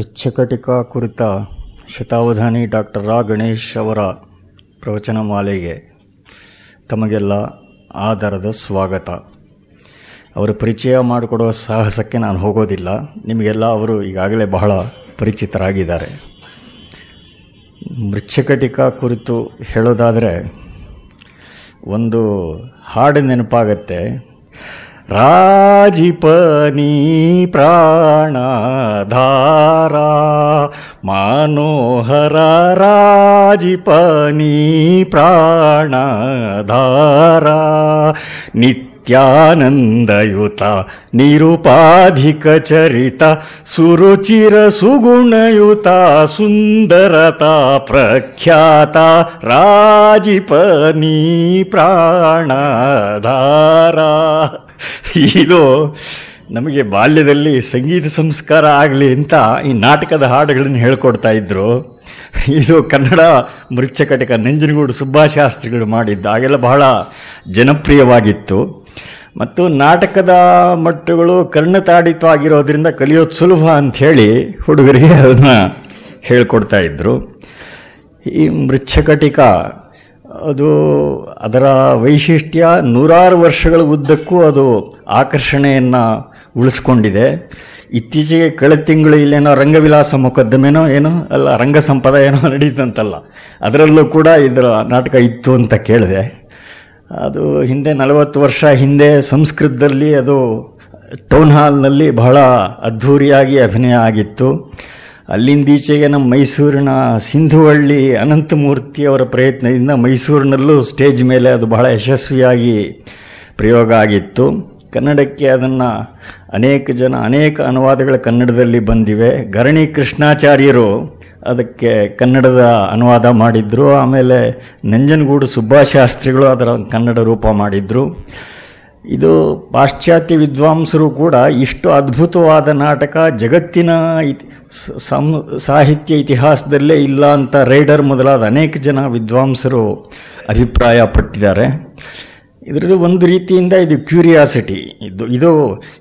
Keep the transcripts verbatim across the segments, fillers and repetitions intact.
ಮೃಚ್ಚಕಟಿಕ ಕುರಿತ ಶತಾವಧಾನಿ doctor R. Ganesh ಅವರ ಪ್ರವಚನ ಮಾಲೆಗೆ ತಮಗೆಲ್ಲ ಆಧಾರದ ಸ್ವಾಗತ. ಅವರ ಪರಿಚಯ ಮಾಡಿಕೊಡೋ ಸಾಹಸಕ್ಕೆ ನಾನು ಹೋಗೋದಿಲ್ಲ, ನಿಮಗೆಲ್ಲ ಅವರು ಈಗಾಗಲೇ ಬಹಳ ಪರಿಚಿತರಾಗಿದ್ದಾರೆ. ಮೃಚ್ಚಕಟಿಕ ಕುರಿತು ಹೇಳೋದಾದರೆ ಒಂದು ಹಾಡು ನೆನಪಾಗತ್ತೆ. ರಾಜಿಪನಿ ಪ್ರಾಣಧಾರ ಮನೋಹರ ರಾಜಿಪನಿ ಪ್ರಾಣಧಾರ ನಿತ್ಯಾನಂದಯುತ ನಿರುಪಾಧಿಕ ಚರಿತ ಸುರುಚಿರ ಸುಗುಣಯುತ ಸುಂದರತಾ ಪ್ರಖ್ಯಾತ ರಾಜಿಪನಿ ಪ್ರಾಣಧಾರ. ಇದು ನಮಗೆ ಬಾಲ್ಯದಲ್ಲಿ ಸಂಗೀತ ಸಂಸ್ಕಾರ ಆಗಲಿ ಅಂತ ಈ ನಾಟಕದ ಹಾಡುಗಳನ್ನು ಹೇಳ್ಕೊಡ್ತಾ ಇದ್ರು. ಇದು ಕನ್ನಡ ಮೃಚ್ಚಕಟಿಕ ನಂಜನಗೂಡು ಸುಬ್ಬಾಶಾಸ್ತ್ರಿಗಳು ಮಾಡಿದ್ದು, ಹಾಗೆಲ್ಲ ಬಹಳ ಜನಪ್ರಿಯವಾಗಿತ್ತು. ಮತ್ತು ನಾಟಕದ ಮಟ್ಟುಗಳು ಕರ್ಣತಾಡಿತವಾಗಿರೋದ್ರಿಂದ ಕಲಿಯೋದು ಸುಲಭ ಅಂಥೇಳಿ ಹುಡುಗರಿಗೆ ಅದನ್ನು ಹೇಳ್ಕೊಡ್ತಾ ಇದ್ರು. ಈ ಮೃಚ್ಚಕಟಿಕ ಅದು ಅದರ ವೈಶಿಷ್ಟ್ಯ ನೂರಾರು ವರ್ಷಗಳ ಉದ್ದಕ್ಕೂ ಅದು ಆಕರ್ಷಣೆಯನ್ನು ಉಳಿಸ್ಕೊಂಡಿದೆ. ಇತ್ತೀಚೆಗೆ ಕಳೆದ ತಿಂಗಳು ಇಲ್ಲೇನೋ ರಂಗವಿಲಾಸ ಮೊಕದ್ದಮೆನೋ ಏನೋ ಅಲ್ಲ ರಂಗ ಸಂಪದ ಏನೋ ನಡೀತಂತಲ್ಲ, ಅದರಲ್ಲೂ ಕೂಡ ಇದರ ನಾಟಕ ಇತ್ತು ಅಂತ ಕೇಳಿದೆ. ಅದು ಹಿಂದೆ ನಲವತ್ತು ವರ್ಷ ಹಿಂದೆ ಸಂಸ್ಕೃತದಲ್ಲಿ ಅದು ಟೌನ್ ಹಾಲ್ನಲ್ಲಿ ಬಹಳ ಅದ್ಧೂರಿಯಾಗಿ ಅಭಿನಯ ಆಗಿತ್ತು. ಅಲ್ಲಿಂದೀಚೆಗೆ ನಮ್ಮ ಮೈಸೂರಿನ ಸಿಂಧುವಳ್ಳಿ ಅನಂತಮೂರ್ತಿಯವರ ಪ್ರಯತ್ನದಿಂದ ಮೈಸೂರಿನಲ್ಲೂ ಸ್ಟೇಜ್ ಮೇಲೆ ಅದು ಬಹಳ ಯಶಸ್ವಿಯಾಗಿ ಪ್ರಯೋಗ ಆಗಿತ್ತು. ಕನ್ನಡಕ್ಕೆ ಅದನ್ನು ಅನೇಕ ಜನ ಅನೇಕ ಅನುವಾದಗಳು ಕನ್ನಡದಲ್ಲಿ ಬಂದಿವೆ. ಗರಣಿ ಕೃಷ್ಣಾಚಾರ್ಯರು ಅದಕ್ಕೆ ಕನ್ನಡದ ಅನುವಾದ ಮಾಡಿದ್ರು. ಆಮೇಲೆ ನಂಜನಗೂಡು ಸುಬ್ಬಾಶಾಸ್ತ್ರಿಗಳು ಅದರ ಕನ್ನಡ ರೂಪ ಮಾಡಿದ್ರು. ಇದು ಪಾಶ್ಚಾತ್ಯ ವಿದ್ವಾಂಸರು ಕೂಡ ಇಷ್ಟು ಅದ್ಭುತವಾದ ನಾಟಕ ಜಗತ್ತಿನ ಸಾಹಿತ್ಯ ಇತಿಹಾಸದಲ್ಲೇ ಇಲ್ಲ ಅಂತ ರೈಡರ್ ಮೊದಲಾದ ಅನೇಕ ಜನ ವಿದ್ವಾಂಸರು ಅಭಿಪ್ರಾಯ ಪಟ್ಟಿದ್ದಾರೆ. ಇದರಲ್ಲಿ ಒಂದು ರೀತಿಯಿಂದ ಇದು ಕ್ಯೂರಿಯಾಸಿಟಿ, ಇದು ಇದು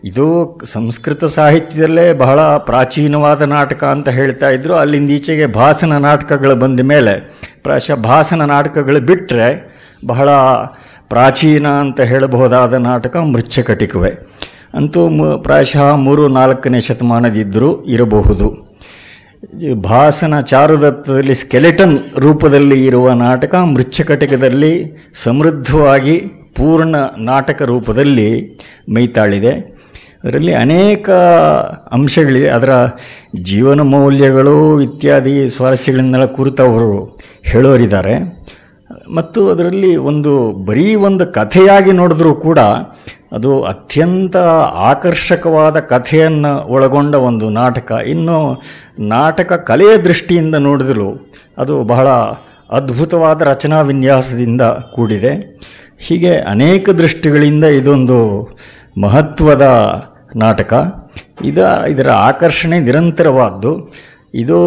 ಇದು ಸಂಸ್ಕೃತ ಸಾಹಿತ್ಯದಲ್ಲೇ ಬಹಳ ಪ್ರಾಚೀನವಾದ ನಾಟಕ ಅಂತ ಹೇಳ್ತಾ ಇದ್ರು. ಅಲ್ಲಿಂದೀಚೆಗೆ ಭಾಸನ ನಾಟಕಗಳು ಬಂದ ಮೇಲೆ ಪ್ರಾಯಶಃ ಭಾಸನ ನಾಟಕಗಳು ಬಿಟ್ಟರೆ ಬಹಳ ಪ್ರಾಚೀನ ಅಂತ ಹೇಳಬಹುದಾದ ನಾಟಕ ಮೃಚ್ಚಕಟಿಕವೇ. ಅಂತೂ ಪ್ರಾಯಶಃ ಮೂರು ನಾಲ್ಕನೇ ಶತಮಾನದಿದ್ದರೂ ಇರಬಹುದು. ಭಾಸನ ಚಾರುದತ್ತದಲ್ಲಿ ಸ್ಕೆಲೆಟನ್ ರೂಪದಲ್ಲಿ ಇರುವ ನಾಟಕ ಮೃಚ್ಚಕಟಿಕದಲ್ಲಿ ಸಮೃದ್ಧವಾಗಿ ಪೂರ್ಣ ನಾಟಕ ರೂಪದಲ್ಲಿ ಮೈತಾಳಿದೆ. ಅದರಲ್ಲಿ ಅನೇಕ ಅಂಶಗಳಿದೆ. ಅದರ ಜೀವನ ಮೌಲ್ಯಗಳು ಇತ್ಯಾದಿ ಸ್ವಾರಸ್ಯಗಳನ್ನೆಲ್ಲ ಕುರಿತು ಅವರು ಹೇಳೋರಿದ್ದಾರೆ. ಮತ್ತು ಅದರಲ್ಲಿ ಒಂದು ಬರೀ ಒಂದು ಕಥೆಯಾಗಿ ನೋಡಿದ್ರೂ ಕೂಡ ಅದು ಅತ್ಯಂತ ಆಕರ್ಷಕವಾದ ಕಥೆಯನ್ನು ಒಳಗೊಂಡ ಒಂದು ನಾಟಕ. ಇನ್ನು ನಾಟಕ ಕಲೆಯ ದೃಷ್ಟಿಯಿಂದ ನೋಡಿದ್ರು ಅದು ಬಹಳ ಅದ್ಭುತವಾದ ರಚನಾ ವಿನ್ಯಾಸದಿಂದ ಕೂಡಿದೆ. ಹೀಗೆ ಅನೇಕ ದೃಷ್ಟಿಗಳಿಂದ ಇದೊಂದು ಮಹತ್ವದ ನಾಟಕ. ಇದ ಇದರ ಆಕರ್ಷಣೆ ನಿರಂತರವಾದ್ದು. ಇದು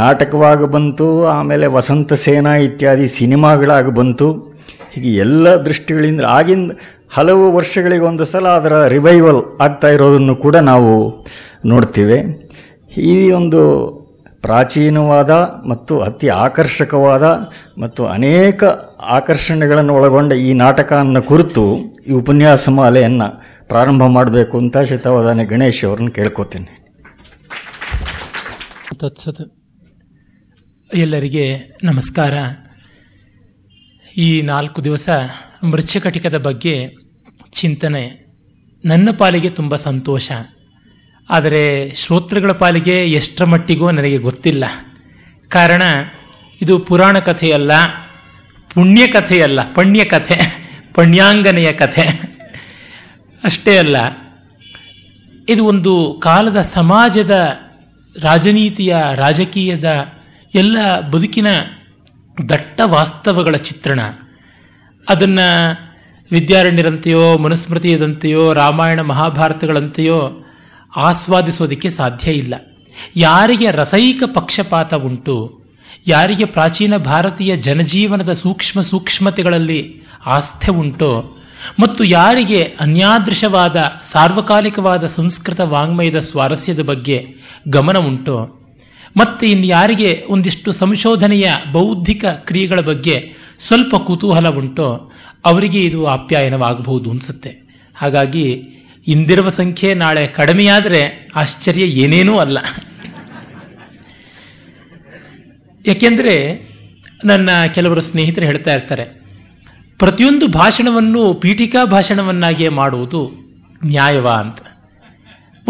ನಾಟಕವಾಗಿ ಬಂತು, ಆಮೇಲೆ ವಸಂತ ಸೇನಾ ಇತ್ಯಾದಿ ಸಿನಿಮಾಗಳಾಗಿ ಬಂತು. ಹೀಗೆ ಎಲ್ಲ ದೃಷ್ಟಿಗಳಿಂದ ಆಗಿಂದ ಹಲವು ವರ್ಷಗಳಿಗೊಂದು ಸಲ ಅದರ ರಿವೈವಲ್ ಆಗ್ತಾ ಇರೋದನ್ನು ಕೂಡ ನಾವು ನೋಡ್ತೀವಿ. ಈ ಒಂದು ಪ್ರಾಚೀನವಾದ ಮತ್ತು ಅತಿ ಆಕರ್ಷಕವಾದ ಮತ್ತು ಅನೇಕ ಆಕರ್ಷಣೆಗಳನ್ನು ಒಳಗೊಂಡ ಈ ನಾಟಕವನ್ನು ಕುರಿತು ಈ ಉಪನ್ಯಾಸ ಮಾಲೆಯನ್ನು ಪ್ರಾರಂಭ ಮಾಡಬೇಕು ಅಂತ ಶತಾವಧಾನಿ ಗಣೇಶ್ ಅವ್ರನ್ನ ಕೇಳ್ಕೊತೀನಿ. ತತ್ಸತ್ ಎಲ್ಲರಿಗೆ ನಮಸ್ಕಾರ. ಈ ನಾಲ್ಕು ದಿವಸ ಮೃಚ್ಚಕಟಿಕದ ಬಗ್ಗೆ ಚಿಂತನೆ ನನ್ನ ಪಾಲಿಗೆ ತುಂಬ ಸಂತೋಷ. ಆದರೆ ಶ್ರೋತೃಗಳ ಪಾಲಿಗೆ ಎಷ್ಟರ ಮಟ್ಟಿಗೂ ನನಗೆ ಗೊತ್ತಿಲ್ಲ. ಕಾರಣ, ಇದು ಪುರಾಣ ಕಥೆಯಲ್ಲ, ಪುಣ್ಯಕಥೆಯಲ್ಲ, ಪಣ್ಯಕಥೆ, ಪಣ್ಯಾಂಗನೆಯ ಕಥೆ ಅಷ್ಟೇ ಅಲ್ಲ, ಇದು ಒಂದು ಕಾಲದ ಸಮಾಜದ ರಾಜನೀತಿಯ ರಾಜಕೀಯದ ಎಲ್ಲ ಬದುಕಿನ ದಟ್ಟ ವಾಸ್ತವಗಳ ಚಿತ್ರಣ. ಅದನ್ನು ವಿದ್ಯಾರಣ್ಯರಂತೆಯೋ ಮನುಸ್ಮೃತಿಯದಂತೆಯೋ ರಾಮಾಯಣ ಮಹಾಭಾರತಗಳಂತೆಯೋ ಆಸ್ವಾದಿಸೋದಕ್ಕೆ ಸಾಧ್ಯ ಇಲ್ಲ. ಯಾರಿಗೆ ರಸೈಕ ಪಕ್ಷಪಾತ ಉಂಟು, ಯಾರಿಗೆ ಪ್ರಾಚೀನ ಭಾರತೀಯ ಜನಜೀವನದ ಸೂಕ್ಷ್ಮ ಸೂಕ್ಷ್ಮತೆಗಳಲ್ಲಿ ಆಸ್ಥೆ ಉಂಟೋ ಮತ್ತು ಯಾರಿಗೆ ಅನ್ಯಾದೃಶವಾದ ಸಾರ್ವಕಾಲಿಕವಾದ ಸಂಸ್ಕೃತ ವಾಂಗ್ಮಯದ ಸ್ವಾರಸ್ಯದ ಬಗ್ಗೆ ಗಮನ ಉಂಟೋ, ಮತ್ತೆ ಇನ್ಯಾರಿಗೆ ಒಂದಿಷ್ಟು ಸಂಶೋಧನೆಯ ಬೌದ್ಧಿಕ ಕ್ರಿಯೆಗಳ ಬಗ್ಗೆ ಸ್ವಲ್ಪ ಕುತೂಹಲ ಉಂಟೋ ಅವರಿಗೆ ಇದು ಆಪ್ಯಾಯನವಾಗಬಹುದು ಅನಿಸುತ್ತೆ. ಹಾಗಾಗಿ ಇಂದಿರುವ ಸಂಖ್ಯೆ ನಾಳೆ ಕಡಿಮೆಯಾದರೆ ಆಶ್ಚರ್ಯ ಏನೇನೂ ಅಲ್ಲ. ಯಾಕೆಂದರೆ ನನ್ನ ಕೆಲವರು ಸ್ನೇಹಿತರು ಹೇಳ್ತಾ ಇರ್ತಾರೆ, ಪ್ರತಿಯೊಂದು ಭಾಷಣವನ್ನು ಪೀಠಿಕಾ ಭಾಷಣವನ್ನಾಗಿಯೇ ಮಾಡುವುದು ನ್ಯಾಯವ ಅಂತ.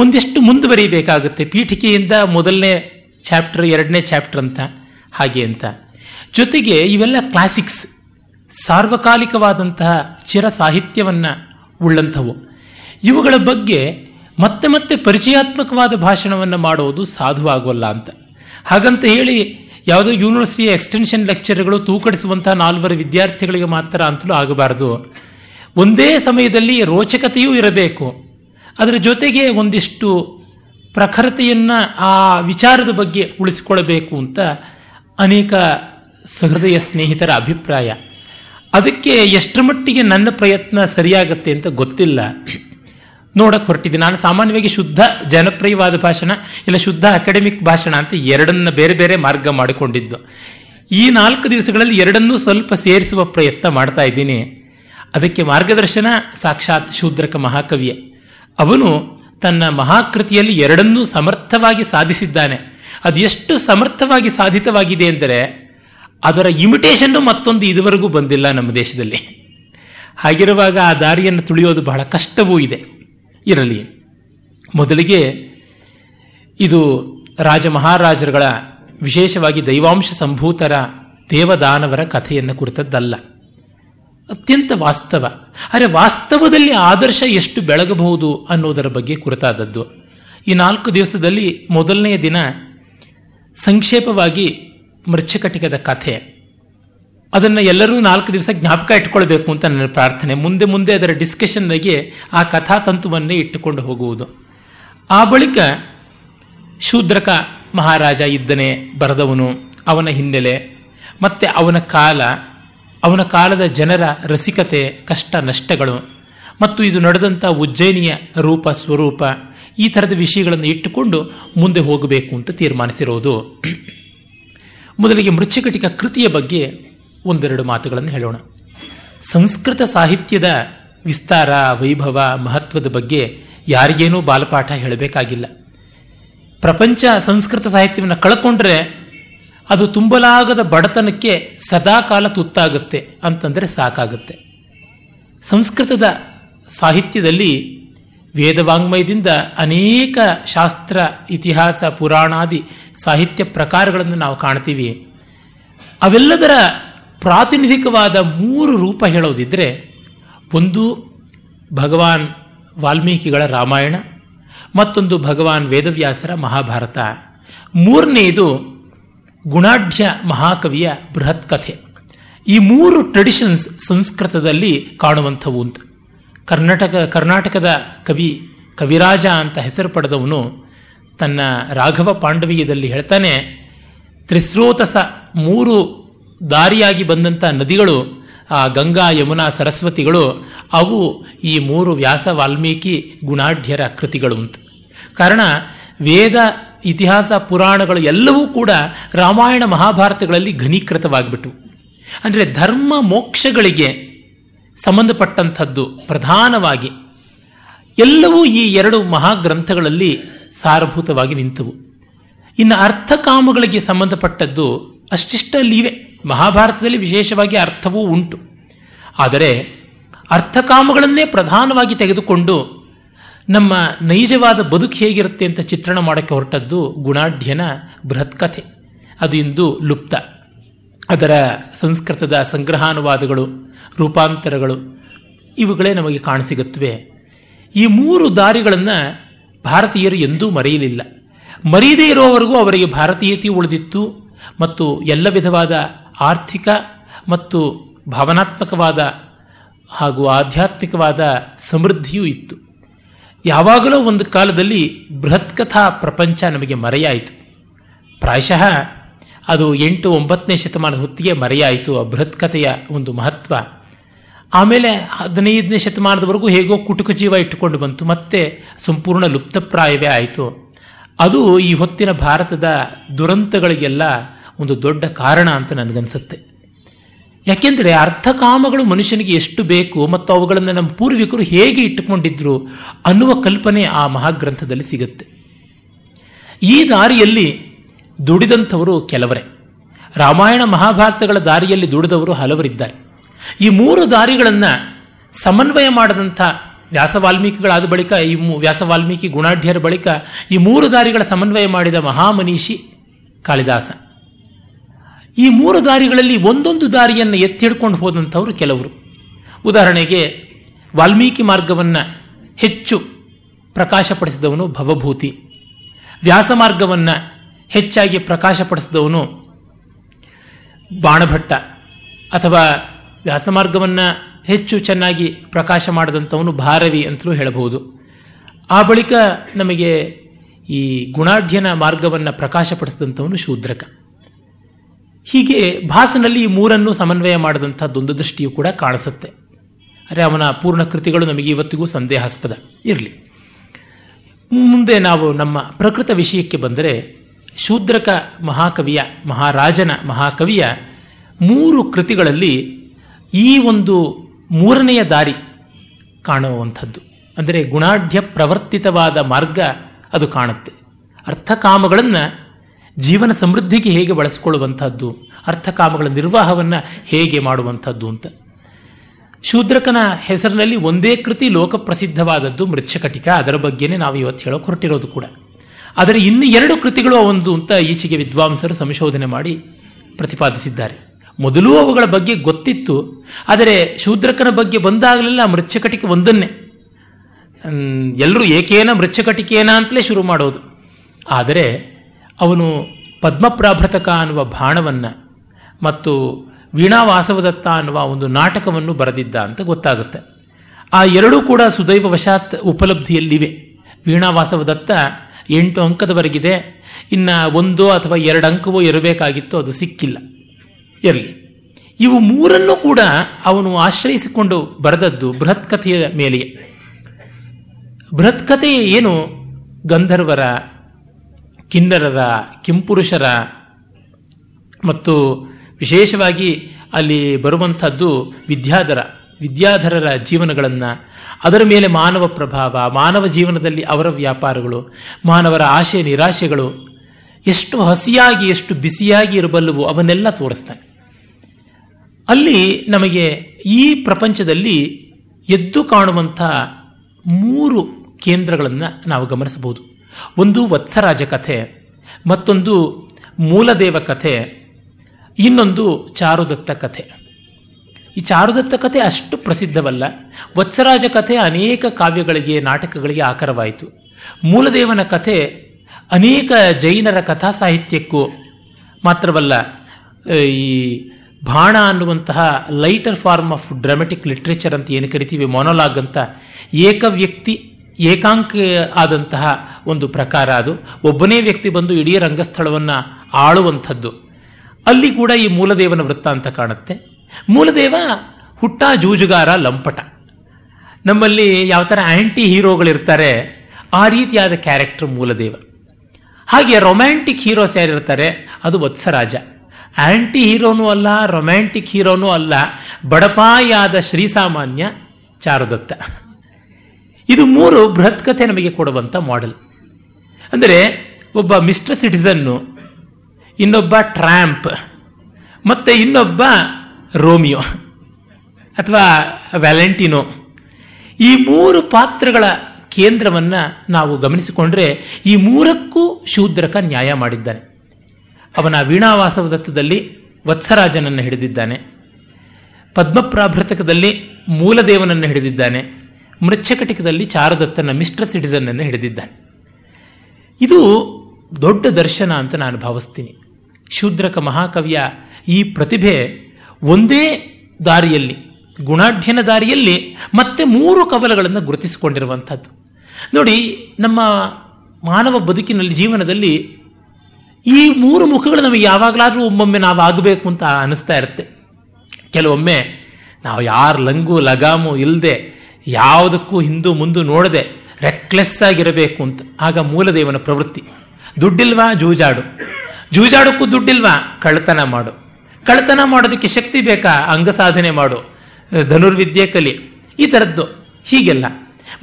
ಒಂದಿಷ್ಟು ಮುಂದುವರಿಬೇಕಾಗುತ್ತೆ, ಪೀಠಿಕೆಯಿಂದ ಮೊದಲನೇ ಚಾಪ್ಟರ್, ಎರಡನೇ ಚಾಪ್ಟರ್ ಅಂತ, ಹಾಗೆ ಅಂತ. ಜೊತೆಗೆ ಇವೆಲ್ಲ ಕ್ಲಾಸಿಕ್ಸ್, ಸಾರ್ವಕಾಲಿಕವಾದಂತಹ ಚಿರ ಸಾಹಿತ್ಯವನ್ನು ಉಳ್ಳಂಥವು. ಇವುಗಳ ಬಗ್ಗೆ ಮತ್ತೆ ಮತ್ತೆ ಪರಿಚಯಾತ್ಮಕವಾದ ಭಾಷಣವನ್ನು ಮಾಡೋದು ಸಾಧುವಾಗೋಲ್ಲ ಅಂತ. ಹಾಗಂತ ಹೇಳಿ ಯಾವುದೋ ಯೂನಿವರ್ಸಿಟಿಯ ಎಕ್ಸ್ಟೆನ್ಷನ್ ಲೆಕ್ಚರ್ಗಳು ತೂಕಡಿಸುವಂತಹ ನಾಲ್ವರು ವಿದ್ಯಾರ್ಥಿಗಳಿಗೆ ಮಾತ್ರ ಅಂತಲೂ ಆಗಬಾರದು. ಒಂದೇ ಸಮಯದಲ್ಲಿ ರೋಚಕತೆಯೂ ಇರಬೇಕು, ಅದರ ಜೊತೆಗೆ ಒಂದಿಷ್ಟು ಪ್ರಖರತೆಯನ್ನು ಆ ವಿಚಾರದ ಬಗ್ಗೆ ಉಳಿಸಿಕೊಳ್ಳಬೇಕು ಅಂತ ಅನೇಕ ಸಹೃದಯ ಸ್ನೇಹಿತರ ಅಭಿಪ್ರಾಯ. ಅದಕ್ಕೆ ಎಷ್ಟರ ಮಟ್ಟಿಗೆ ನನ್ನ ಪ್ರಯತ್ನ ಸರಿಯಾಗತ್ತೆ ಅಂತ ಗೊತ್ತಿಲ್ಲ, ನೋಡಕ್ಕೆ ಹೊರಟಿದ್ದೆ. ನಾನು ಸಾಮಾನ್ಯವಾಗಿ ಶುದ್ಧ ಜನಪ್ರಿಯವಾದ ಭಾಷಣ ಇಲ್ಲ ಶುದ್ಧ ಅಕಾಡೆಮಿಕ್ ಭಾಷಣ ಅಂತ ಎರಡನ್ನ ಬೇರೆ ಬೇರೆ ಮಾರ್ಗ ಮಾಡಿಕೊಂಡಿದ್ದು. ಈ ನಾಲ್ಕು ದಿವಸಗಳಲ್ಲಿ ಎರಡನ್ನೂ ಸ್ವಲ್ಪ ಸೇರಿಸುವ ಪ್ರಯತ್ನ ಮಾಡ್ತಾ ಇದ್ದೀನಿ. ಅದಕ್ಕೆ ಮಾರ್ಗದರ್ಶನ ಸಾಕ್ಷಾತ್ ಶೂದ್ರಕ ಮಹಾಕವಿಯ. ಅವನು ತನ್ನ ಮಹಾಕೃತಿಯಲ್ಲಿ ಎರಡನ್ನೂ ಸಮರ್ಥವಾಗಿ ಸಾಧಿಸಿದ್ದಾನೆ. ಅದು ಎಷ್ಟು ಸಮರ್ಥವಾಗಿ ಸಾಧಿತವಾಗಿದೆ ಎಂದರೆ ಅದರ ಇಮಿಟೇಷನ್ನು ಮತ್ತೊಂದು ಇದುವರೆಗೂ ಬಂದಿಲ್ಲ ನಮ್ಮ ದೇಶದಲ್ಲಿ. ಹಾಗಿರುವಾಗ ಆ ದಾರಿಯನ್ನು ತುಳಿಯೋದು ಬಹಳ ಕಷ್ಟವೂ ಇದೆ. ಇರಲಿ, ಮೊದಲಿಗೆ ಇದು ರಾಜ ಮಹಾರಾಜರುಗಳ, ವಿಶೇಷವಾಗಿ ದೈವಾಂಶ ಸಂಭೂತರ ದೇವದಾನವರ ಕಥೆಯನ್ನು ಕುರಿತದ್ದಲ್ಲ, ಅತ್ಯಂತ ವಾಸ್ತವ. ಅರೆ, ವಾಸ್ತವದಲ್ಲಿ ಆದರ್ಶ ಎಷ್ಟು ಬೆಳಗಬಹುದು ಅನ್ನೋದರ ಬಗ್ಗೆ ಕುರಿತಾದದ್ದು. ಈ ನಾಲ್ಕು ದಿವಸದಲ್ಲಿ ಮೊದಲನೆಯ ದಿನ ಸಂಕ್ಷೇಪವಾಗಿ ಮೃಚ್ಚಕಟಿಕದ ಕಥೆ. ಅದನ್ನು ಎಲ್ಲರೂ ನಾಲ್ಕು ದಿವಸ ಜ್ಞಾಪಕ ಇಟ್ಟುಕೊಳ್ಬೇಕು ಅಂತ ನನ್ನ ಪ್ರಾರ್ಥನೆ. ಮುಂದೆ ಮುಂದೆ ಅದರ ಡಿಸ್ಕಷನ್ಗೆ ಆ ಕಥಾತಂತುವನ್ನೇ ಇಟ್ಟುಕೊಂಡು ಹೋಗುವುದು. ಆ ಬಳಿಕ ಶೂದ್ರಕ ಮಹಾರಾಜ ಇದ್ದನೆ ಬರೆದವನು, ಅವನ ಹಿನ್ನೆಲೆ, ಮತ್ತೆ ಅವನ ಕಾಲ, ಅವನ ಕಾಲದ ಜನರ ರಸಿಕತೆ, ಕಷ್ಟ ನಷ್ಟಗಳು, ಮತ್ತು ಇದು ನಡೆದಂಥ ಉಜ್ಜಯಿನಿಯ ರೂಪ ಸ್ವರೂಪ, ಈ ಥರದ ವಿಷಯಗಳನ್ನು ಇಟ್ಟುಕೊಂಡು ಮುಂದೆ ಹೋಗಬೇಕು ಅಂತ ತೀರ್ಮಾನಿಸಿರೋದು. ಮೊದಲಿಗೆ ಮೃಚ್ಚಕಟಿಕ ಕೃತಿಯ ಬಗ್ಗೆ ಒಂದೆರಡು ಮಾತುಗಳನ್ನು ಹೇಳೋಣ. ಸಂಸ್ಕೃತ ಸಾಹಿತ್ಯದ ವಿಸ್ತಾರ, ವೈಭವ, ಮಹತ್ವದ ಬಗ್ಗೆ ಯಾರಿಗೇನೂ ಬಾಲಪಾಠ ಹೇಳಬೇಕಾಗಿಲ್ಲ. ಪ್ರಪಂಚ ಸಂಸ್ಕೃತ ಸಾಹಿತ್ಯವನ್ನು ಕಳ್ಕೊಂಡ್ರೆ ಅದು ತುಂಬಲಾಗದ ಬಡತನಕ್ಕೆ ಸದಾಕಾಲ ತುತ್ತಾಗುತ್ತೆ ಅಂತಂದರೆ ಸಾಕಾಗುತ್ತೆ. ಸಂಸ್ಕೃತದ ಸಾಹಿತ್ಯದಲ್ಲಿ ವೇದವಾಂಗ್ಮಯದಿಂದ ಅನೇಕ ಶಾಸ್ತ್ರ, ಇತಿಹಾಸ, ಪುರಾಣಾದಿ ಸಾಹಿತ್ಯ ಪ್ರಕಾರಗಳನ್ನು ನಾವು ಕಾಣ್ತೀವಿ. ಅವೆಲ್ಲದರ ಪ್ರಾತಿನಿಧಿಕವಾದ ಮೂರು ರೂಪ ಹೇಳೋದಿದ್ರೆ, ಒಂದು ಭಗವಾನ್ ವಾಲ್ಮೀಕಿಗಳ ರಾಮಾಯಣ, ಮತ್ತೊಂದು ಭಗವಾನ್ ವೇದವ್ಯಾಸರ ಮಹಾಭಾರತ, ಮೂರನೆಯದು ಗುಣಾಢ್ಯ ಮಹಾಕವಿಯ ಬೃಹತ್ ಕಥೆ. ಈ ಮೂರು ಟ್ರೆಡಿಷನ್ಸ್ ಸಂಸ್ಕೃತದಲ್ಲಿ ಕಾಣುವಂಥವು ಅಂತ. ಕರ್ನಾಟಕ ಕರ್ನಾಟಕದ ಕವಿ ಕವಿರಾಜ ಅಂತ ಹೆಸರು ಪಡೆದವನು ತನ್ನ ರಾಘವ ಪಾಂಡವೀಯದಲ್ಲಿ ಹೇಳ್ತಾನೆ, ತ್ರಿಸ್ರೋತಸ, ಮೂರು ದಾರಿಯಾಗಿ ಬಂದಂಥ ನದಿಗಳು, ಆ ಗಂಗಾ ಯಮುನಾ ಸರಸ್ವತಿಗಳು, ಅವು ಈ ಮೂರು ವ್ಯಾಸ ವಾಲ್ಮೀಕಿ ಗುಣಾಢ್ಯರ ಕೃತಿಗಳು ಅಂತ. ಕಾರಣ, ವೇದ, ಇತಿಹಾಸ, ಪುರಾಣಗಳು ಎಲ್ಲವೂ ಕೂಡ ರಾಮಾಯಣ ಮಹಾಭಾರತಗಳಲ್ಲಿ ಘನೀಕೃತವಾಗಿಬಿಟ್ಟವು. ಅಂದರೆ ಧರ್ಮ ಮೋಕ್ಷಗಳಿಗೆ ಸಂಬಂಧಪಟ್ಟಂಥದ್ದು ಪ್ರಧಾನವಾಗಿ ಎಲ್ಲವೂ ಈ ಎರಡು ಮಹಾಗ್ರಂಥಗಳಲ್ಲಿ ಸಾರಭೂತವಾಗಿ ನಿಂತವು. ಇನ್ನು ಅರ್ಥಕಾಮಗಳಿಗೆ ಸಂಬಂಧಪಟ್ಟದ್ದು ಅಷ್ಟಿಷ್ಟಲ್ಲಿ ಇವೆ. ಮಹಾಭಾರತದಲ್ಲಿ ವಿಶೇಷವಾಗಿ ಅರ್ಥವೂ ಉಂಟು. ಆದರೆ ಅರ್ಥಕಾಮಗಳನ್ನೇ ಪ್ರಧಾನವಾಗಿ ತೆಗೆದುಕೊಂಡು ನಮ್ಮ ನೈಜವಾದ ಬದುಕು ಹೇಗಿರುತ್ತೆ ಅಂತ ಚಿತ್ರಣ ಮಾಡೋಕ್ಕೆ ಹೊರಟದ್ದು ಗುಣಾಢ್ಯನ ಬೃಹತ್ ಕಥೆ. ಅದು ಇಂದು ಲುಪ್ತ. ಅದರ ಸಂಸ್ಕೃತದ ಸಂಗ್ರಹಾನುವಾದಗಳು, ರೂಪಾಂತರಗಳು ಇವುಗಳೇ ನಮಗೆ ಕಾಣಸಿಗುತ್ತವೆ. ಈ ಮೂರು ದಾರಿಗಳನ್ನು ಭಾರತೀಯರು ಎಂದೂ ಮರೆಯಲಿಲ್ಲ. ಮರೆಯದೇ ಇರೋವರೆಗೂ ಅವರಿಗೆ ಭಾರತೀಯತೆ ಉಳಿದಿತ್ತು ಮತ್ತು ಎಲ್ಲ ವಿಧವಾದ ಆರ್ಥಿಕ ಮತ್ತು ಭಾವನಾತ್ಮಕವಾದ ಹಾಗೂ ಆಧ್ಯಾತ್ಮಿಕವಾದ ಸಮೃದ್ಧಿಯೂ ಇತ್ತು. ಯಾವಾಗಲೂ ಒಂದು ಕಾಲದಲ್ಲಿ ಬೃಹತ್ ಕಥಾ ಪ್ರಪಂಚ ನಮಗೆ ಮರೆಯಾಯಿತು. ಪ್ರಾಯಶಃ ಅದು ಎಂಟು ಒಂಬತ್ತನೇ ಶತಮಾನದ ಹೊತ್ತಿಗೆ ಮರೆಯಾಯಿತು ಆ ಬೃಹತ್ ಕಥೆಯ ಒಂದು ಮಹತ್ವ. ಆಮೇಲೆ ಹದಿನೈದನೇ ಶತಮಾನದವರೆಗೂ ಹೇಗೋ ಕುಟುಕು ಜೀವ ಇಟ್ಟುಕೊಂಡು ಬಂತು, ಮತ್ತೆ ಸಂಪೂರ್ಣ ಲುಪ್ತಪ್ರಾಯವೇ ಆಯಿತು. ಅದು ಈ ಹೊತ್ತಿನ ಭಾರತದ ದುರಂತಗಳಿಗೆಲ್ಲ ಒಂದು ದೊಡ್ಡ ಕಾರಣ ಅಂತ ನನಗನ್ಸುತ್ತೆ. ಯಾಕೆಂದರೆ ಅರ್ಥಕಾಮಗಳು ಮನುಷ್ಯನಿಗೆ ಎಷ್ಟು ಬೇಕು ಮತ್ತು ಅವುಗಳನ್ನು ನಮ್ಮ ಪೂರ್ವಿಕರು ಹೇಗೆ ಇಟ್ಟುಕೊಂಡಿದ್ರು ಅನ್ನುವ ಕಲ್ಪನೆ ಆ ಮಹಾಗ್ರಂಥದಲ್ಲಿ ಸಿಗುತ್ತೆ. ಈ ದಾರಿಯಲ್ಲಿ ದುಡಿದಂಥವರು ಕೆಲವರೇ, ರಾಮಾಯಣ ಮಹಾಭಾರತಗಳ ದಾರಿಯಲ್ಲಿ ದುಡಿದವರು ಹಲವರಿದ್ದಾರೆ. ಈ ಮೂರು ದಾರಿಗಳನ್ನು ಸಮನ್ವಯ ಮಾಡದಂಥ ವ್ಯಾಸ ವಾಲ್ಮೀಕಿಗಳಾದ ಬಳಿಕ, ಈ ವ್ಯಾಸ ವಾಲ್ಮೀಕಿ ಗುಣಾಢ್ಯರ ಬಳಿಕ ಈ ಮೂರು ದಾರಿಗಳ ಸಮನ್ವಯ ಮಾಡಿದ ಮಹಾಮನೀಷಿ ಕಾಳಿದಾಸ. ಈ ಮೂರು ದಾರಿಗಳಲ್ಲಿ ಒಂದೊಂದು ದಾರಿಯನ್ನು ಎತ್ತಿಡ್ಕೊಂಡು ಹೋದಂಥವರು ಕೆಲವರು. ಉದಾಹರಣೆಗೆ ವಾಲ್ಮೀಕಿ ಮಾರ್ಗವನ್ನು ಹೆಚ್ಚು ಪ್ರಕಾಶಪಡಿಸಿದವನು ಭವಭೂತಿ, ವ್ಯಾಸ ಮಾರ್ಗವನ್ನು ಹೆಚ್ಚಾಗಿ ಪ್ರಕಾಶಪಡಿಸಿದವನು ಬಾಣಭಟ್ಟ, ಅಥವಾ ವ್ಯಾಸ ಮಾರ್ಗವನ್ನು ಹೆಚ್ಚು ಚೆನ್ನಾಗಿ ಪ್ರಕಾಶ ಮಾಡಿದಂಥವನು ಭಾರವಿ ಅಂತಲೂ ಹೇಳಬಹುದು. ಆ ಬಳಿಕ ನಮಗೆ ಈ ಗುಣಾಢ್ಯನ ಮಾರ್ಗವನ್ನು ಪ್ರಕಾಶಪಡಿಸಿದಂಥವನು ಶೂದ್ರಕ. ಹೀಗೆ ಭಾಸನಲ್ಲಿ ಈ ಮೂರನ್ನು ಸಮನ್ವಯ ಮಾಡಿದಂಥದ್ದೊಂದು ದೃಷ್ಟಿಯೂ ಕೂಡ ಕಾಣಿಸುತ್ತೆ. ಅರೆ, ಅವನ ಪೂರ್ಣ ಕೃತಿಗಳು ನಮಗೆ ಇವತ್ತಿಗೂ ಸಂದೇಹಾಸ್ಪದ. ಇರಲಿ, ಮುಂದೆ ನಾವು ನಮ್ಮ ಪ್ರಕೃತ ವಿಷಯಕ್ಕೆ ಬಂದರೆ, ಶೂದ್ರಕ ಮಹಾಕವಿಯ, ಮಹಾರಾಜನ ಮಹಾಕವಿಯ ಮೂರು ಕೃತಿಗಳಲ್ಲಿ ಈ ಒಂದು ಮೂರನೆಯ ದಾರಿ ಕಾಣುವಂಥದ್ದು, ಅಂದರೆ ಗುಣಾಢ್ಯ ಪ್ರವರ್ತಿತವಾದ ಮಾರ್ಗ ಅದು ಕಾಣುತ್ತೆ. ಅರ್ಥಕಾಮಗಳನ್ನು ಜೀವನ ಸಮೃದ್ಧಿಗೆ ಹೇಗೆ ಬಳಸಿಕೊಳ್ಳುವಂಥದ್ದು, ಅರ್ಥಕಾಮಗಳ ನಿರ್ವಾಹವನ್ನು ಹೇಗೆ ಮಾಡುವಂಥದ್ದು ಅಂತ. ಶೂದ್ರಕನ ಹೆಸರಿನಲ್ಲಿ ಒಂದೇ ಕೃತಿ ಲೋಕಪ್ರಸಿದ್ಧವಾದದ್ದು ಮೃಚ್ಚಕಟಿಕ, ಅದರ ಬಗ್ಗೆನೇ ನಾವು ಇವತ್ತು ಹೇಳೋಕೆ ಹೊರಟಿರೋದು ಕೂಡ. ಆದರೆ ಇನ್ನು ಎರಡು ಕೃತಿಗಳು ಒಂದು ಅಂತ ಈಚೆಗೆ ವಿದ್ವಾಂಸರು ಸಂಶೋಧನೆ ಮಾಡಿ ಪ್ರತಿಪಾದಿಸಿದ್ದಾರೆ. ಮೊದಲು ಅವುಗಳ ಬಗ್ಗೆ ಗೊತ್ತಿತ್ತು, ಆದರೆ ಶೂದ್ರಕನ ಬಗ್ಗೆ ಬಂದಾಗಲೆಲ್ಲ ಮೃಚ್ಚಕಟಿಕೆ ಒಂದನ್ನೇ ಎಲ್ಲರೂ ಏಕೇನ ಮೃಚ್ಚಕಟಿಕೇನ ಅಂತಲೇ ಶುರು ಮಾಡೋದು. ಆದರೆ ಅವನು ಪದ್ಮ ಪ್ರಾಭೃತಕ ಅನ್ನುವ ಬಾಣವನ್ನು ಮತ್ತು ವೀಣಾ ವಾಸವದತ್ತ ಅನ್ನುವ ಒಂದು ನಾಟಕವನ್ನು ಬರೆದಿದ್ದ ಅಂತ ಗೊತ್ತಾಗುತ್ತೆ. ಆ ಎರಡೂ ಕೂಡ ಸುದೈವ ವಶಾತ್ ಉಪಲಬ್ಧಿಯಲ್ಲಿವೆ. ವೀಣಾ ವಾಸವದತ್ತ ಎಂಟು ಅಂಕದವರೆಗಿದೆ, ಇನ್ನು ಒಂದೋ ಅಥವಾ ಎರಡು ಅಂಕವೋ ಇರಬೇಕಾಗಿತ್ತು, ಅದು ಸಿಕ್ಕಿಲ್ಲ. ಇರಲಿ, ಇವು ಮೂರನ್ನು ಕೂಡ ಅವನು ಆಶ್ರಯಿಸಿಕೊಂಡು ಬರೆದದ್ದು ಬೃಹತ್ ಕಥೆಯ ಮೇಲೆಯೇ. ಬೃಹತ್ ಕಥೆ ಏನು? ಗಂಧರ್ವರ, ಕಿನ್ನರರ, ಕಿಂಪುರುಷರ ಮತ್ತು ವಿಶೇಷವಾಗಿ ಅಲ್ಲಿ ಬರುವಂಥದ್ದು ವಿದ್ಯಾಧರ ವಿದ್ಯಾಧರರ ಜೀವನಗಳನ್ನು, ಅದರ ಮೇಲೆ ಮಾನವ ಪ್ರಭಾವ, ಮಾನವ ಜೀವನದಲ್ಲಿ ಅವರ ವ್ಯಾಪಾರಗಳು, ಮಾನವರ ಆಶೆ ನಿರಾಶೆಗಳು ಎಷ್ಟು ಹಸಿಯಾಗಿ ಎಷ್ಟು ಬಿಸಿಯಾಗಿ ಇರಬಲ್ಲವು ಅವನ್ನೆಲ್ಲ ತೋರಿಸ್ತಾನೆ. ಅಲ್ಲಿ ನಮಗೆ ಈ ಪ್ರಪಂಚದಲ್ಲಿ ಎದ್ದು ಕಾಣುವಂಥ ಮೂರು ಕೇಂದ್ರಗಳನ್ನು ನಾವು ಗಮನಿಸಬಹುದು. ಒಂದು ವತ್ಸರಾಜ ಕಥೆ, ಮತ್ತೊಂದು ಮೂಲದೇವ ಕಥೆ, ಇನ್ನೊಂದು ಚಾರುದತ್ತ ಕಥೆ. ಈ ಚಾರುದತ್ತ ಕಥೆ ಅಷ್ಟು ಪ್ರಸಿದ್ಧವಲ್ಲ. ವತ್ಸರಾಜ ಕಥೆ ಅನೇಕ ಕಾವ್ಯಗಳಿಗೆ, ನಾಟಕಗಳಿಗೆ ಆಕರವಾಯಿತು. ಮೂಲದೇವನ ಕಥೆ ಅನೇಕ ಜೈನರ ಕಥಾ ಸಾಹಿತ್ಯಕ್ಕೂ ಮಾತ್ರವಲ್ಲ, ಈ ಬಾಣ ಅನ್ನುವಂತಹ lighter form of dramatic literature ಅಂತ ಏನು ಕರಿತೀವಿ, ಮೊನೊಲಾಗ್ ಅಂತ, ಏಕ ವ್ಯಕ್ತಿ ಏಕಾಂಕ ಆದಂತಹ ಒಂದು ಪ್ರಕಾರ. ಅದು ಒಬ್ಬನೇ ವ್ಯಕ್ತಿ ಬಂದು ಇಡೀ ರಂಗಸ್ಥಳವನ್ನು ಆಳುವಂಥದ್ದು. ಅಲ್ಲಿ ಕೂಡ ಈ ಮೂಲದೇವನ ವೃತ್ತ ಅಂತ ಕಾಣುತ್ತೆ. ಮೂಲದೇವ ಹುಟ್ಟ ಜೂಜುಗಾರ, ಲಂಪಟ. ನಮ್ಮಲ್ಲಿ ಯಾವ ಥರ ಆಂಟಿ ಹೀರೋಗಳಿರ್ತಾರೆ ಆ ರೀತಿಯಾದ ಕ್ಯಾರೆಕ್ಟರ್ ಮೂಲದೇವ. ಹಾಗೆ ರೊಮ್ಯಾಂಟಿಕ್ ಹೀರೋಸ್ ಯಾರಿರ್ತಾರೆ ಅದು ವತ್ಸರಾಜ. ಆಂಟಿ ಹೀರೋನೂ ಅಲ್ಲ, ರೊಮ್ಯಾಂಟಿಕ್ ಹೀರೋನೂ ಅಲ್ಲ, ಬಡಪಾಯಾದ ಶ್ರೀಸಾಮಾನ್ಯ ಚಾರುದತ್ತ. ಇದು ಮೂರು ಬೃಹತ್ ಕಥೆ ನಮಗೆ ಕೊಡುವಂಥ ಮಾಡೆಲ್. ಅಂದರೆ ಒಬ್ಬ ಮಿಸ್ಟರ್ ಸಿಟಿಸನ್ನು, ಇನ್ನೊಬ್ಬ ಟ್ರ್ಯಾಂಪ್, ಮತ್ತು ಇನ್ನೊಬ್ಬ ರೋಮಿಯೋ ಅಥವಾ ವ್ಯಾಲೆಂಟಿನೋ. ಈ ಮೂರು ಪಾತ್ರಗಳ ಕೇಂದ್ರವನ್ನು ನಾವು ಗಮನಿಸಿಕೊಂಡ್ರೆ ಈ ಮೂರಕ್ಕೂ ಶೂದ್ರಕ ನ್ಯಾಯ ಮಾಡಿದ್ದಾನೆ. ಅವನ ವೀಣಾವಾಸವದತ್ತದಲ್ಲಿ ವತ್ಸರಾಜನನ್ನು ಹಿಡಿದಿದ್ದಾನೆ, ಪದ್ಮಪ್ರಾಭೃತಕದಲ್ಲಿ ಮೂಲದೇವನನ್ನು ಹಿಡಿದಿದ್ದಾನೆ, ಮೃಚ್ಛಕಟಿಕದಲ್ಲಿ ಚಾರುದತ್ತನ ಮಿಸ್ಟರ್ ಸಿಟಿಸನ್ ಅನ್ನು ಹಿಡಿದಿದ್ದಾನೆ. ಇದು ದೊಡ್ಡ ದರ್ಶನ ಅಂತ ನಾನು ಭಾವಿಸ್ತೀನಿ. ಶೂದ್ರಕ ಮಹಾಕವಿಯ ಈ ಪ್ರತಿಭೆ ಒಂದೇ ದಾರಿಯಲ್ಲಿ, ಗುಣಾಢ್ಯನ ದಾರಿಯಲ್ಲಿ ಮತ್ತೆ ಮೂರು ಕವಲಗಳನ್ನು ಗುರುತಿಸಿಕೊಂಡಿರುವಂಥದ್ದು. ನೋಡಿ, ನಮ್ಮ ಮಾನವ ಬದುಕಿನಲ್ಲಿ, ಜೀವನದಲ್ಲಿ ಈ ಮೂರು ಮುಖಗಳು ನಮಗೆ ಯಾವಾಗಲಾದರೂ ಒಮ್ಮೊಮ್ಮೆ ನಾವು ಆಗಬೇಕು ಅಂತ ಅನಿಸ್ತಾ ಇರುತ್ತೆ. ಕೆಲವೊಮ್ಮೆ ನಾವು ಯಾರು ಲಂಗು ಲಗಾಮು ಇಲ್ಲದೆ ಯಾವುದಕ್ಕೂ ಹಿಂದೂ ಮುಂದೂ ನೋಡದೆ ರೆಕ್ಲೆಸ್ ಆಗಿರಬೇಕು ಅಂತ. ಆಗ ಮೂಲದೇವನ ಪ್ರವೃತ್ತಿ. ದುಡ್ಡಿಲ್ವಾ? ಜೂಜಾಡು. ಜೂಜಾಡಕ್ಕೂ ದುಡ್ಡಿಲ್ವಾ? ಕಳ್ಳತನ ಮಾಡು. ಕಳ್ಳತನ ಮಾಡೋದಕ್ಕೆ ಶಕ್ತಿ ಬೇಕಾ? ಅಂಗ ಸಾಧನೆ ಮಾಡು, ಧನುರ್ವಿದ್ಯೆ ಕಲಿ, ಈ ಥರದ್ದು. ಹೀಗೆಲ್ಲ.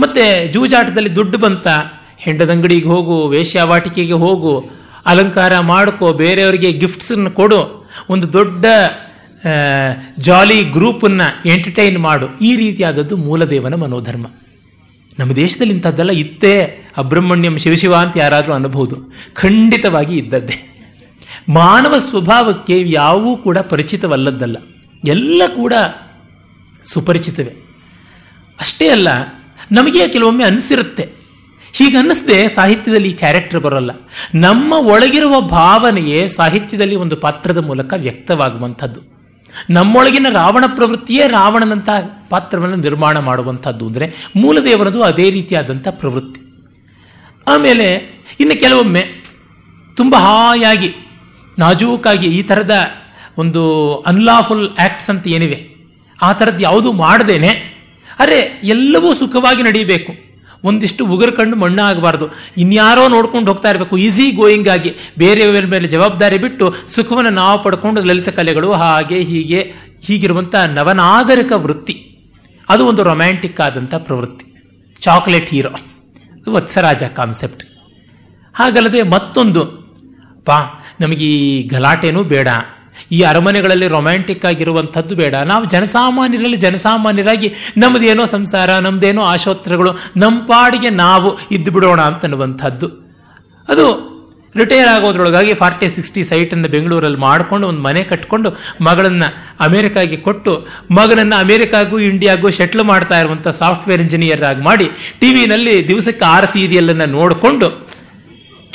ಮತ್ತೆ ಜೂಜಾಟದಲ್ಲಿ ದುಡ್ಡು ಬಂತ, ಹೆಂಡದಂಗಡಿಗೆ ಹೋಗು, ವೇಶ್ಯಾವಾಟಿಕೆಗೆ ಹೋಗು, ಅಲಂಕಾರ ಮಾಡ್ಕೋ, ಬೇರೆಯವರಿಗೆ ಗಿಫ್ಟ್ಸನ್ನು ಕೊಡು, ಒಂದು ದೊಡ್ಡ ಜಾಲಿ ಗ್ರೂಪನ್ನು ಎಂಟರ್ಟೈನ್ ಮಾಡು. ಈ ರೀತಿಯಾದದ್ದು ಮೂಲದೇವನ ಮನೋಧರ್ಮ. ನಮ್ಮ ದೇಶದಲ್ಲಿ ಇಂಥದ್ದೆಲ್ಲ ಇತ್ತೇ. ಅಬ್ರಹ್ಮಣ್ಯಂ ಶಿವಶಿವ ಅಂತ ಯಾರಾದರೂ ಅನ್ನಬಹುದು. ಖಂಡಿತವಾಗಿ ಇದ್ದದ್ದೇ. ಮಾನವ ಸ್ವಭಾವಕ್ಕೆ ಯಾವೂ ಕೂಡ ಪರಿಚಿತವಲ್ಲದ್ದಲ್ಲ, ಎಲ್ಲ ಕೂಡ ಸುಪರಿಚಿತವೇ. ಅಷ್ಟೇ ಅಲ್ಲ, ನಮಗೆ ಕೆಲವೊಮ್ಮೆ ಅನಿಸಿರುತ್ತೆ. ಹೀಗನ್ನಿಸದೆ ಸಾಹಿತ್ಯದಲ್ಲಿ ಈ ಕ್ಯಾರೆಕ್ಟರ್ ಬರೋಲ್ಲ. ನಮ್ಮ ಒಳಗಿರುವ ಭಾವನೆಯೇ ಸಾಹಿತ್ಯದಲ್ಲಿ ಒಂದು ಪಾತ್ರದ ಮೂಲಕ ವ್ಯಕ್ತವಾಗುವಂಥದ್ದು. ನಮ್ಮೊಳಗಿನ ರಾವಣ ಪ್ರವೃತ್ತಿಯೇ ರಾವಣನಂತಹ ಪಾತ್ರವನ್ನು ನಿರ್ಮಾಣ ಮಾಡುವಂಥದ್ದು. ಅಂದರೆ ಮೂಲದೇವರದು ಅದೇ ರೀತಿಯಾದಂಥ ಪ್ರವೃತ್ತಿ. ಆಮೇಲೆ ಇನ್ನು ಕೆಲವೊಮ್ಮೆ ತುಂಬ ಹಾಯಾಗಿ ನಾಜೂಕಾಗಿ ಈ ಥರದ ಒಂದು ಅನ್ಲಾಫುಲ್ ಆ್ಯಕ್ಟ್ಸ್ ಅಂತ ಏನಿವೆ, ಆ ಥರದ್ದು ಯಾವುದೂ ಮಾಡದೇನೆ ಅರೆ ಎಲ್ಲವೂ ಸುಖವಾಗಿ ನಡೀಬೇಕು, ಒಂದಿಷ್ಟು ಉಗುರು ಕಂಡು ಮಣ್ಣಾಗಬಾರ್ದು, ಇನ್ಯಾರೋ ನೋಡ್ಕೊಂಡು ಹೋಗ್ತಾ ಇರಬೇಕು, ಈಸಿ ಗೋಯಿಂಗ್ ಆಗಿ ಬೇರೆಯವರ ಮೇಲೆ ಜವಾಬ್ದಾರಿ ಬಿಟ್ಟು ಸುಖವನ್ನು ನಾವು ಪಡ್ಕೊಂಡು ಲಲಿತ ಕಲೆಗಳು ಹಾಗೆ ಹೀಗೆ ಹೀಗಿರುವಂಥ ನವನಾಗರಿಕ ವೃತ್ತಿ, ಅದು ಒಂದು ರೊಮ್ಯಾಂಟಿಕ್ ಆದಂಥ ಪ್ರವೃತ್ತಿ. Chocolate hero, Vatsaraja concept. ಹಾಗಲ್ಲದೆ ಮತ್ತೊಂದು, ಪಾ ನಮಗೆ ಈ ಗಲಾಟೆನೂ ಬೇಡ, ಈ ಅರಮನೆಗಳಲ್ಲಿ ರೊಮ್ಯಾಂಟಿಕ್ ಆಗಿರುವಂಥದ್ದು ಬೇಡ, ನಾವು ಜನಸಾಮಾನ್ಯರಲ್ಲಿ ಜನಸಾಮಾನ್ಯರಾಗಿ ನಮ್ಮದೇನೋ ಸಂಸಾರ, ನಮ್ಮದೇನೋ ಆಶೋತ್ತರಗಳು, ನಮ್ಮ ಪಾಡಿಗೆ ನಾವು ಇದ್ದು ಬಿಡೋಣ ಅಂತನ್ನುವಂಥದ್ದು. ಅದು ರಿಟೈರ್ ಆಗೋದ್ರೊಳಗಾಗಿ ಫಾರ್ಟಿ ಸಿಕ್ಸ್ಟಿ ಸೈಟನ್ನು ಬೆಂಗಳೂರಲ್ಲಿ ಮಾಡಿಕೊಂಡು ಒಂದು ಮನೆ ಕಟ್ಕೊಂಡು ಮಗಳನ್ನು ಅಮೆರಿಕಾಗೆ ಕೊಟ್ಟು ಮಗನನ್ನು ಅಮೆರಿಕಾಗೂ ಇಂಡಿಯಾಗೂ ಶೆಟ್ಲ್ ಮಾಡ್ತಾ ಇರುವಂಥ ಸಾಫ್ಟ್ವೇರ್ ಇಂಜಿನಿಯರ್ ಆಗಿ ಮಾಡಿ ಟಿವಿನಲ್ಲಿ ದಿವಸಕ್ಕೆ ಆರು ಸೀರಿಯಲನ್ನು ನೋಡಿಕೊಂಡು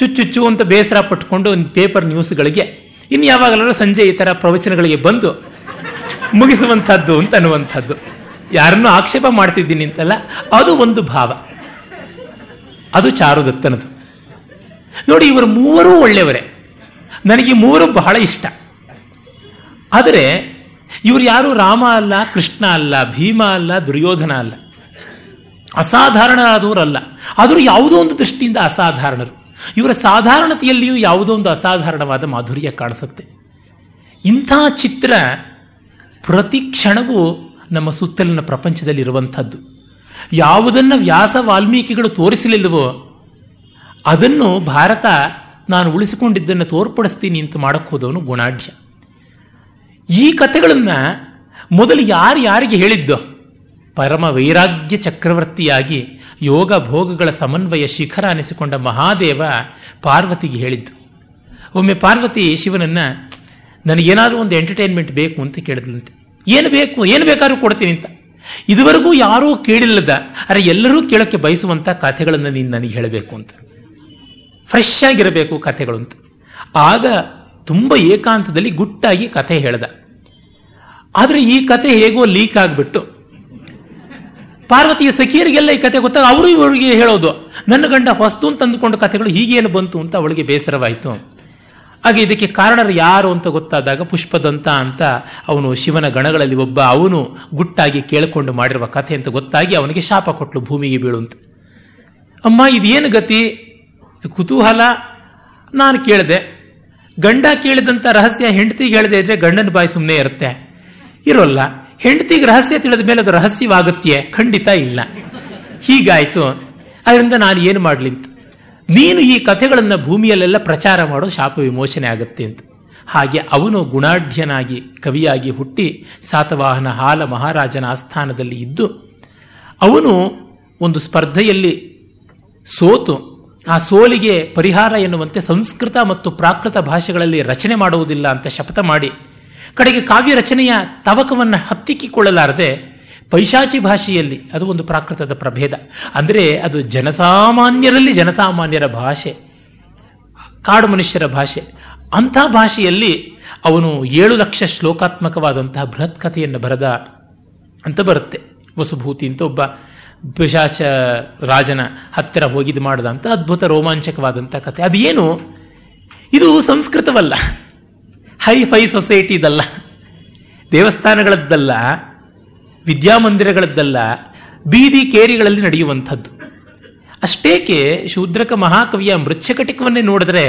ಚುಚ್ಚುಚ್ಚು ಅಂತ ಬೇಸರ ಪಟ್ಟುಕೊಂಡು ಪೇಪರ್ ನ್ಯೂಸ್ಗಳಿಗೆ ಇನ್ನು ಯಾವಾಗಲೂ ಸಂಜೆ ಈ ಥರ ಪ್ರವಚನಗಳಿಗೆ ಬಂದು ಮುಗಿಸುವಂಥದ್ದು ಅಂತ ಅನ್ನುವಂಥದ್ದು. ಯಾರನ್ನೂ ಆಕ್ಷೇಪ ಮಾಡ್ತಿದ್ದೀನಿ ಅಂತಲ್ಲ, ಅದು ಒಂದು ಭಾವ, ಅದು ಚಾರುದತ್ತನದು. ನೋಡಿ, ಇವರು ಮೂವರೂ ಒಳ್ಳೆಯವರೇ, ನನಗೆ ಮೂವರು ಬಹಳ ಇಷ್ಟ. ಆದರೆ ಇವರು ಯಾರು ರಾಮ ಅಲ್ಲ, ಕೃಷ್ಣ ಅಲ್ಲ, ಭೀಮ ಅಲ್ಲ, ದುರ್ಯೋಧನ ಅಲ್ಲ, ಅಸಾಧಾರಣರಾದವರಲ್ಲ. ಆದರೂ ಯಾವುದೋ ಒಂದು ದೃಷ್ಟಿಯಿಂದ ಅಸಾಧಾರಣರು. ಇವರ ಸಾಧಾರಣತೆಯಲ್ಲಿಯೂ ಯಾವುದೋ ಒಂದು ಅಸಾಧಾರಣವಾದ ಮಾಧುರ್ಯ ಕಾಣಿಸುತ್ತೆ. ಇಂಥ ಚಿತ್ರ ಪ್ರತಿ ಕ್ಷಣವೂ ನಮ್ಮ ಸುತ್ತಲಿನ ಪ್ರಪಂಚದಲ್ಲಿ ಇರುವಂಥದ್ದು. ಯಾವುದನ್ನು ವ್ಯಾಸ ವಾಲ್ಮೀಕಿಗಳು ತೋರಿಸಲಿಲ್ಲವೋ ಅದನ್ನು ಭಾರತ ನಾನು ಉಳಿಸಿಕೊಂಡಿದ್ದನ್ನು ತೋರ್ಪಡಿಸ್ತೀನಿ ಅಂತ ಮಾಡಕ್ಕೋದವನು ಗುಣಾಢ್ಯ. ಈ ಕಥೆಗಳನ್ನು ಮೊದಲು ಯಾರು ಯಾರಿಗೆ ಹೇಳಿದ್ದೋ, ಪರಮ ವೈರಾಗ್ಯ ಚಕ್ರವರ್ತಿಯಾಗಿ ಯೋಗ ಭೋಗಗಳ ಸಮನ್ವಯ ಶಿಖರ ಅನಿಸಿಕೊಂಡ ಮಹಾದೇವ ಪಾರ್ವತಿಗೆ ಹೇಳಿದ್ದು. ಒಮ್ಮೆ ಪಾರ್ವತಿ ಶಿವನನ್ನು, ನನಗೇನಾದರೂ ಒಂದು ಎಂಟರ್ಟೈನ್ಮೆಂಟ್ ಬೇಕು ಅಂತ ಕೇಳಿದ್ಲಂತೆ. ಏನು ಬೇಕು? ಏನು ಬೇಕಾದ್ರೂ ಕೊಡ್ತೀನಿ ಅಂತ. ಇದುವರೆಗೂ ಯಾರೂ ಕೇಳಿಲ್ಲದ, ಅರೆ ಎಲ್ಲರೂ ಕೇಳೋಕ್ಕೆ ಬಯಸುವಂಥ ಕಥೆಗಳನ್ನು ನೀನು ನನಗೆ ಹೇಳಬೇಕು ಅಂತ, ಫ್ರೆಶ್ ಆಗಿರಬೇಕು ಕಥೆಗಳು ಅಂತ. ಆಗ ತುಂಬ ಏಕಾಂತದಲ್ಲಿ ಗುಟ್ಟಾಗಿ ಕಥೆ ಹೇಳ್ದ. ಆದರೆ ಈ ಕಥೆ ಹೇಗೋ ಲೀಕ್ ಆಗಿಬಿಟ್ಟು ಪಾರ್ವತಿಯ ಸಖಿಯರಿಗೆಲ್ಲ ಈ ಕಥೆ ಗೊತ್ತಾಗ ಅವರು ಇವರಿಗೆ ಹೇಳೋದು, ನನ್ನ ಗಂಡ ಹೊಸ್ತು ತಂದುಕೊಂಡ ಕಥೆಗಳು ಹೀಗೇನು ಬಂತು ಅಂತ ಅವಳಿಗೆ ಬೇಸರವಾಯಿತು. ಹಾಗೆ ಇದಕ್ಕೆ ಕಾರಣರು ಯಾರು ಅಂತ ಗೊತ್ತಾದಾಗ ಪುಷ್ಪದಂತ ಅಂತ ಅವನು ಶಿವನ ಗಣಗಳಲ್ಲಿ ಒಬ್ಬ, ಅವನು ಗುಟ್ಟಾಗಿ ಕೇಳಿಕೊಂಡು ಮಾಡಿರುವ ಕಥೆ ಅಂತ ಗೊತ್ತಾಗಿ ಅವನಿಗೆ ಶಾಪ ಕೊಟ್ಟಳು, ಭೂಮಿಗೆ ಬೀಳುವಂತ. ಅಮ್ಮ ಇದೇನು ಗತಿ? ಕುತೂಹಲ, ನಾನು ಕೇಳಿದೆ, ಗಂಡ ಕೇಳಿದಂಥ ರಹಸ್ಯ ಹೆಂಡತಿಗೆ ಹೇಳದೆ ಇದ್ರೆ ಗಂಡನ ಬಾಯಿ ಸುಮ್ಮನೆ ಇರುತ್ತೆ? ಇರೋಲ್ಲ. ಹೆಂಡತಿಗೆ ರಹಸ್ಯ ತಿಳಿದ ಮೇಲೆ ಅದು ರಹಸ್ಯವಾಗತ್ಯೆ? ಖಂಡಿತ ಇಲ್ಲ. ಹೀಗಾಯಿತು, ಅದರಿಂದ ನಾನು ಏನು ಮಾಡಲಿ ಅಂತ. ನೀನು ಈ ಕಥೆಗಳನ್ನು ಭೂಮಿಯಲ್ಲೆಲ್ಲ ಪ್ರಚಾರ ಮಾಡೋ, ಶಾಪ ವಿಮೋಚನೆ ಆಗುತ್ತೆ ಅಂತ. ಹಾಗೆ ಅವನು ಗುಣಾಢ್ಯನಾಗಿ ಕವಿಯಾಗಿ ಹುಟ್ಟಿ ಸಾತವಾಹನ ಹಾಲ ಮಹಾರಾಜನ ಆಸ್ಥಾನದಲ್ಲಿ ಇದ್ದು ಅವನು ಒಂದು ಸ್ಪರ್ಧೆಯಲ್ಲಿ ಸೋತು, ಆ ಸೋಲಿಗೆ ಪರಿಹಾರ ಎನ್ನುವಂತೆ ಸಂಸ್ಕೃತ ಮತ್ತು ಪ್ರಾಕೃತ ಭಾಷೆಗಳಲ್ಲಿ ರಚನೆ ಮಾಡುವುದಿಲ್ಲ ಅಂತ ಶಪಥ ಮಾಡಿ ಕಡೆಗೆ ಕಾವ್ಯ ರಚನೆಯ ತವಕವನ್ನು ಹತ್ತಿಕ್ಕಿಕೊಳ್ಳಲಾರದೆ ಪೈಶಾಚಿ ಭಾಷೆಯಲ್ಲಿ, ಅದು ಒಂದು ಪ್ರಾಕೃತದ ಪ್ರಭೇದ, ಅಂದರೆ ಅದು ಜನಸಾಮಾನ್ಯರಲ್ಲಿ ಜನಸಾಮಾನ್ಯರ ಭಾಷೆ, ಕಾಡು ಮನುಷ್ಯರ ಭಾಷೆ, ಅಂಥ ಭಾಷೆಯಲ್ಲಿ ಅವನು ಏಳು ಲಕ್ಷ ಶ್ಲೋಕಾತ್ಮಕವಾದಂತಹ ಬೃಹತ್ ಕಥೆಯನ್ನು ಬರೆದ ಅಂತ ಬರುತ್ತೆ. ವಸುಭೂತಿ ಅಂತ ಒಬ್ಬ ಪಿಶಾಚ ರಾಜನ ಹತ್ತಿರ ಹೋಗಿದ್ದು ಮಾಡಿದ ಅಂತ ಅದ್ಭುತ ರೋಮಾಂಚಕವಾದಂಥ ಕಥೆ. ಅದೇನು, ಇದು ಸಂಸ್ಕೃತವಲ್ಲ, ಹೈ ಫೈ ಸೊಸೈಟಿದಲ್ಲ, ದೇವಸ್ಥಾನಗಳದ್ದಲ್ಲ, ವಿದ್ಯಾಮಂದಿರಗಳದ್ದಲ್ಲ, ಬೀದಿ ಕೇರಿಗಳಲ್ಲಿ ನಡೆಯುವಂಥದ್ದು. ಅಷ್ಟೇಕೆ ಶೂದ್ರಕ ಮಹಾಕವಿಯ ಮೃಚ್ಚಕಟಿಕವನ್ನೇ ನೋಡಿದ್ರೆ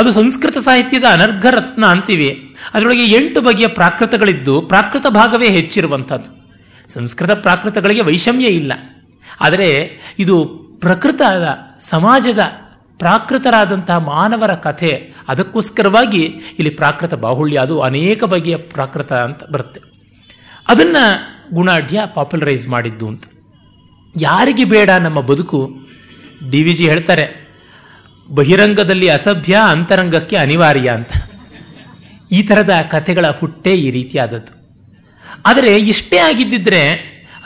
ಅದು ಸಂಸ್ಕೃತ ಸಾಹಿತ್ಯದ ಅನರ್ಘ ರತ್ನ ಅಂತಿವೆ. ಅದರೊಳಗೆ ಎಂಟು ಬಗೆಯ ಪ್ರಾಕೃತಗಳಿದ್ದು ಪ್ರಾಕೃತ ಭಾಗವೇ ಹೆಚ್ಚಿರುವಂಥದ್ದು. ಸಂಸ್ಕೃತ ಪ್ರಾಕೃತಗಳಿಗೆ ವೈಷಮ್ಯ ಇಲ್ಲ, ಆದರೆ ಇದು ಪ್ರಕೃತ ಸಮಾಜದ ಪ್ರಾಕೃತರಾದಂತಹ ಮಾನವರ ಕಥೆ. ಅದಕ್ಕೋಸ್ಕರವಾಗಿ ಇಲ್ಲಿ ಪ್ರಾಕೃತ ಬಾಹುಳ್ಯ, ಅದು ಅನೇಕ ಬಗೆಯ ಪ್ರಾಕೃತ ಅಂತ ಬರುತ್ತೆ. ಅದನ್ನು ಗುಣಾಢ್ಯ ಪಾಪ್ಯುಲರೈಸ್ ಮಾಡಿದ್ದು ಅಂತ. ಯಾರಿಗೆ ಬೇಡ ನಮ್ಮ ಬದುಕು? ಡಿ ವಿ ಜಿ ಹೇಳ್ತಾರೆ, ಬಹಿರಂಗದಲ್ಲಿ ಅಸಭ್ಯ, ಅಂತರಂಗಕ್ಕೆ ಅನಿವಾರ್ಯ ಅಂತ. ಈ ಥರದ ಕಥೆಗಳ ಹುಟ್ಟೆ ಈ ರೀತಿಯಾದದ್ದು. ಆದರೆ ಇಷ್ಟೇ ಆಗಿದ್ದಿದ್ರೆ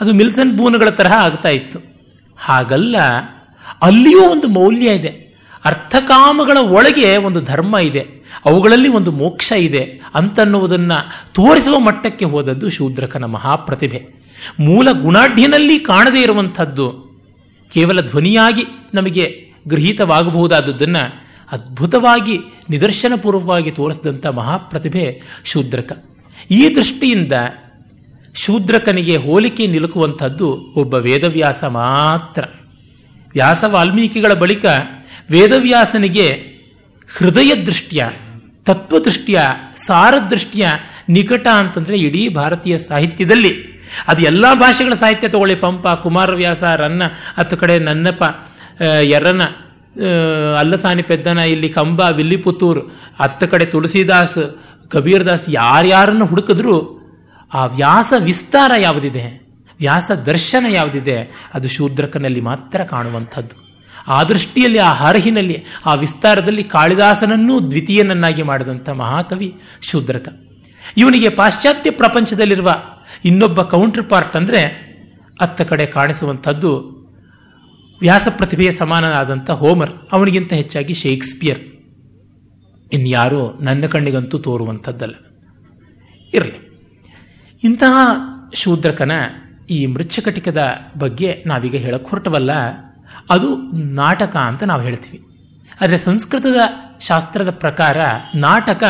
ಅದು ಮಿಲ್ಸನ್ ಬೂನುಗಳ ತರಹ ಆಗ್ತಾ ಇತ್ತು. ಹಾಗಲ್ಲ, ಅಲ್ಲಿಯೂ ಒಂದು ಮೌಲ್ಯ ಇದೆ. ಅರ್ಥಕಾಮಗಳ ಒಳಗೆ ಒಂದು ಧರ್ಮ ಇದೆ, ಅವುಗಳಲ್ಲಿ ಒಂದು ಮೋಕ್ಷ ಇದೆ ಅಂತನ್ನುವುದನ್ನು ತೋರಿಸುವ ಮಟ್ಟಕ್ಕೆ ಹೋದದ್ದು ಶೂದ್ರಕನ ಮಹಾಪ್ರತಿಭೆ. ಮೂಲ ಗುಣಾಢ್ಯನಲ್ಲಿ ಕಾಣದೇ ಇರುವಂಥದ್ದು ಕೇವಲ ಧ್ವನಿಯಾಗಿ ನಮಗೆ ಗೃಹೀತವಾಗಬಹುದಾದದ್ದನ್ನು ಅದ್ಭುತವಾಗಿ ನಿದರ್ಶನಪೂರ್ವಕವಾಗಿ ತೋರಿಸಿದಂಥ ಮಹಾಪ್ರತಿಭೆ ಶೂದ್ರಕ. ಈ ದೃಷ್ಟಿಯಿಂದ ಶೂದ್ರಕನಿಗೆ ಹೋಲಿಕೆ ನಿಲುಕುವಂಥದ್ದು ಒಬ್ಬ ವೇದವ್ಯಾಸ ಮಾತ್ರ. ವ್ಯಾಸ ವಾಲ್ಮೀಕಿಗಳ ಬಳಿಕ ವೇದವ್ಯಾಸನಿಗೆ ಹೃದಯ ದೃಷ್ಟಿಯ, ತತ್ವದೃಷ್ಟಿಯ, ಸಾರದೃಷ್ಟಿಯ ನಿಕಟ ಅಂತಂದರೆ ಇಡೀ ಭಾರತೀಯ ಸಾಹಿತ್ಯದಲ್ಲಿ ಅದು ಎಲ್ಲ ಭಾಷೆಗಳ ಸಾಹಿತ್ಯ ತಗೊಳ್ಳಿ, ಪಂಪ, ಕುಮಾರವ್ಯಾಸ, ರನ್ನ, ಹತ್ತು ಕಡೆ ನನ್ನಪ, ಎರನ, ಅಲ್ಲಸಾನಿ ಪೆದ್ದನ, ಇಲ್ಲಿ ಕಂಬ, ವಿಲ್ಲಿಪುತ್ತೂರು, ಹತ್ತು ಕಡೆ ತುಳಸಿದಾಸ್, ಕಬೀರ್ದಾಸ್, ಯಾರ್ಯಾರನ್ನು ಹುಡುಕಿದ್ರೂ ಆ ವ್ಯಾಸ ವಿಸ್ತಾರ ಯಾವುದಿದೆ, ವ್ಯಾಸ ದರ್ಶನ ಯಾವುದಿದೆ, ಅದು ಶೂದ್ರಕನಲ್ಲಿ ಮಾತ್ರ ಕಾಣುವಂಥದ್ದು. ಆ ದೃಷ್ಟಿಯಲ್ಲಿ, ಆ ಹರಹಿನಲ್ಲಿ, ಆ ವಿಸ್ತಾರದಲ್ಲಿ ಕಾಳಿದಾಸನನ್ನೂ ದ್ವಿತೀಯನನ್ನಾಗಿ ಮಾಡಿದಂಥ ಮಹಾಕವಿ ಶೂದ್ರಕ. ಇವನಿಗೆ ಪಾಶ್ಚಾತ್ಯ ಪ್ರಪಂಚದಲ್ಲಿರುವ ಇನ್ನೊಬ್ಬ ಕೌಂಟರ್ ಪಾರ್ಟ್ ಅಂದರೆ ಅತ್ತ ಕಡೆ ಕಾಣಿಸುವಂಥದ್ದು ವ್ಯಾಸ ಪ್ರತಿಭೆಯ ಸಮಾನನಾದಂಥ ಹೋಮರ್, ಅವನಿಗಿಂತ ಹೆಚ್ಚಾಗಿ ಶೇಕ್ಸ್ಪಿಯರ್, ಇನ್ಯಾರೋ ನನ್ನ ಕಣ್ಣಿಗಂತೂ ತೋರುವಂಥದ್ದಲ್ಲ. ಇರಲಿ, ಇಂತಹ ಶೂದ್ರಕನ ಈ ಮೃಚ್ಚಕಟಿಕದ ಬಗ್ಗೆ ನಾವೀಗ ಹೇಳಕ್ಕೆ ಹೊರಟವಲ್ಲ, ಅದು ನಾಟಕ ಅಂತ ನಾವು ಹೇಳ್ತೀವಿ. ಆದರೆ ಸಂಸ್ಕೃತದ ಶಾಸ್ತ್ರದ ಪ್ರಕಾರ ನಾಟಕ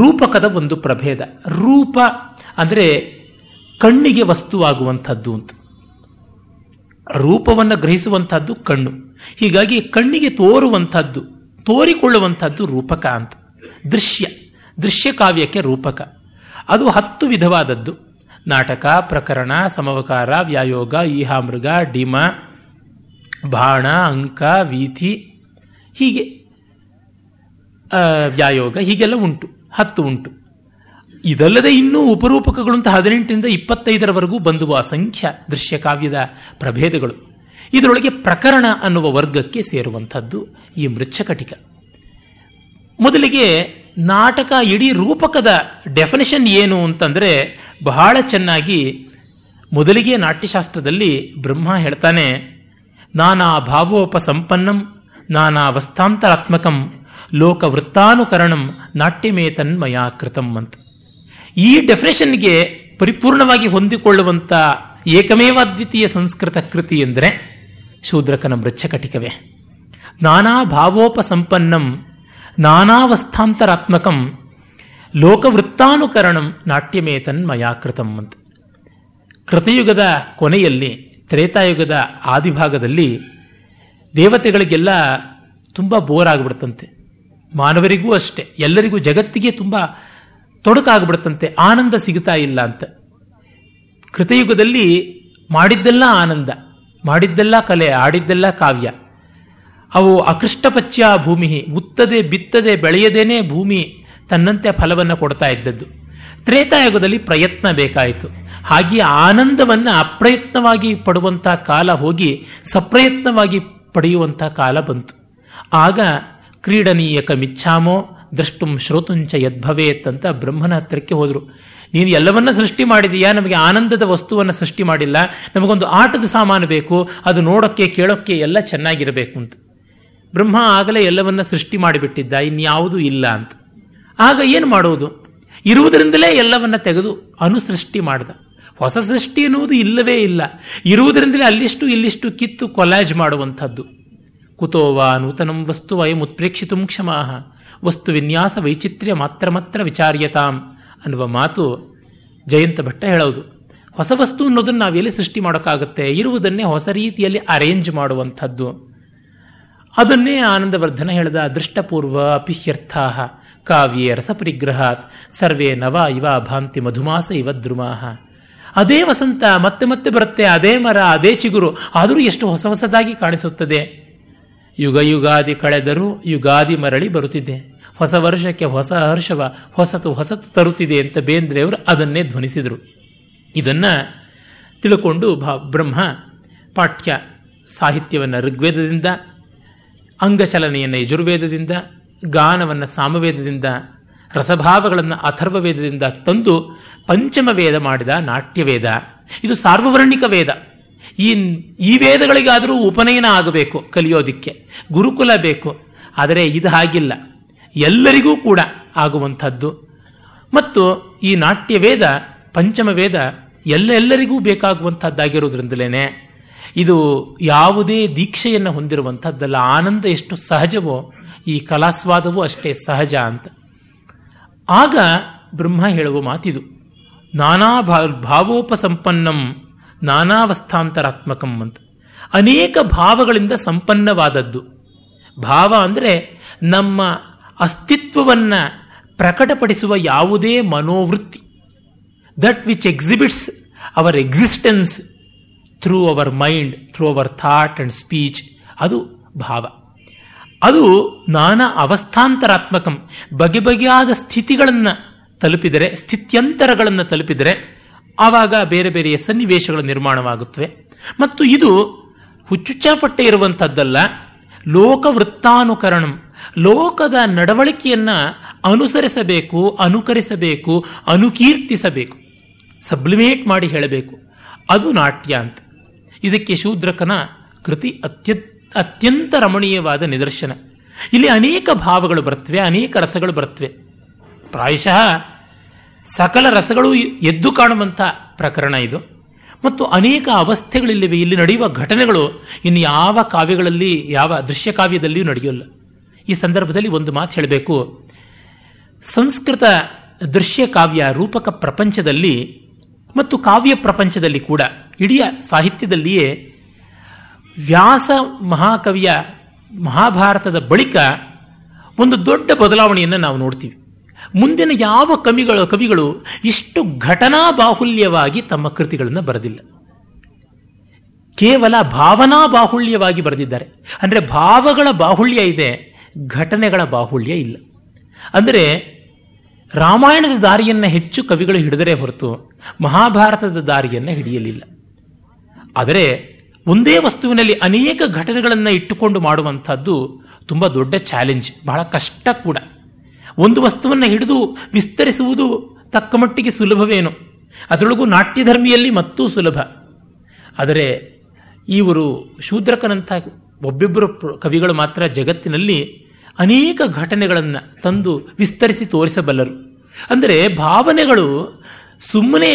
ರೂಪಕದ ಒಂದು ಪ್ರಭೇದ. ರೂಪ ಅಂದರೆ ಕಣ್ಣಿಗೆ ವಸ್ತುವಾಗುವಂಥದ್ದು ಅಂತ. ರೂಪವನ್ನು ಗ್ರಹಿಸುವಂಥದ್ದು ಕಣ್ಣು. ಹೀಗಾಗಿ ಕಣ್ಣಿಗೆ ತೋರುವಂಥದ್ದು, ತೋರಿಕೊಳ್ಳುವಂಥದ್ದು ರೂಪಕ ಅಂತ. ದೃಶ್ಯ, ದೃಶ್ಯ ಕಾವ್ಯಕ್ಕೆ ರೂಪಕ. ಅದು ಹತ್ತು ವಿಧವಾದದ್ದು: ನಾಟಕ, ಪ್ರಕರಣ, ಸಮವಕಾರ, ವ್ಯಾಯೋಗ, ಈಹಾಮೃಗ, ಡಿಮ, ಬಾಣ, ಅಂಕ, ವೀಥಿ, ಹೀಗೆ ವ್ಯಾಯೋಗ, ಹೀಗೆಲ್ಲ ಉಂಟು, ಹತ್ತು ಉಂಟು. ಇದಲ್ಲದೆ ಇನ್ನೂ ಉಪರೂಪಕಗಳಂತ ಹದಿನೆಂಟರಿಂದ ಇಪ್ಪತ್ತೈದರವರೆಗೂ ಬಂದುವ ಅಸಂಖ್ಯ ದೃಶ್ಯಕಾವ್ಯದ ಪ್ರಭೇದಗಳು. ಇದರೊಳಗೆ ಪ್ರಕರಣ ಅನ್ನುವ ವರ್ಗಕ್ಕೆ ಸೇರುವಂಥದ್ದು ಈ ಮೃಚ್ಚಕಟಿಕ. ಮೊದಲಿಗೆ ನಾಟಕ ಇಡೀ ರೂಪಕದ ಡೆಫಿನಿಷನ್ ಏನು ಅಂತಂದರೆ ಬಹಳ ಚೆನ್ನಾಗಿ ಮೊದಲಿಗೆ ನಾಟ್ಯಶಾಸ್ತ್ರದಲ್ಲಿ ಬ್ರಹ್ಮ ಹೇಳ್ತಾನೆ, ನಾನಾ ಭಾವೋಪಸಂಪನ್ನಂ ನಾನಾ ವಸ್ತಾಂತರಾತ್ಮಕಂ ಲೋಕವೃತ್ತಾನುಕರಣಂ ನಾಟ್ಯಮೇತನ್ಮಯಾ ಕೃತಂ ಅಂತ. ಈ ಡೆಫಿನೇಷನ್ಗೆ ಪರಿಪೂರ್ಣವಾಗಿ ಹೊಂದಿಕೊಳ್ಳುವಂಥ ಏಕಮೇವ ಅದ್ವಿತೀಯ ಸಂಸ್ಕೃತ ಕೃತಿ ಎಂದರೆ ಶೂದ್ರಕನ ಮೃಚ್ಚಕಟಿಕವೇ. ನಾನಾ ಭಾವೋಪಸಂಪನ್ನಂ ನಾನಾವಸ್ಥಾಂತರಾತ್ಮಕಂ ಲೋಕವೃತ್ತಾನುಕರಣಂ ನಾಟ್ಯಮೇತನ್ಮಯಾ ಕೃತಂ ಅಂತ. ಕೃತಯುಗದ ಕೊನೆಯಲ್ಲಿ, ತ್ರೇತಾಯುಗದ ಆದಿಭಾಗದಲ್ಲಿ ದೇವತೆಗಳಿಗೆಲ್ಲ ತುಂಬ ಬೋರ್ ಆಗಿಬಿಡ್ತಂತೆ, ಮಾನವರಿಗೂ ಅಷ್ಟೆ, ಎಲ್ಲರಿಗೂ, ಜಗತ್ತಿಗೆ ತುಂಬ ತೊಡಕಾಗ್ಬಿಡ್ತಂತೆ, ಆನಂದ ಸಿಗುತ್ತಾ ಇಲ್ಲ ಅಂತ. ಕೃತಯುಗದಲ್ಲಿ ಮಾಡಿದ್ದೆಲ್ಲ ಆನಂದ, ಮಾಡಿದ್ದೆಲ್ಲ ಕಲೆ, ಆಡಿದ್ದೆಲ್ಲ ಕಾವ್ಯ. ಅವು ಅಕೃಷ್ಟಪಚ್ಯ ಭೂಮಿ, ಉತ್ತದೆ ಬಿತ್ತದೆ ಬೆಳೆಯದೇನೆ ಭೂಮಿ ತನ್ನಂತೆ ಫಲವನ್ನು ಕೊಡ್ತಾ ಇದ್ದದ್ದು. ತ್ರೇತಾಯುಗದಲ್ಲಿ ಪ್ರಯತ್ನ ಬೇಕಾಯಿತು. ಹಾಗೆ ಆನಂದವನ್ನು ಅಪ್ರಯತ್ನವಾಗಿ ಪಡುವಂಥ ಕಾಲ ಹೋಗಿ ಸಪ್ರಯತ್ನವಾಗಿ ಪಡೆಯುವಂಥ ಕಾಲ ಬಂತು. ಆಗ ಕ್ರೀಡನೀಯಕ ಮಿಚ್ಛಾಮೋ ದ್ರಷ್ಟುಂ ಶ್ರೋತುಂಚ ಯದ್ಭವೇತ್ ಅಂತ ಬ್ರಹ್ಮನ ಹತ್ತಿರಕ್ಕೆ ಹೋದರು. ನೀನು ಎಲ್ಲವನ್ನ ಸೃಷ್ಟಿ ಮಾಡಿದೀಯಾ, ನಮಗೆ ಆನಂದದ ವಸ್ತುವನ್ನು ಸೃಷ್ಟಿ ಮಾಡಿಲ್ಲ, ನಮಗೊಂದು ಆಟದ ಸಾಮಾನು ಬೇಕು, ಅದು ನೋಡೋಕ್ಕೆ ಕೇಳೋಕ್ಕೆ ಎಲ್ಲ ಚೆನ್ನಾಗಿರಬೇಕು ಅಂತ. ಬ್ರಹ್ಮ ಆಗಲೇ ಎಲ್ಲವನ್ನ ಸೃಷ್ಟಿ ಮಾಡಿಬಿಟ್ಟಿದ್ದ, ಇನ್ಯಾವುದೂ ಇಲ್ಲ ಅಂತ. ಆಗ ಏನು ಮಾಡೋದು? ಇರುವುದರಿಂದಲೇ ಎಲ್ಲವನ್ನ ತೆಗೆದು ಅನುಸೃಷ್ಟಿ ಮಾಡಿದ. ಹೊಸ ಸೃಷ್ಟಿ ಎನ್ನುವುದು ಇಲ್ಲವೇ ಇಲ್ಲ, ಇರುವುದರಿಂದಲೇ ಅಲ್ಲಿಷ್ಟು ಇಲ್ಲಿಷ್ಟು ಕಿತ್ತು ಕೊಲಾಜ್ ಮಾಡುವಂಥದ್ದು. ಕುತೋವಾ ನೂತನಂ ವಸ್ತು ವಯಂ ಉತ್ಪ್ರೇಕ್ಷಿತುಂ ಕ್ಷಮಾಹ ವಸ್ತು ವಿನ್ಯಾಸ ವೈಚಿತ್ರ್ಯ ಮಾತ್ರ ಮಾತ್ರ ವಿಚಾರ್ಯತಾಂ ಅನ್ನುವ ಮಾತು ಜಯಂತ ಭಟ್ಟ ಹೇಳೋದು. ಹೊಸ ವಸ್ತು ಅನ್ನೋದನ್ನು ನಾವೆಲ್ಲಿ ಸೃಷ್ಟಿ ಮಾಡೋಕ್ಕಾಗುತ್ತೆ? ಇರುವುದನ್ನೇ ಹೊಸ ರೀತಿಯಲ್ಲಿ ಅರೇಂಜ್ ಮಾಡುವಂಥದ್ದು. ಅದನ್ನೇ ಆನಂದವರ್ಧನ ಹೇಳಿದ ದೃಷ್ಟಪೂರ್ವ ಅಪಿಹ್ಯರ್ಥಾಹ ಕಾವ್ಯೇ ರಸಪರಿಗ್ರಹಾತ್ ಸರ್ವೇ ನವ ಇವ ಭಾಂತಿ ಮಧುಮಾಸ ಇವ ದ್ರುಮಾಹ. ಅದೇ ವಸಂತ ಮತ್ತೆ ಮತ್ತೆ ಬರುತ್ತೆ, ಅದೇ ಮರ, ಅದೇ ಚಿಗುರು, ಆದರೂ ಎಷ್ಟು ಹೊಸ ಹೊಸದಾಗಿ ಕಾಣಿಸುತ್ತದೆ. ಯುಗ ಯುಗಾದಿ ಕಳೆದರೂ ಯುಗಾದಿ ಮರಳಿ ಬರುತ್ತಿದೆ, ಹೊಸ ವರ್ಷಕ್ಕೆ ಹೊಸ ಹರ್ಷವ ಹೊಸತು ಹೊಸತು ತರುತ್ತಿದೆ ಅಂತ ಬೇಂದ್ರೆಯವರು ಅದನ್ನೇ ಧ್ವನಿಸಿದರು. ಇದನ್ನು ತಿಳ್ಕೊಂಡು ಬ್ರಹ್ಮ ಪಾಠ್ಯ ಸಾಹಿತ್ಯವನ್ನು ಋಗ್ವೇದದಿಂದ, ಅಂಗಚಲನೆಯನ್ನು ಯಜುರ್ವೇದದಿಂದ, ಗಾನವನ್ನು ಸಾಮವೇದದಿಂದ, ರಸಭಾವಗಳನ್ನು ಅಥರ್ವವೇದದಿಂದ ತಂದು ಪಂಚಮ ವೇದ ಮಾಡಿದ ನಾಟ್ಯವೇದ. ಇದು ಸಾರ್ವವರ್ಣಿಕ ವೇದ. ಈ ಈ ವೇದಗಳಿಗಾದರೂ ಉಪನಯನ ಆಗಬೇಕು, ಕಲಿಯೋದಿಕ್ಕೆ ಗುರುಕುಲ ಬೇಕು. ಆದರೆ ಇದು ಹಾಗಿಲ್ಲ, ಎಲ್ಲರಿಗೂ ಕೂಡ ಆಗುವಂಥದ್ದು. ಮತ್ತು ಈ ನಾಟ್ಯವೇದ ಪಂಚಮ ವೇದ ಎಲ್ಲೆಲ್ಲರಿಗೂ ಬೇಕಾಗುವಂಥದ್ದಾಗಿರೋದ್ರಿಂದಲೇ ಇದು ಯಾವುದೇ ದೀಕ್ಷೆಯನ್ನು ಹೊಂದಿರುವಂಥದ್ದಲ್ಲ. ಆನಂದ ಎಷ್ಟು ಸಹಜವೋ ಈ ಕಲಾಸ್ವಾದವೂ ಅಷ್ಟೇ ಸಹಜ ಅಂತ. ಆಗ ಬ್ರಹ್ಮ ಹೇಳುವ ಮಾತಿದು, ನಾನಾ ಭಾವೋಪಸಂಪನ್ನಂ ನಾನಾವಸ್ಥಾಂತರಾತ್ಮಕಂ ಅಂತ. ಅನೇಕ ಭಾವಗಳಿಂದ ಸಂಪನ್ನವಾದದ್ದು. ಭಾವ ಅಂದರೆ ನಮ್ಮ ಅಸ್ತಿತ್ವವನ್ನು ಪ್ರಕಟಪಡಿಸುವ ಯಾವುದೇ ಮನೋವೃತ್ತಿ, that which exhibits our existence through our mind, through our thought and speech, ಅದು ಭಾವ. ಅದು ನಾನಾ ಅವಸ್ಥಾಂತರಾತ್ಮಕಂ, ಬಗೆ ಬಗೆಯಾದ ಸ್ಥಿತಿಗಳನ್ನು ತಲುಪಿದರೆ, ಸ್ಥಿತ್ಯಂತರಗಳನ್ನು ತಲುಪಿದರೆ ಆವಾಗ ಬೇರೆ ಬೇರೆಯ ಸನ್ನಿವೇಶಗಳು ನಿರ್ಮಾಣವಾಗುತ್ತವೆ. ಮತ್ತು ಇದು ಹುಚ್ಚುಚ್ಚಾಪಟ್ಟೆ ಇರುವಂಥದ್ದಲ್ಲ, ಲೋಕವೃತ್ತಾನುಕರಣಂ, ಲೋಕದ ನಡವಳಿಕೆಯನ್ನು ಅನುಸರಿಸಬೇಕು, ಅನುಕರಿಸಬೇಕು, ಅನುಕೀರ್ತಿಸಬೇಕು, ಸಬ್ಲಿಮೇಟ್ ಮಾಡಿ ಹೇಳಬೇಕು. ಅದು ನಾಟ್ಯ ಅಂತ. ಇದಕ್ಕೆ ಶೂದ್ರಕನ ಕೃತಿ ಅತ್ಯ ಅತ್ಯಂತ ರಮಣೀಯವಾದ ನಿದರ್ಶನ. ಇಲ್ಲಿ ಅನೇಕ ಭಾವಗಳು ಬರ್ತವೆ, ಅನೇಕ ರಸಗಳು ಬರ್ತವೆ. ಪ್ರಾಯಶಃ ಸಕಲ ರಸಗಳು ಎದ್ದು ಕಾಣುವಂಥ ಪ್ರಕರಣ ಇದು. ಮತ್ತು ಅನೇಕ ಅವಸ್ಥೆಗಳಿಲ್ಲಿವೆ. ಇಲ್ಲಿ ನಡೆಯುವ ಘಟನೆಗಳು ಇನ್ನು ಯಾವ ಕಾವ್ಯಗಳಲ್ಲಿ, ಯಾವ ದೃಶ್ಯ ಕಾವ್ಯದಲ್ಲಿಯೂ ನಡೆಯೋಲ್ಲ. ಈ ಸಂದರ್ಭದಲ್ಲಿ ಒಂದು ಮಾತು ಹೇಳಬೇಕು. ಸಂಸ್ಕೃತ ದೃಶ್ಯ ಕಾವ್ಯ ರೂಪಕ ಪ್ರಪಂಚದಲ್ಲಿ ಮತ್ತು ಕಾವ್ಯ ಪ್ರಪಂಚದಲ್ಲಿ ಕೂಡ, ಇಡೀ ಸಾಹಿತ್ಯದಲ್ಲಿಯೇ, ವ್ಯಾಸ ಮಹಾಕವಿಯ ಮಹಾಭಾರತದ ಬಳಿಕ ಒಂದು ದೊಡ್ಡ ಬದಲಾವಣೆಯನ್ನು ನಾವು ನೋಡ್ತೀವಿ. ಮುಂದಿನ ಯಾವ ಕವಿಗಳು ಕವಿಗಳು ಇಷ್ಟು ಘಟನಾ ಬಾಹುಲ್ಯವಾಗಿ ತಮ್ಮ ಕೃತಿಗಳನ್ನು ಬರೆದಿಲ್ಲ, ಕೇವಲ ಭಾವನಾ ಬಾಹುಳ್ಯವಾಗಿ ಬರೆದಿದ್ದಾರೆ. ಅಂದರೆ ಭಾವಗಳ ಬಾಹುಳ್ಯ ಇದೆ, ಘಟನೆಗಳ ಬಾಹುಳ್ಯ ಇಲ್ಲ. ಅಂದರೆ ರಾಮಾಯಣದ ದಾರಿಯನ್ನು ಹೆಚ್ಚು ಕವಿಗಳು ಹಿಡಿದರೆ ಹೊರತು ಮಹಾಭಾರತದ ದಾರಿಯನ್ನು ಹಿಡಿಯಲಿಲ್ಲ. ಆದರೆ ಒಂದೇ ವಸ್ತುವಿನಲ್ಲಿ ಅನೇಕ ಘಟನೆಗಳನ್ನು ಇಟ್ಟುಕೊಂಡು ಮಾಡುವಂಥದ್ದು ತುಂಬ ದೊಡ್ಡ ಚಾಲೆಂಜ್, ಬಹಳ ಕಷ್ಟ ಕೂಡ. ಒಂದು ವಸ್ತುವನ್ನು ಹಿಡಿದು ವಿಸ್ತರಿಸುವುದು ತಕ್ಕ ಮಟ್ಟಿಗೆ ಸುಲಭವೇನು, ಅದರೊಳಗೂ ನಾಟ್ಯಧರ್ಮಿಯಲ್ಲಿ ಮತ್ತೂ ಸುಲಭ. ಆದರೆ ಇವರು ಶೂದ್ರಕನಂಥ ಒಬ್ಬಿಬ್ಬರು ಕವಿಗಳು ಮಾತ್ರ ಜಗತ್ತಿನಲ್ಲಿ ಅನೇಕ ಘಟನೆಗಳನ್ನು ತಂದು ವಿಸ್ತರಿಸಿ ತೋರಿಸಬಲ್ಲರು. ಅಂದರೆ ಭಾವನೆಗಳು ಸುಮ್ಮನೆ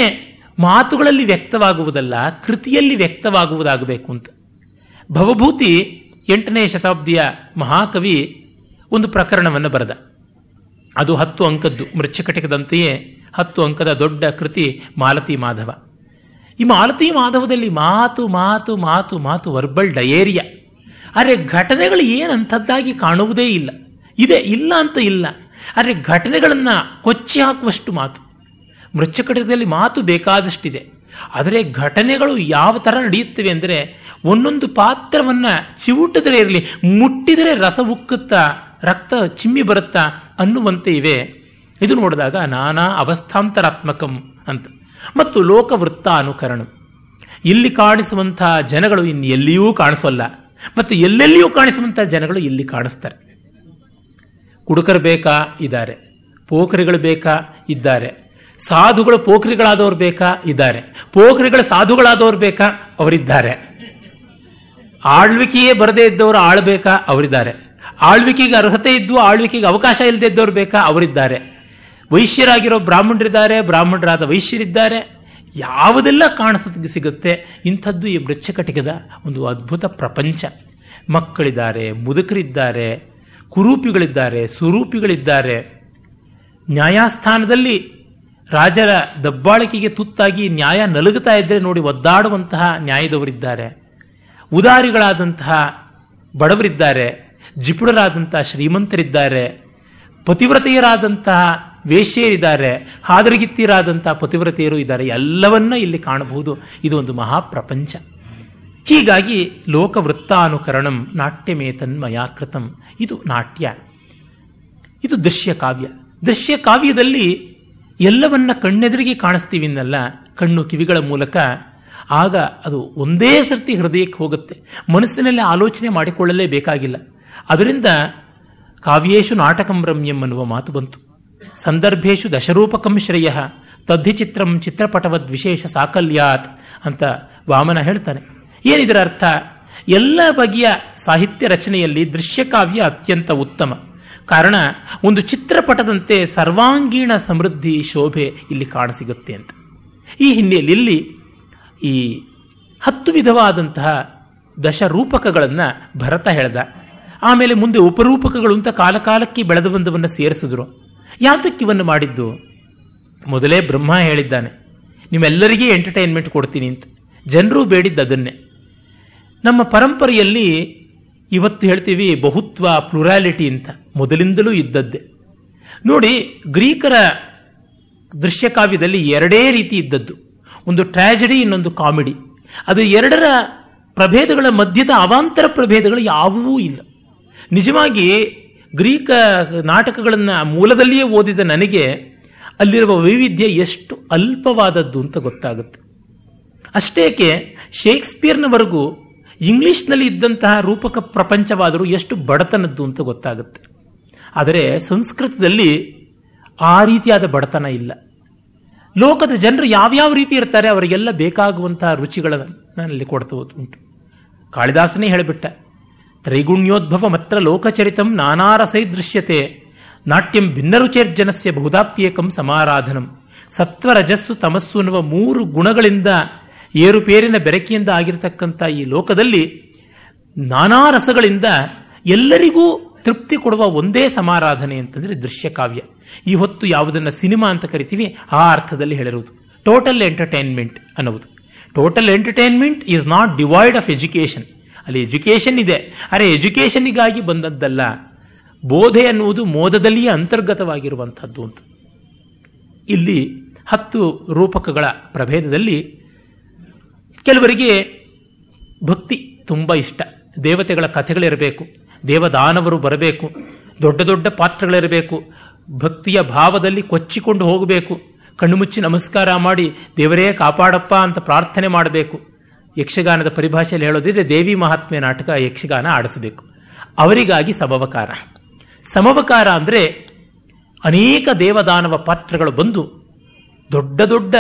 ಮಾತುಗಳಲ್ಲಿ ವ್ಯಕ್ತವಾಗುವುದಲ್ಲ, ಕೃತಿಯಲ್ಲಿ ವ್ಯಕ್ತವಾಗುವುದಾಗಬೇಕು ಅಂತ. ಭವಭೂತಿ ಎಂಟನೇ ಶತಾಬ್ದಿಯ ಮಹಾಕವಿ ಒಂದು ಪ್ರಕರಣವನ್ನು ಬರೆದ. ಅದು ಹತ್ತು ಅಂಕದ್ದು, ಮೃಚ್ಚಕಟಿಕದಂತೆಯೇ ಹತ್ತು ಅಂಕದ ದೊಡ್ಡ ಕೃತಿ ಮಾಲತಿ ಮಾಧವ. ಈ ಮಾಲತಿ ಮಾಧವದಲ್ಲಿ ಮಾತು ಮಾತು ಮಾತು ಮಾತು, ವರ್ಬಲ್ ಡಯೇರಿಯಾ. ಆದರೆ ಘಟನೆಗಳು ಏನಂಥದ್ದಾಗಿ ಕಾಣುವುದೇ ಇಲ್ಲ. ಇದೆ, ಇಲ್ಲ ಅಂತ ಇಲ್ಲ, ಆದರೆ ಘಟನೆಗಳನ್ನು ಕೊಚ್ಚಿ ಹಾಕುವಷ್ಟು ಮಾತು. ಮೃಚ್ಚಕಟಿಕದಲ್ಲಿ ಮಾತು ಬೇಕಾದಷ್ಟಿದೆ, ಆದರೆ ಘಟನೆಗಳು ಯಾವ ಥರ ನಡೆಯುತ್ತವೆ ಅಂದರೆ, ಒಂದೊಂದು ಪಾತ್ರವನ್ನು ಚಿವುಟಿದರೆ ಇರಲಿ, ಮುಟ್ಟಿದರೆ ರಸ ಉಕ್ಕುತ್ತಾ, ರಕ್ತ ಚಿಮ್ಮಿ ಬರುತ್ತಾ ಅನ್ನುವಂತೆ ಇವೆ. ಇದು ನೋಡಿದಾಗ ನಾನಾ ಅವಸ್ಥಾಂತರಾತ್ಮಕಂ ಅಂತ. ಮತ್ತು ಲೋಕವೃತ್ತ ಅನುಕರಣ, ಇಲ್ಲಿ ಕಾಣಿಸುವಂತಹ ಜನಗಳು ಇನ್ನು ಎಲ್ಲಿಯೂ ಕಾಣಿಸೋಲ್ಲ, ಮತ್ತು ಎಲ್ಲೆಲ್ಲಿಯೂ ಕಾಣಿಸುವಂತಹ ಜನಗಳು ಇಲ್ಲಿ ಕಾಣಿಸ್ತಾರೆ. ಕುಡುಕರು ಬೇಕಾ ಇದ್ದಾರೆ, ಪೋಖರಿಗಳು ಬೇಕಾ ಇದ್ದಾರೆ, ಸಾಧುಗಳು ಪೋಖರಿಗಳಾದವರು ಬೇಕಾ ಇದ್ದಾರೆ, ಪೋಖರಿಗಳ ಸಾಧುಗಳಾದವರು ಬೇಕಾ ಅವರಿದ್ದಾರೆ, ಆಳ್ವಿಕೆಯೇ ಬರದೇ ಇದ್ದವರು ಆಳ್ಬೇಕಾ ಅವರಿದ್ದಾರೆ, ಆಳ್ವಿಕೆಗೆ ಅರ್ಹತೆ ಇದ್ದು ಆಳ್ವಿಕೆಗೆ ಅವಕಾಶ ಇಲ್ಲದೆ ಇದ್ದವರು ಬೇಕಾ ಅವರಿದ್ದಾರೆ, ವೈಶ್ಯರಾಗಿರೋ ಬ್ರಾಹ್ಮಣರಿದ್ದಾರೆ, ಬ್ರಾಹ್ಮಣರಾದ ವೈಶ್ಯರಿದ್ದಾರೆ. ಯಾವುದೆಲ್ಲ ಕಾಣಿಸೋದಕ್ಕೆ ಸಿಗುತ್ತೆ. ಇಂಥದ್ದು ಈ ಮೃಚ್ಚಕಟಿಕದ ಒಂದು ಅದ್ಭುತ ಪ್ರಪಂಚ. ಮಕ್ಕಳಿದ್ದಾರೆ, ಮುದುಕರಿದ್ದಾರೆ, ಕುರೂಪಿಗಳಿದ್ದಾರೆ, ಸುರೂಪಿಗಳಿದ್ದಾರೆ. ನ್ಯಾಯಾಸ್ಥಾನದಲ್ಲಿ ರಾಜರ ದಬ್ಬಾಳಿಕೆಗೆ ತುತ್ತಾಗಿ ನ್ಯಾಯ ನಲುಗುತ್ತಾ ಇದ್ದರೆ ನೋಡಿ ಒದ್ದಾಡುವಂತಹ ನ್ಯಾಯದವರಿದ್ದಾರೆ, ಉದಾರಿಗಳಾದಂತಹ ಬಡವರಿದ್ದಾರೆ, ಜಿಪುಣರಾದಂತಹ ಶ್ರೀಮಂತರಿದ್ದಾರೆ, ಪತಿವ್ರತೆಯರಾದಂತಹ ವೇಶ್ಯರಿದ್ದಾರೆ, ಹಾದರಗಿತ್ತಿರಾದಂತಹ ಪತಿವ್ರತೆಯರು ಇದ್ದಾರೆ. ಎಲ್ಲವನ್ನ ಇಲ್ಲಿ ಕಾಣಬಹುದು. ಇದು ಒಂದು ಮಹಾಪ್ರಪಂಚ. ಹೀಗಾಗಿ ಲೋಕವೃತ್ತಾನುಕರಣಂ ನಾಟ್ಯಮೇತನ್ಮಯಾ ಕೃತಂ, ಇದು ನಾಟ್ಯ, ಇದು ದೃಶ್ಯ ಕಾವ್ಯ. ದೃಶ್ಯ ಕಾವ್ಯದಲ್ಲಿ ಎಲ್ಲವನ್ನ ಕಣ್ಣೆದುರಿಗೆ ಕಾಣಿಸ್ತೀವಿನ್ನಲ್ಲ, ಕಣ್ಣು ಕಿವಿಗಳ ಮೂಲಕ. ಆಗ ಅದು ಒಂದೇ ಸರ್ತಿ ಹೃದಯಕ್ಕೆ ಹೋಗುತ್ತೆ, ಮನಸ್ಸಿನಲ್ಲಿ ಆಲೋಚನೆ ಮಾಡಿಕೊಳ್ಳಲೇ ಬೇಕಾಗಿಲ್ಲ. ಅದರಿಂದ ಕಾವ್ಯೇಶು ನಾಟಕಂ ರಮ್ಯಂ ಅನ್ನುವ ಮಾತು ಬಂತು. ಸಂದರ್ಭೇಶು ದಶರೂಪಕಂ ಶ್ರೇಯ ತದ್ಧಿ ಚಿತ್ರಂ ಚಿತ್ರಪಟವದ್ ವಿಶೇಷ ಸಾಕಲ್ಯಾತ್ ಅಂತ ವಾಮನ ಹೇಳ್ತಾನೆ. ಏನಿದರ ಅರ್ಥ? ಎಲ್ಲ ಬಗೆಯ ಸಾಹಿತ್ಯ ರಚನೆಯಲ್ಲಿ ದೃಶ್ಯಕಾವ್ಯ ಅತ್ಯಂತ ಉತ್ತಮ. ಕಾರಣ, ಒಂದು ಚಿತ್ರಪಟದಂತೆ ಸರ್ವಾಂಗೀಣ ಸಮೃದ್ಧಿ ಶೋಭೆ ಇಲ್ಲಿ ಕಾಣಸಿಗುತ್ತೆ ಅಂತ. ಈ ಹಿನ್ನೆಲೆಯಲ್ಲಿ ಇಲ್ಲಿ ಈ ಹತ್ತು ವಿಧವಾದಂತಹ ದಶರೂಪಕಗಳನ್ನು ಭರತ ಹೇಳ್ದ. ಆಮೇಲೆ ಮುಂದೆ ಉಪರೂಪಕಗಳು ಅಂತ ಕಾಲಕಾಲಕ್ಕೆ ಬೆಳೆದು ಬಂದವನ್ನು ಸೇರಿಸಿದ್ರು. ಯಾತಕ್ಕಿವನ್ನು ಮಾಡಿದ್ದು? ಮೊದಲೇ ಬ್ರಹ್ಮ ಹೇಳಿದ್ದಾನೆ, ನಿಮ್ಮೆಲ್ಲರಿಗೆ ಎಂಟರ್ಟೈನ್ಮೆಂಟ್ ಕೊಡ್ತೀನಿ ಅಂತ. ಜನರು ಬೇಡಿದ್ದು ಅದನ್ನೇ. ನಮ್ಮ ಪರಂಪರೆಯಲ್ಲಿ ಇವತ್ತು ಹೇಳ್ತೀವಿ ಬಹುತ್ವ, ಪ್ಲುರಾಲಿಟಿ ಅಂತ, ಮೊದಲಿಂದಲೂ ಇದ್ದದ್ದೇ. ನೋಡಿ, ಗ್ರೀಕರ ದೃಶ್ಯಕಾವ್ಯದಲ್ಲಿ ಎರಡೇ ರೀತಿ ಇದ್ದದ್ದು, ಒಂದು ಟ್ರಾಜಡಿ, ಇನ್ನೊಂದು ಕಾಮಿಡಿ. ಅದು ಎರಡರ ಪ್ರಭೇದಗಳ ಮಧ್ಯದ ಅವಾಂತರ ಪ್ರಭೇದಗಳು ಯಾವುವೂ ಇಲ್ಲ. ನಿಜವಾಗಿ ಗ್ರೀಕ ನಾಟಕಗಳನ್ನು ಮೂಲದಲ್ಲಿಯೇ ಓದಿದ ನನಗೆ ಅಲ್ಲಿರುವ ವೈವಿಧ್ಯ ಎಷ್ಟು ಅಲ್ಪವಾದದ್ದು ಅಂತ ಗೊತ್ತಾಗುತ್ತೆ. ಅಷ್ಟೇಕೆ ಶೇಕ್ಸ್ಪಿಯರ್ನವರೆಗೂ ಇಂಗ್ಲಿಷ್ನಲ್ಲಿ ಇದ್ದಂತಹ ರೂಪಕ ಪ್ರಪಂಚವಾದರೂ ಎಷ್ಟು ಬಡತನದ್ದು ಅಂತ ಗೊತ್ತಾಗುತ್ತೆ. ಆದರೆ ಸಂಸ್ಕೃತದಲ್ಲಿ ಆ ರೀತಿಯಾದ ಬಡತನ ಇಲ್ಲ. ಲೋಕದ ಜನರು ಯಾವ್ಯಾವ ರೀತಿ ಇರ್ತಾರೆ, ಅವರಿಗೆಲ್ಲ ಬೇಕಾಗುವಂತಹ ರುಚಿಗಳನ್ನು ಅಲ್ಲಿ ಕೊಡ್ತೋದು ಉಂಟು. ಕಾಳಿದಾಸನೇ ಹೇಳಿಬಿಟ್ಟ, ತ್ರೈಗುಣ್ಯೋದ್ಭವ ಮತ್ರ ಲೋಕಚರಿತಂ ನಾನಾರಸೈ ದೃಶ್ಯತೆ ನಾಟ್ಯಂ ಭಿನ್ನರುಚೇರ್ಜನಸ್ಯ ಬಹುದಾಪ್ಯೇಕಂ ಸಮಾರಾಧನಂ. ಸತ್ವರಜಸ್ಸು ತಮಸ್ಸು ಅನ್ನುವ ಮೂರು ಗುಣಗಳಿಂದ ಏರುಪೇರಿನ ಬೆರಕಿಯಿಂದ ಆಗಿರತಕ್ಕಂಥ ಈ ಲೋಕದಲ್ಲಿ ನಾನಾ ರಸಗಳಿಂದ ಎಲ್ಲರಿಗೂ ತೃಪ್ತಿ ಕೊಡುವ ಒಂದೇ ಸಮಾರಾಧನೆ ಅಂತಂದರೆ ದೃಶ್ಯಕಾವ್ಯ. ಈ ಹೊತ್ತು ಯಾವುದನ್ನು ಸಿನಿಮಾ ಅಂತ ಕರಿತೀವಿ, ಆ ಅರ್ಥದಲ್ಲಿ ಹೇಳಿರುವುದು ಟೋಟಲ್ ಎಂಟರ್ಟೈನ್ಮೆಂಟ್ ಅನ್ನೋದು. Total entertainment is not divide of education. ಅಲ್ಲಿ ಎಜುಕೇಷನ್ ಇದೆ, ಅರೆ ಎಜುಕೇಷನ್ನಿಗಾಗಿ ಬಂದದ್ದಲ್ಲ. ಬೋಧೆ ಅನ್ನುವುದು ಮೋದದಲ್ಲಿಯೇ ಅಂತರ್ಗತವಾಗಿರುವಂಥದ್ದು ಅಂತ. ಇಲ್ಲಿ ಹತ್ತು ರೂಪಕಗಳ ಪ್ರಭೇದದಲ್ಲಿ ಕೆಲವರಿಗೆ ಭಕ್ತಿ ತುಂಬ ಇಷ್ಟ, ದೇವತೆಗಳ ಕಥೆಗಳಿರಬೇಕು, ದೇವದಾನವರು ಬರಬೇಕು, ದೊಡ್ಡ ದೊಡ್ಡ ಪಾತ್ರಗಳಿರಬೇಕು, ಭಕ್ತಿಯ ಭಾವದಲ್ಲಿ ಕೊಚ್ಚಿಕೊಂಡು ಹೋಗಬೇಕು, ಕಣ್ಣುಮುಚ್ಚಿ ನಮಸ್ಕಾರ ಮಾಡಿ ದೇವರೇ ಕಾಪಾಡಪ್ಪ ಅಂತ ಪ್ರಾರ್ಥನೆ ಮಾಡಬೇಕು. ಯಕ್ಷಗಾನದ ಪರಿಭಾಷೆಯಲ್ಲಿ ಹೇಳೋದಿದ್ರೆ ದೇವಿ ಮಹಾತ್ಮೆ ನಾಟಕ ಯಕ್ಷಗಾನ ಆಡಿಸಬೇಕು. ಅವರಿಗಾಗಿ ಸಮವಕಾರ. ಸಮವಕಾರ ಅಂದರೆ ಅನೇಕ ದೇವದಾನವ ಪಾತ್ರಗಳು ಬಂದು ದೊಡ್ಡ ದೊಡ್ಡ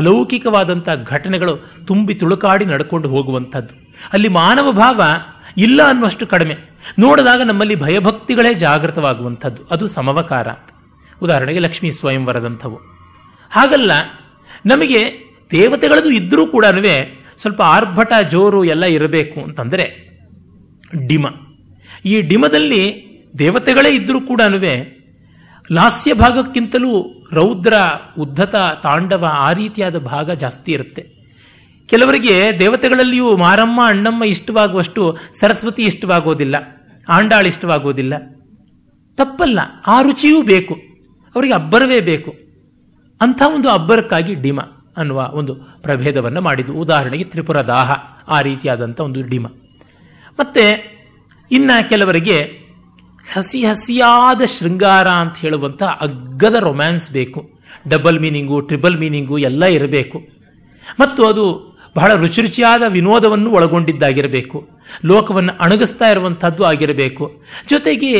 ಅಲೌಕಿಕವಾದಂಥ ಘಟನೆಗಳು ತುಂಬಿ ತುಳುಕಾಡಿ ನಡ್ಕೊಂಡು ಹೋಗುವಂಥದ್ದು. ಅಲ್ಲಿ ಮಾನವ ಭಾವ ಇಲ್ಲ ಅನ್ನುವಷ್ಟು ಕಡಿಮೆ. ನೋಡಿದಾಗ ನಮ್ಮಲ್ಲಿ ಭಯಭಕ್ತಿಗಳೇ ಜಾಗೃತವಾಗುವಂಥದ್ದು, ಅದು ಸಮವಕಾರ. ಉದಾಹರಣೆಗೆ ಲಕ್ಷ್ಮೀ ಸ್ವಯಂವರದಂಥವು. ಹಾಗಲ್ಲ, ನಮಗೆ ದೇವತೆಗಳದು ಇದ್ದರೂ ಕೂಡ ಸ್ವಲ್ಪ ಆರ್ಭಟ, ಜೋರು ಎಲ್ಲ ಇರಬೇಕು ಅಂತಂದರೆ ಡಿಮ. ಈ ಡಿಮದಲ್ಲಿ ದೇವತೆಗಳೇ ಇದ್ದರೂ ಕೂಡ ಲಾಸ್ಯ ಭಾಗಕ್ಕಿಂತಲೂ ರೌದ್ರ, ಉದ್ಧತ, ತಾಂಡವ ಆ ರೀತಿಯಾದ ಭಾಗ ಜಾಸ್ತಿ ಇರುತ್ತೆ. ಕೆಲವರಿಗೆ ದೇವತೆಗಳಲ್ಲಿಯೂ ಮಾರಮ್ಮ, ಅಣ್ಣಮ್ಮ ಇಷ್ಟವಾಗುವಷ್ಟು ಸರಸ್ವತಿ ಇಷ್ಟವಾಗೋದಿಲ್ಲ, ಆಂಡಾಳು ಇಷ್ಟವಾಗೋದಿಲ್ಲ. ತಪ್ಪಲ್ಲ, ಆ ರುಚಿಯೂ ಬೇಕು, ಅವರಿಗೆ ಅಬ್ಬರವೇ ಬೇಕು. ಅಂಥ ಒಂದು ಅಬ್ಬರಕ್ಕಾಗಿ ಡಿಮ ಅನ್ನುವ ಒಂದು ಪ್ರಭೇದವನ್ನು ಮಾಡಿದ್ದು. ಉದಾಹರಣೆಗೆ ತ್ರಿಪುರ ದಾಹ, ಆ ರೀತಿಯಾದಂಥ ಒಂದು ಡಿಮ. ಮತ್ತೆ ಇನ್ನು ಕೆಲವರಿಗೆ ಹಸಿ ಹಸಿಯಾದ ಶೃಂಗಾರ ಅಂತ ಹೇಳುವಂಥ ಅಗ್ಗದ ರೊಮ್ಯಾನ್ಸ್ ಬೇಕು, ಡಬಲ್ ಮೀನಿಂಗು, ಟ್ರಿಬಲ್ ಮೀನಿಂಗು ಎಲ್ಲ ಇರಬೇಕು. ಮತ್ತು ಅದು ಬಹಳ ರುಚಿ ರುಚಿಯಾದ ವಿನೋದವನ್ನು ಒಳಗೊಂಡಿದ್ದಾಗಿರಬೇಕು, ಲೋಕವನ್ನು ಅಣಗಿಸ್ತಾ ಇರುವಂಥದ್ದು ಆಗಿರಬೇಕು. ಜೊತೆಗೆ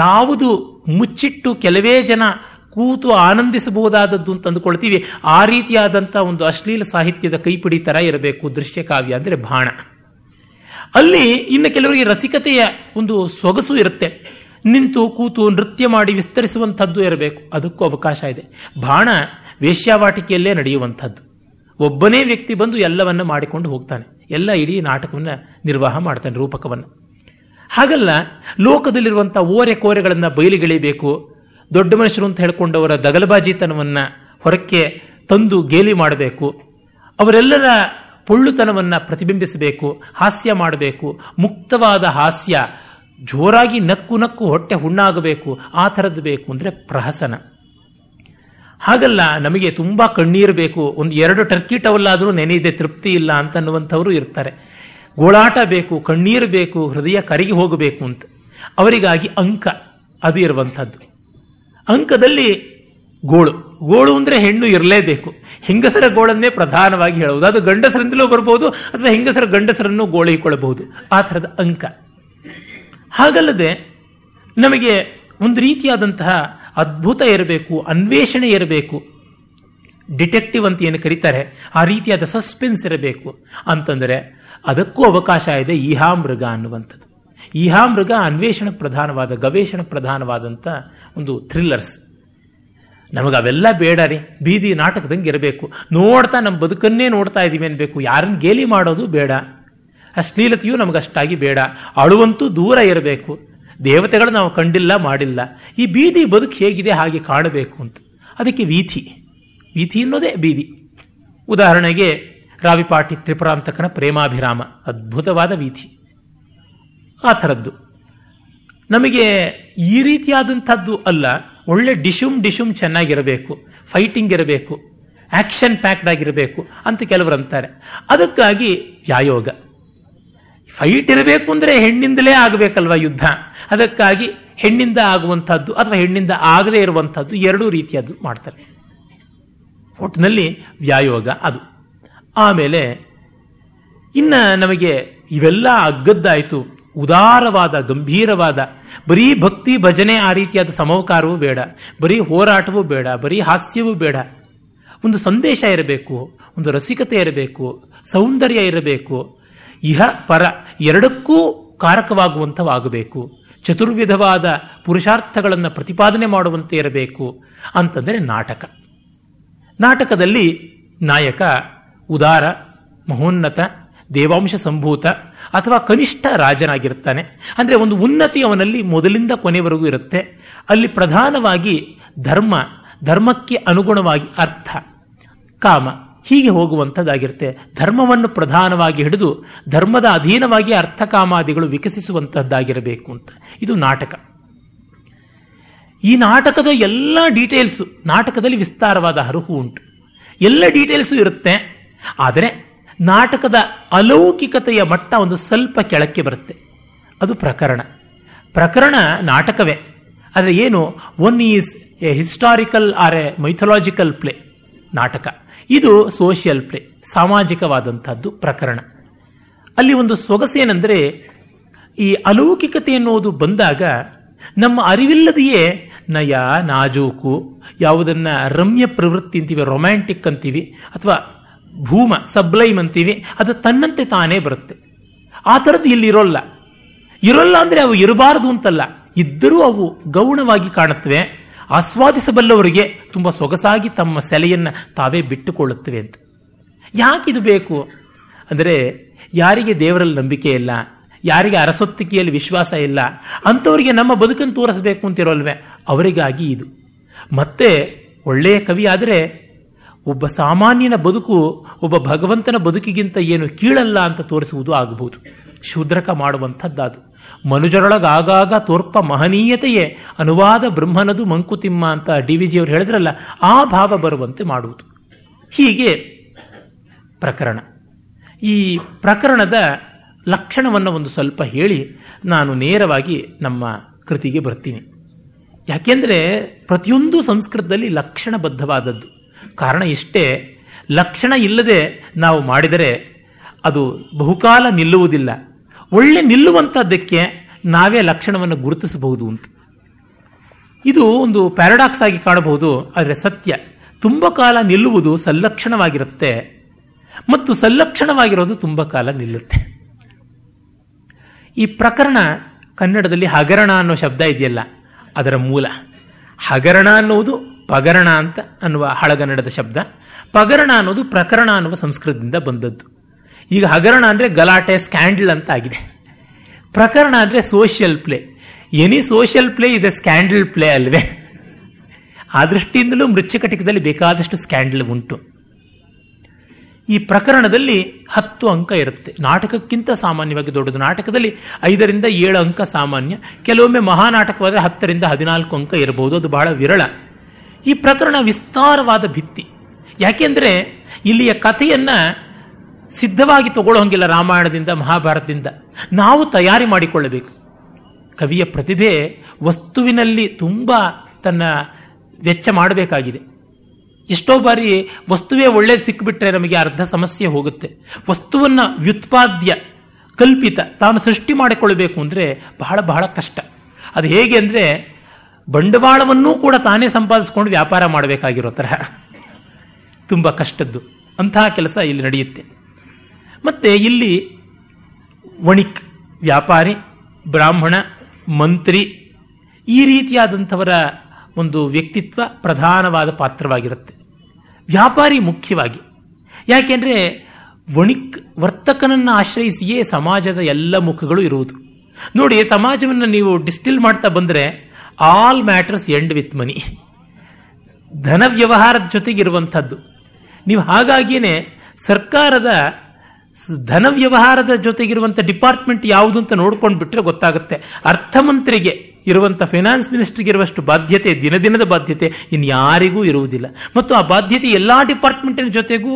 ಯಾವುದು ಮುಚ್ಚಿಟ್ಟು ಕೆಲವೇ ಜನ ಕೂತು ಆನಂದಿಸಬಹುದಾದದ್ದು ಅಂತ ಅಂದುಕೊಳ್ತೀವಿ, ಆ ರೀತಿಯಾದಂಥ ಒಂದು ಅಶ್ಲೀಲ ಸಾಹಿತ್ಯದ ಕೈಪಿಡಿ ಥರ ಇರಬೇಕು ದೃಶ್ಯಕಾವ್ಯ ಅಂದರೆ ಬಾಣ. ಅಲ್ಲಿ ಇನ್ನು ಕೆಲವರಿಗೆ ರಸಿಕತೆಯ ಒಂದು ಸೊಗಸು ಇರುತ್ತೆ, ನಿಂತು ಕೂತು ನೃತ್ಯ ಮಾಡಿ ವಿಸ್ತರಿಸುವಂಥದ್ದು ಇರಬೇಕು, ಅದಕ್ಕೂ ಅವಕಾಶ ಇದೆ. ಬಾಣ ವೇಶ್ಯಾವಾಟಿಕೆಯಲ್ಲೇ ನಡೆಯುವಂಥದ್ದು, ಒಬ್ಬನೇ ವ್ಯಕ್ತಿ ಬಂದು ಎಲ್ಲವನ್ನ ಮಾಡಿಕೊಂಡು ಹೋಗ್ತಾನೆ, ಎಲ್ಲ ಇಡೀ ನಾಟಕವನ್ನು ನಿರ್ವಾಹ ಮಾಡ್ತಾನೆ, ರೂಪಕವನ್ನು. ಹಾಗಲ್ಲ, ಲೋಕದಲ್ಲಿರುವಂಥ ಓರೆ ಕೋರೆಗಳನ್ನು ಬಯಲಿಗೆಳಿಬೇಕು, ದೊಡ್ಡ ಮನುಷ್ಯರು ಅಂತ ಹೇಳ್ಕೊಂಡವರ ದಗಲಬಾಜಿತನವನ್ನು ಹೊರಕ್ಕೆ ತಂದು ಗೇಲಿ ಮಾಡಬೇಕು, ಅವರೆಲ್ಲರ ಪೊಳ್ಳುತನವನ್ನು ಪ್ರತಿಬಿಂಬಿಸಬೇಕು, ಹಾಸ್ಯ ಮಾಡಬೇಕು, ಮುಕ್ತವಾದ ಹಾಸ್ಯ, ಜೋರಾಗಿ ನಕ್ಕು ನಕ್ಕು ಹೊಟ್ಟೆ ಹುಣ್ಣಾಗಬೇಕು, ಆ ಥರದ್ದು ಬೇಕು ಅಂದರೆ ಪ್ರಹಸನ. ಹಾಗಲ್ಲ ನಮಗೆ ತುಂಬ ಕಣ್ಣೀರು ಬೇಕು, ಒಂದು ಎರಡು ಟರ್ಕಿ ಟವಲ್ಲಾದರೂ ನೆನೆಯಿದೆ ತೃಪ್ತಿ ಇಲ್ಲ ಅಂತನ್ನುವಂಥವರು ಇರ್ತಾರೆ. ಗೋಳಾಟ ಬೇಕು, ಕಣ್ಣೀರು ಬೇಕು, ಹೃದಯ ಕರಗಿ ಹೋಗಬೇಕು ಅಂತ ಅವರಿಗಾಗಿ ಅಂಕ ಅದು ಇರುವಂಥದ್ದು. ಅಂಕದಲ್ಲಿ ಗೋಳು, ಗೋಳು ಅಂದರೆ ಹೆಣ್ಣು ಇರಲೇಬೇಕು, ಹೆಂಗಸರ ಗೋಳನ್ನೇ ಪ್ರಧಾನವಾಗಿ ಹೇಳುವುದು. ಅದು ಗಂಡಸರಿಂದಲೂ ಬರ್ಬೋದು ಅಥವಾ ಹೆಂಗಸರ ಗಂಡಸರನ್ನು ಗೋಳಿಕೊಳ್ಳಬಹುದು, ಆ ಥರದ ಅಂಕ. ಹಾಗಲ್ಲದೆ ನಮಗೆ ಒಂದು ರೀತಿಯಾದಂತಹ ಅದ್ಭುತ ಇರಬೇಕು, ಅನ್ವೇಷಣೆ ಇರಬೇಕು, ಡಿಟೆಕ್ಟಿವ್ ಅಂತ ಏನು ಕರೀತಾರೆ ಆ ರೀತಿಯಾದ ಸಸ್ಪೆನ್ಸ್ ಇರಬೇಕು ಅಂತಂದರೆ ಅದಕ್ಕೂ ಅವಕಾಶ ಇದೆ ಈಹಾ ಮೃಗ ಅನ್ನುವಂಥದ್ದು. ಈಹಾ ಮೃಗ ಅನ್ವೇಷಣ ಪ್ರಧಾನವಾದ, ಗವೇಷಣ ಪ್ರಧಾನವಾದಂಥ ಒಂದು ಥ್ರಿಲ್ಲರ್ಸ್. ನಮಗೆ ಅವೆಲ್ಲ ಬೇಡ ರೀ, ಬೀದಿ ನಾಟಕದಂಗೆ ಇರಬೇಕು, ನೋಡ್ತಾ ನಮ್ಮ ಬದುಕನ್ನೇ ನೋಡ್ತಾ ಇದ್ದೀವಿ ಅನ್ಬೇಕು, ಯಾರನ್ನ ಗೇಲಿ ಮಾಡೋದು ಬೇಡ, ಅಶ್ಲೀಲತೆಯೂ ನಮಗಷ್ಟಾಗಿ ಬೇಡ, ಅಳುವಂತೂ ದೂರ ಇರಬೇಕು, ದೇವತೆಗಳು ನಾವು ಕಂಡಿಲ್ಲ ಮಾಡಿಲ್ಲ, ಈ ಬೀದಿ ಬದುಕು ಹೇಗಿದೆ ಹಾಗೆ ಕಾಣಬೇಕು ಅಂತ. ಅದಕ್ಕೆ ವೀಥಿ, ವೀಥಿ ಅನ್ನೋದೇ ಬೀದಿ. ಉದಾಹರಣೆಗೆ ರಾವಿಪಾಟಿ ತ್ರಿಪುರಾಂತಕನ ಪ್ರೇಮಾಭಿರಾಮ ಅದ್ಭುತವಾದ ವೀಥಿ, ಆ ಥರದ್ದು. ನಮಗೆ ಈ ರೀತಿಯಾದಂಥದ್ದು ಅಲ್ಲ, ಒಳ್ಳೆ ಡಿಶುಮ್ ಡಿಶುಮ್ ಚೆನ್ನಾಗಿರಬೇಕು, ಫೈಟಿಂಗ್ ಇರಬೇಕು, ಆ್ಯಕ್ಷನ್ ಪ್ಯಾಕ್ಡ್ ಆಗಿರಬೇಕು ಅಂತ ಕೆಲವರು ಅಂತಾರೆ. ಅದಕ್ಕಾಗಿ ಯಾಯೋಗ, ಫೈಟ್ ಇರಬೇಕು ಅಂದರೆ ಹೆಣ್ಣಿಂದಲೇ ಆಗಬೇಕಲ್ವ ಯುದ್ಧ, ಅದಕ್ಕಾಗಿ ಹೆಣ್ಣಿಂದ ಆಗುವಂಥದ್ದು ಅಥವಾ ಹೆಣ್ಣಿಂದ ಆಗದೇ ಇರುವಂಥದ್ದು ಎರಡೂ ರೀತಿಯದ್ದು ಮಾಡ್ತಾರೆ. ಒಟ್ಟಿನಲ್ಲಿ ವ್ಯಾಯೋಗ ಅದು. ಆಮೇಲೆ ಇನ್ನು ನಮಗೆ ಇವೆಲ್ಲ ಅಗ್ಗದ್ದಾಯಿತು, ಉದಾರವಾದ ಗಂಭೀರವಾದ, ಬರೀ ಭಕ್ತಿ ಭಜನೆ ಆ ರೀತಿಯಾದ ಸಮವಕಾರವೂ ಬೇಡ, ಬರೀ ಹೋರಾಟವೂ ಬೇಡ, ಬರೀ ಹಾಸ್ಯವೂ ಬೇಡ. ಒಂದು ಸಂದೇಶ ಇರಬೇಕು, ಒಂದು ರಸಿಕತೆ ಇರಬೇಕು, ಸೌಂದರ್ಯ ಇರಬೇಕು, ಇಹ ಪರ ಎರಡಕ್ಕೂ ಕಾರಕವಾಗುವಂಥವಾಗಬೇಕು, ಚತುರ್ವಿಧವಾದ ಪುರುಷಾರ್ಥಗಳನ್ನು ಪ್ರತಿಪಾದನೆ ಮಾಡುವಂತೆ ಇರಬೇಕು ಅಂತಂದರೆ ನಾಟಕ. ನಾಟಕದಲ್ಲಿ ನಾಯಕ ಉದಾರ, ಮಹೋನ್ನತ, ದೇವಾಂಶ ಸಂಭೂತ ಅಥವಾ ಕನಿಷ್ಠ ರಾಜನಾಗಿರ್ತಾನೆ. ಅಂದರೆ ಒಂದು ಉನ್ನತಿ ಅವನಲ್ಲಿ ಮೊದಲಿಂದ ಕೊನೆವರೆಗೂ ಇರುತ್ತೆ. ಅಲ್ಲಿ ಪ್ರಧಾನವಾಗಿ ಧರ್ಮ, ಧರ್ಮಕ್ಕೆ ಅನುಗುಣವಾಗಿ ಅರ್ಥ, ಕಾಮ ಹೀಗೆ ಹೋಗುವಂಥದ್ದಾಗಿರುತ್ತೆ. ಧರ್ಮವನ್ನು ಪ್ರಧಾನವಾಗಿ ಹಿಡಿದು ಧರ್ಮದ ಅಧೀನವಾಗಿ ಅರ್ಥಕಾಮಾದಿಗಳು ವಿಕಸಿಸುವಂತಹದ್ದಾಗಿರಬೇಕು ಅಂತ, ಇದು ನಾಟಕ. ಈ ನಾಟಕದ ಎಲ್ಲ ಡೀಟೇಲ್ಸು, ನಾಟಕದಲ್ಲಿ ವಿಸ್ತಾರವಾದ ಹರಹು ಉಂಟು, ಎಲ್ಲ ಡೀಟೇಲ್ಸು ಇರುತ್ತೆ. ಆದರೆ ನಾಟಕದ ಅಲೌಕಿಕತೆಯ ಮಟ್ಟ ಒಂದು ಸ್ವಲ್ಪ ಕೆಳಕ್ಕೆ ಬರುತ್ತೆ, ಅದು ಪ್ರಕರಣ. ಪ್ರಕರಣ ನಾಟಕವೇ, ಆದರೆ ಏನು, one is a historical or a mythological play ನಾಟಕ, ಇದು ಸೋಷಿಯಲ್ ಪ್ಲೇ, ಸಾಮಾಜಿಕವಾದಂಥದ್ದು ಪ್ರಕರಣ. ಅಲ್ಲಿ ಒಂದು ಸೊಗಸೇನೆಂದರೆ ಈ ಅಲೌಕಿಕತೆ ಎನ್ನುವುದು ಬಂದಾಗ ನಮ್ಮ ಅರಿವಿಲ್ಲದೆಯೇ ನಯ, ನಾಜೂಕು, ಯಾವುದನ್ನು ರಮ್ಯ ಪ್ರವೃತ್ತಿ ಅಂತೀವಿ, ರೊಮ್ಯಾಂಟಿಕ್ ಅಂತೀವಿ, ಅಥವಾ ಭೂಮ ಸಬ್ಲೈಮ್ ಅಂತೀವಿ, ಅದು ತನ್ನಂತೆ ತಾನೇ ಬರುತ್ತೆ. ಆ ಥರದ್ದು ಇಲ್ಲಿ ಇರೋಲ್ಲ. ಇರೋಲ್ಲ ಅಂದರೆ ಅವು ಇರಬಾರದು ಅಂತಲ್ಲ, ಇದ್ದರೂ ಅವು ಗೌಣವಾಗಿ ಕಾಣುತ್ತವೆ, ಆಸ್ವಾದಿಸಬಲ್ಲವರಿಗೆ ತುಂಬ ಸೊಗಸಾಗಿ ತಮ್ಮ ಸೆಲೆಯನ್ನು ತಾವೇ ಬಿಟ್ಟುಕೊಳ್ಳುತ್ತವೆ ಅಂತ. ಯಾಕಿದು ಬೇಕು ಅಂದರೆ, ಯಾರಿಗೆ ದೇವರಲ್ಲಿ ನಂಬಿಕೆ ಇಲ್ಲ, ಯಾರಿಗೆ ಅರಸೊತ್ತಿಕೆಯಲ್ಲಿ ವಿಶ್ವಾಸ ಇಲ್ಲ ಅಂಥವರಿಗೆ ನಮ್ಮ ಬದುಕನ್ನು ತೋರಿಸಬೇಕು ಅಂತಿರೋಲ್ವೇ, ಅವರಿಗಾಗಿ ಇದು. ಮತ್ತೆ ಒಳ್ಳೆಯ ಕವಿ ಆದರೆ ಒಬ್ಬ ಸಾಮಾನ್ಯನ ಬದುಕು ಒಬ್ಬ ಭಗವಂತನ ಬದುಕಿಗಿಂತ ಏನು ಕೀಳಲ್ಲ ಅಂತ ತೋರಿಸುವುದು ಆಗಬಹುದು. ಶೂದ್ರಕ ಮಾಡುವಂಥದ್ದಾದು. ಮನುಜರೊಳಗಾಗಾಗ ತೋರ್ಪ ಮಹನೀಯತೆಯೇ ಅನುವಾದ ಬ್ರಹ್ಮನದು ಮಂಕುತಿಮ್ಮ ಅಂತ ಡಿ ವಿ ಜಿಯವರು ಹೇಳಿದ್ರಲ್ಲ, ಆ ಭಾವ ಬರುವಂತೆ ಮಾಡುವುದು. ಹೀಗೆ ಪ್ರಕರಣ. ಈ ಪ್ರಕರಣದ ಲಕ್ಷಣವನ್ನು ಒಂದು ಸ್ವಲ್ಪ ಹೇಳಿ ನಾನು ನೇರವಾಗಿ ನಮ್ಮ ಕೃತಿಗೆ ಬರ್ತೀನಿ. ಯಾಕೆಂದರೆ ಪ್ರತಿಯೊಂದು ಸಂಸ್ಕೃತದಲ್ಲಿ ಲಕ್ಷಣಬದ್ಧವಾದದ್ದು. ಕಾರಣ ಇಷ್ಟೇ, ಲಕ್ಷಣ ಇಲ್ಲದೆ ನಾವು ಮಾಡಿದರೆ ಅದು ಬಹುಕಾಲ ನಿಲ್ಲುವುದಿಲ್ಲ. ಒಳ್ಳೆ ನಿಲ್ಲುವಂಥದ್ದಕ್ಕೆ ನಾವೇ ಲಕ್ಷಣವನ್ನು ಗುರುತಿಸಬಹುದು ಅಂತ. ಇದು ಒಂದು ಪ್ಯಾರಾಡಾಕ್ಸ್ ಆಗಿ ಕಾಣಬಹುದು, ಆದರೆ ಸತ್ಯ. ತುಂಬ ಕಾಲ ನಿಲ್ಲುವುದು ಸಲ್ಲಕ್ಷಣವಾಗಿರುತ್ತೆ ಮತ್ತು ಸಲ್ಲಕ್ಷಣವಾಗಿರೋದು ತುಂಬ ಕಾಲ ನಿಲ್ಲುತ್ತೆ. ಈ ಪ್ರಕರಣ, ಕನ್ನಡದಲ್ಲಿ ಹಗರಣ ಅನ್ನೋ ಶಬ್ದ ಇದೆಯಲ್ಲ, ಅದರ ಮೂಲ ಹಗರಣ ಅನ್ನುವುದು ಪಗರಣ ಅಂತ ಅನ್ನುವ ಹಳಗನ್ನಡದ ಶಬ್ದ. ಪಗರಣ ಅನ್ನೋದು ಪ್ರಕರಣ ಅನ್ನುವ ಸಂಸ್ಕೃತದಿಂದ ಬಂದದ್ದು. ಈಗ ಹಗರಣ ಅಂದರೆ ಗಲಾಟೆ, ಸ್ಕ್ಯಾಂಡಲ್ ಅಂತ ಆಗಿದೆ. ಪ್ರಕರಣ ಅಂದರೆ social play. Any social play is a scandal play ಅಲ್ವೇ? ಆ ದೃಷ್ಟಿಯಿಂದಲೂ ಮೃಚ್ಚಕಟಿಕದಲ್ಲಿ ಬೇಕಾದಷ್ಟು ಸ್ಕ್ಯಾಂಡಲ್ ಉಂಟು. ಈ ಪ್ರಕರಣದಲ್ಲಿ ಹತ್ತು ಅಂಕ ಇರುತ್ತೆ, ನಾಟಕಕ್ಕಿಂತ ಸಾಮಾನ್ಯವಾಗಿ ದೊಡ್ಡದು. ನಾಟಕದಲ್ಲಿ ಐದರಿಂದ ಏಳು ಅಂಕ ಸಾಮಾನ್ಯ, ಕೆಲವೊಮ್ಮೆ ಮಹಾನಾಟಕವಾದರೆ ಹತ್ತರಿಂದ ಹದಿನಾಲ್ಕು ಅಂಕ ಇರಬಹುದು, ಅದು ಬಹಳ ವಿರಳ. ಈ ಪ್ರಕರಣ ವಿಸ್ತಾರವಾದ ಭಿತ್ತಿ, ಯಾಕೆಂದರೆ ಇಲ್ಲಿಯ ಕಥೆಯನ್ನು ಸಿದ್ಧವಾಗಿ ತಗೊಳ್ಳೋ ಹಂಗಿಲ್ಲ. ರಾಮಾಯಣದಿಂದ ಮಹಾಭಾರತದಿಂದ ನಾವು ತಯಾರಿ ಮಾಡಿಕೊಳ್ಳಬೇಕು. ಕವಿಯ ಪ್ರತಿಭೆ ವಸ್ತುವಿನಲ್ಲಿ ತುಂಬ ತನ್ನ ವೆಚ್ಚ ಮಾಡಬೇಕಾಗಿದೆ. ಎಷ್ಟೋ ಬಾರಿ ವಸ್ತುವೇ ಒಳ್ಳೇದು ಸಿಕ್ಕಿಬಿಟ್ರೆ ನಮಗೆ ಅರ್ಧ ಸಮಸ್ಯೆ ಹೋಗುತ್ತೆ. ವಸ್ತುವನ್ನು ವ್ಯುತ್ಪಾದ್ಯ ಕಲ್ಪಿತ ತಾನು ಸೃಷ್ಟಿ ಮಾಡಿಕೊಳ್ಳಬೇಕು ಅಂದರೆ ಬಹಳ ಬಹಳ ಕಷ್ಟ. ಅದು ಹೇಗೆ ಅಂದರೆ ಬಂಡವಾಳವನ್ನೂ ಕೂಡ ತಾನೇ ಸಂಪಾದಿಸ್ಕೊಂಡು ವ್ಯಾಪಾರ ಮಾಡಬೇಕಾಗಿರೋ ತರಹ ತುಂಬ ಕಷ್ಟದ್ದು. ಅಂತಹ ಕೆಲಸ ಇಲ್ಲಿ ನಡೆಯುತ್ತೆ. ಮತ್ತು ಇಲ್ಲಿ ವಣಿಕ್, ವ್ಯಾಪಾರಿ, ಬ್ರಾಹ್ಮಣ, ಮಂತ್ರಿ, ಈ ರೀತಿಯಾದಂಥವರ ಒಂದು ವ್ಯಕ್ತಿತ್ವ ಪ್ರಧಾನವಾದ ಪಾತ್ರವಾಗಿರುತ್ತೆ. ವ್ಯಾಪಾರಿ ಮುಖ್ಯವಾಗಿ, ಯಾಕೆಂದರೆ ವಣಿಕ್ ವರ್ತಕನನ್ನು ಆಶ್ರಯಿಸಿಯೇ ಸಮಾಜದ ಎಲ್ಲ ಮುಖಗಳು ಇರುವುದು. ನೋಡಿ, ಸಮಾಜವನ್ನು ನೀವು ಡಿಸ್ಟಿಲ್ ಮಾಡ್ತಾ ಬಂದರೆ all matters end with money, ಧನ ವ್ಯವಹಾರದ ಜೊತೆಗಿರುವಂಥದ್ದು. ನೀವು ಹಾಗಾಗಿಯೇ ಸರ್ಕಾರದ ಧನ ವ್ಯವಹಾರದ ಜೊತೆಗಿರುವಂಥ ಡಿಪಾರ್ಟ್ಮೆಂಟ್ ಯಾವುದು ಅಂತ ನೋಡ್ಕೊಂಡು ಬಿಟ್ಟರೆ ಗೊತ್ತಾಗುತ್ತೆ. ಅರ್ಥಮಂತ್ರಿಗೆ ಇರುವಂಥ, ಫೈನಾನ್ಸ್ ಮಿನಿಸ್ಟರ್ಗೆ ಇರುವಷ್ಟು ಬಾಧ್ಯತೆ, ದಿನ ದಿನದ ಬಾಧ್ಯತೆ ಇನ್ಯಾರಿಗೂ ಇರುವುದಿಲ್ಲ. ಮತ್ತು ಆ ಬಾಧ್ಯತೆ ಎಲ್ಲ ಡಿಪಾರ್ಟ್ಮೆಂಟಿನ ಜೊತೆಗೂ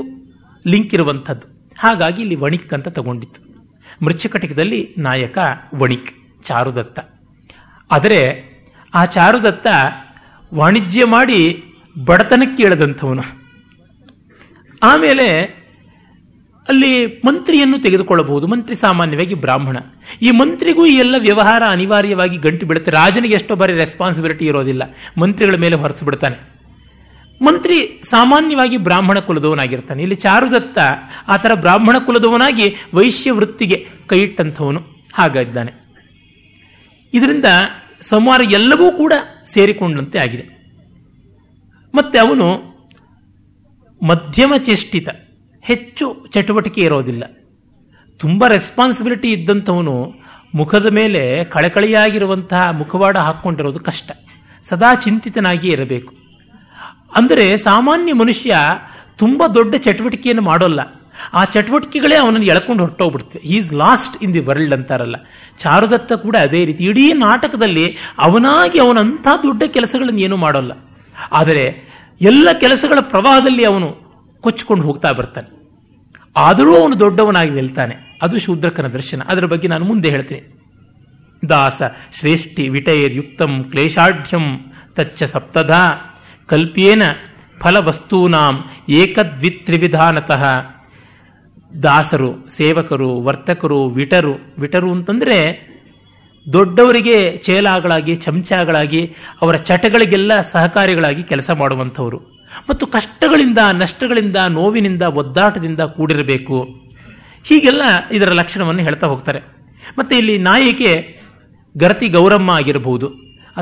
ಲಿಂಕ್ ಇರುವಂಥದ್ದು. ಹಾಗಾಗಿ ಇಲ್ಲಿ ವಣಿಕ್ ಅಂತ ತಗೊಂಡಿತ್ತು. ಮೃಚ್ಚಕಟಿಕದಲ್ಲಿ ನಾಯಕ ವಣಿಕ್, ಚಾರುದತ್ತ. ಆದರೆ ಆ ಚಾರುದತ್ತ ವಾಣಿಜ್ಯ ಮಾಡಿ ಬಡತನಕ್ಕೆ ಇಳಿದಂಥವನು. ಆಮೇಲೆ ಅಲ್ಲಿ ಮಂತ್ರಿಯನ್ನು ತೆಗೆದುಕೊಳ್ಳಬಹುದು. ಮಂತ್ರಿ ಸಾಮಾನ್ಯವಾಗಿ ಬ್ರಾಹ್ಮಣ. ಈ ಮಂತ್ರಿಗೂ ಈ ಎಲ್ಲ ವ್ಯವಹಾರ ಅನಿವಾರ್ಯವಾಗಿ ಗಂಟು ಬಿಡುತ್ತೆ. ರಾಜನಿಗೆ ಎಷ್ಟೋ ಬಾರಿ ರೆಸ್ಪಾನ್ಸಿಬಿಲಿಟಿ ಇರೋದಿಲ್ಲ, ಮಂತ್ರಿಗಳ ಮೇಲೆ ಹೊರಸು ಬಿಡ್ತಾನೆ. ಮಂತ್ರಿ ಸಾಮಾನ್ಯವಾಗಿ ಬ್ರಾಹ್ಮಣ ಕುಲದವನಾಗಿರ್ತಾನೆ. ಇಲ್ಲಿ ಚಾರುದತ್ತ ಆ ಥರ ಬ್ರಾಹ್ಮಣ ಕುಲದವನಾಗಿ ವೈಶ್ಯ ವೃತ್ತಿಗೆ ಕೈ ಇಟ್ಟಂಥವನು ಹಾಗಿದ್ದಾನೆ. ಇದರಿಂದ ಸಂವಾರ ಎಲ್ಲವೂ ಕೂಡ ಸೇರಿಕೊಂಡಂತೆ ಆಗಿದೆ. ಮತ್ತೆ ಅವನು ಮಧ್ಯಮ ಚೇಷ್ಟಿತ, ಹೆಚ್ಚು ಚಟುವಟಿಕೆ ಇರೋದಿಲ್ಲ. ತುಂಬ ರೆಸ್ಪಾನ್ಸಿಬಿಲಿಟಿ ಇದ್ದಂಥವನು ಮುಖದ ಮೇಲೆ ಕಳಕಳಿಯಾಗಿರುವಂತಹ ಮುಖವಾಡ ಹಾಕ್ಕೊಂಡಿರೋದು ಕಷ್ಟ. ಸದಾ ಚಿಂತಿತನಾಗಿಯೇ ಇರಬೇಕು. ಅಂದರೆ ಸಾಮಾನ್ಯ ಮನುಷ್ಯ ತುಂಬ ದೊಡ್ಡ ಚಟುವಟಿಕೆಯನ್ನು ಮಾಡೋಲ್ಲ, ಆ ಚಟುವಟಿಕೆಗಳೇ ಅವನನ್ನು ಎಳ್ಕೊಂಡು ಹೊರಟೋಗ್ಬಿಡ್ತವೆ. He is lost in the world ಅಂತಾರಲ್ಲ, ಚಾರುದತ್ತ ಕೂಡ ಅದೇ ರೀತಿ. ಇಡೀ ನಾಟಕದಲ್ಲಿ ಅವನಾಗಿ ಅವನಂಥ ದೊಡ್ಡ ಕೆಲಸಗಳನ್ನು ಏನೂ ಮಾಡೋಲ್ಲ, ಆದರೆ ಎಲ್ಲ ಕೆಲಸಗಳ ಪ್ರವಾಹದಲ್ಲಿ ಅವನು ಕೊಚ್ಚಿಕೊಂಡು ಹೋಗ್ತಾ ಬರ್ತಾನೆ. ಆದರೂ ಅವನು ದೊಡ್ಡವನಾಗಿ ನಿಲ್ತಾನೆ. ಅದು ಶೂದ್ರಕನ ದರ್ಶನ. ಅದರ ಬಗ್ಗೆ ನಾನು ಮುಂದೆ ಹೇಳ್ತೇನೆ. ದಾಸ ಶ್ರೇಷ್ಠಿ ವಿಟೈರ್ ಯುಕ್ತಂ ಕ್ಲೇಶಾಢ್ಯಂ ತಚ್ಚ ಸಪ್ತಧ ಕಲ್ಪ್ಯೇನ ಫಲವಸ್ತೂನಾಂ ಏಕದ್ವಿತ್ರಿವಿಧಾನತಃ. ದಾಸರು, ಸೇವಕರು, ವರ್ತಕರು, ವಿಟರು. ವಿಟರು ಅಂತಂದರೆ ದೊಡ್ಡವರಿಗೆ ಚೇಲಾಗಳಾಗಿ, ಚಮಚಗಳಾಗಿ, ಅವರ ಚಟಗಳಿಗೆಲ್ಲ ಸಹಕಾರಿಗಳಾಗಿ ಕೆಲಸ ಮಾಡುವಂಥವರು. ಮತ್ತು ಕಷ್ಟಗಳಿಂದ, ನಷ್ಟಗಳಿಂದ, ನೋವಿನಿಂದ, ಒದ್ದಾಟದಿಂದ ಕೂಡಿರಬೇಕು. ಹೀಗೆಲ್ಲ ಇದರ ಲಕ್ಷಣವನ್ನು ಹೇಳ್ತಾ ಹೋಗ್ತಾರೆ. ಮತ್ತು ಇಲ್ಲಿ ನಾಯಕಿ ಗರತಿ ಗೌರಮ್ಮ ಆಗಿರಬಹುದು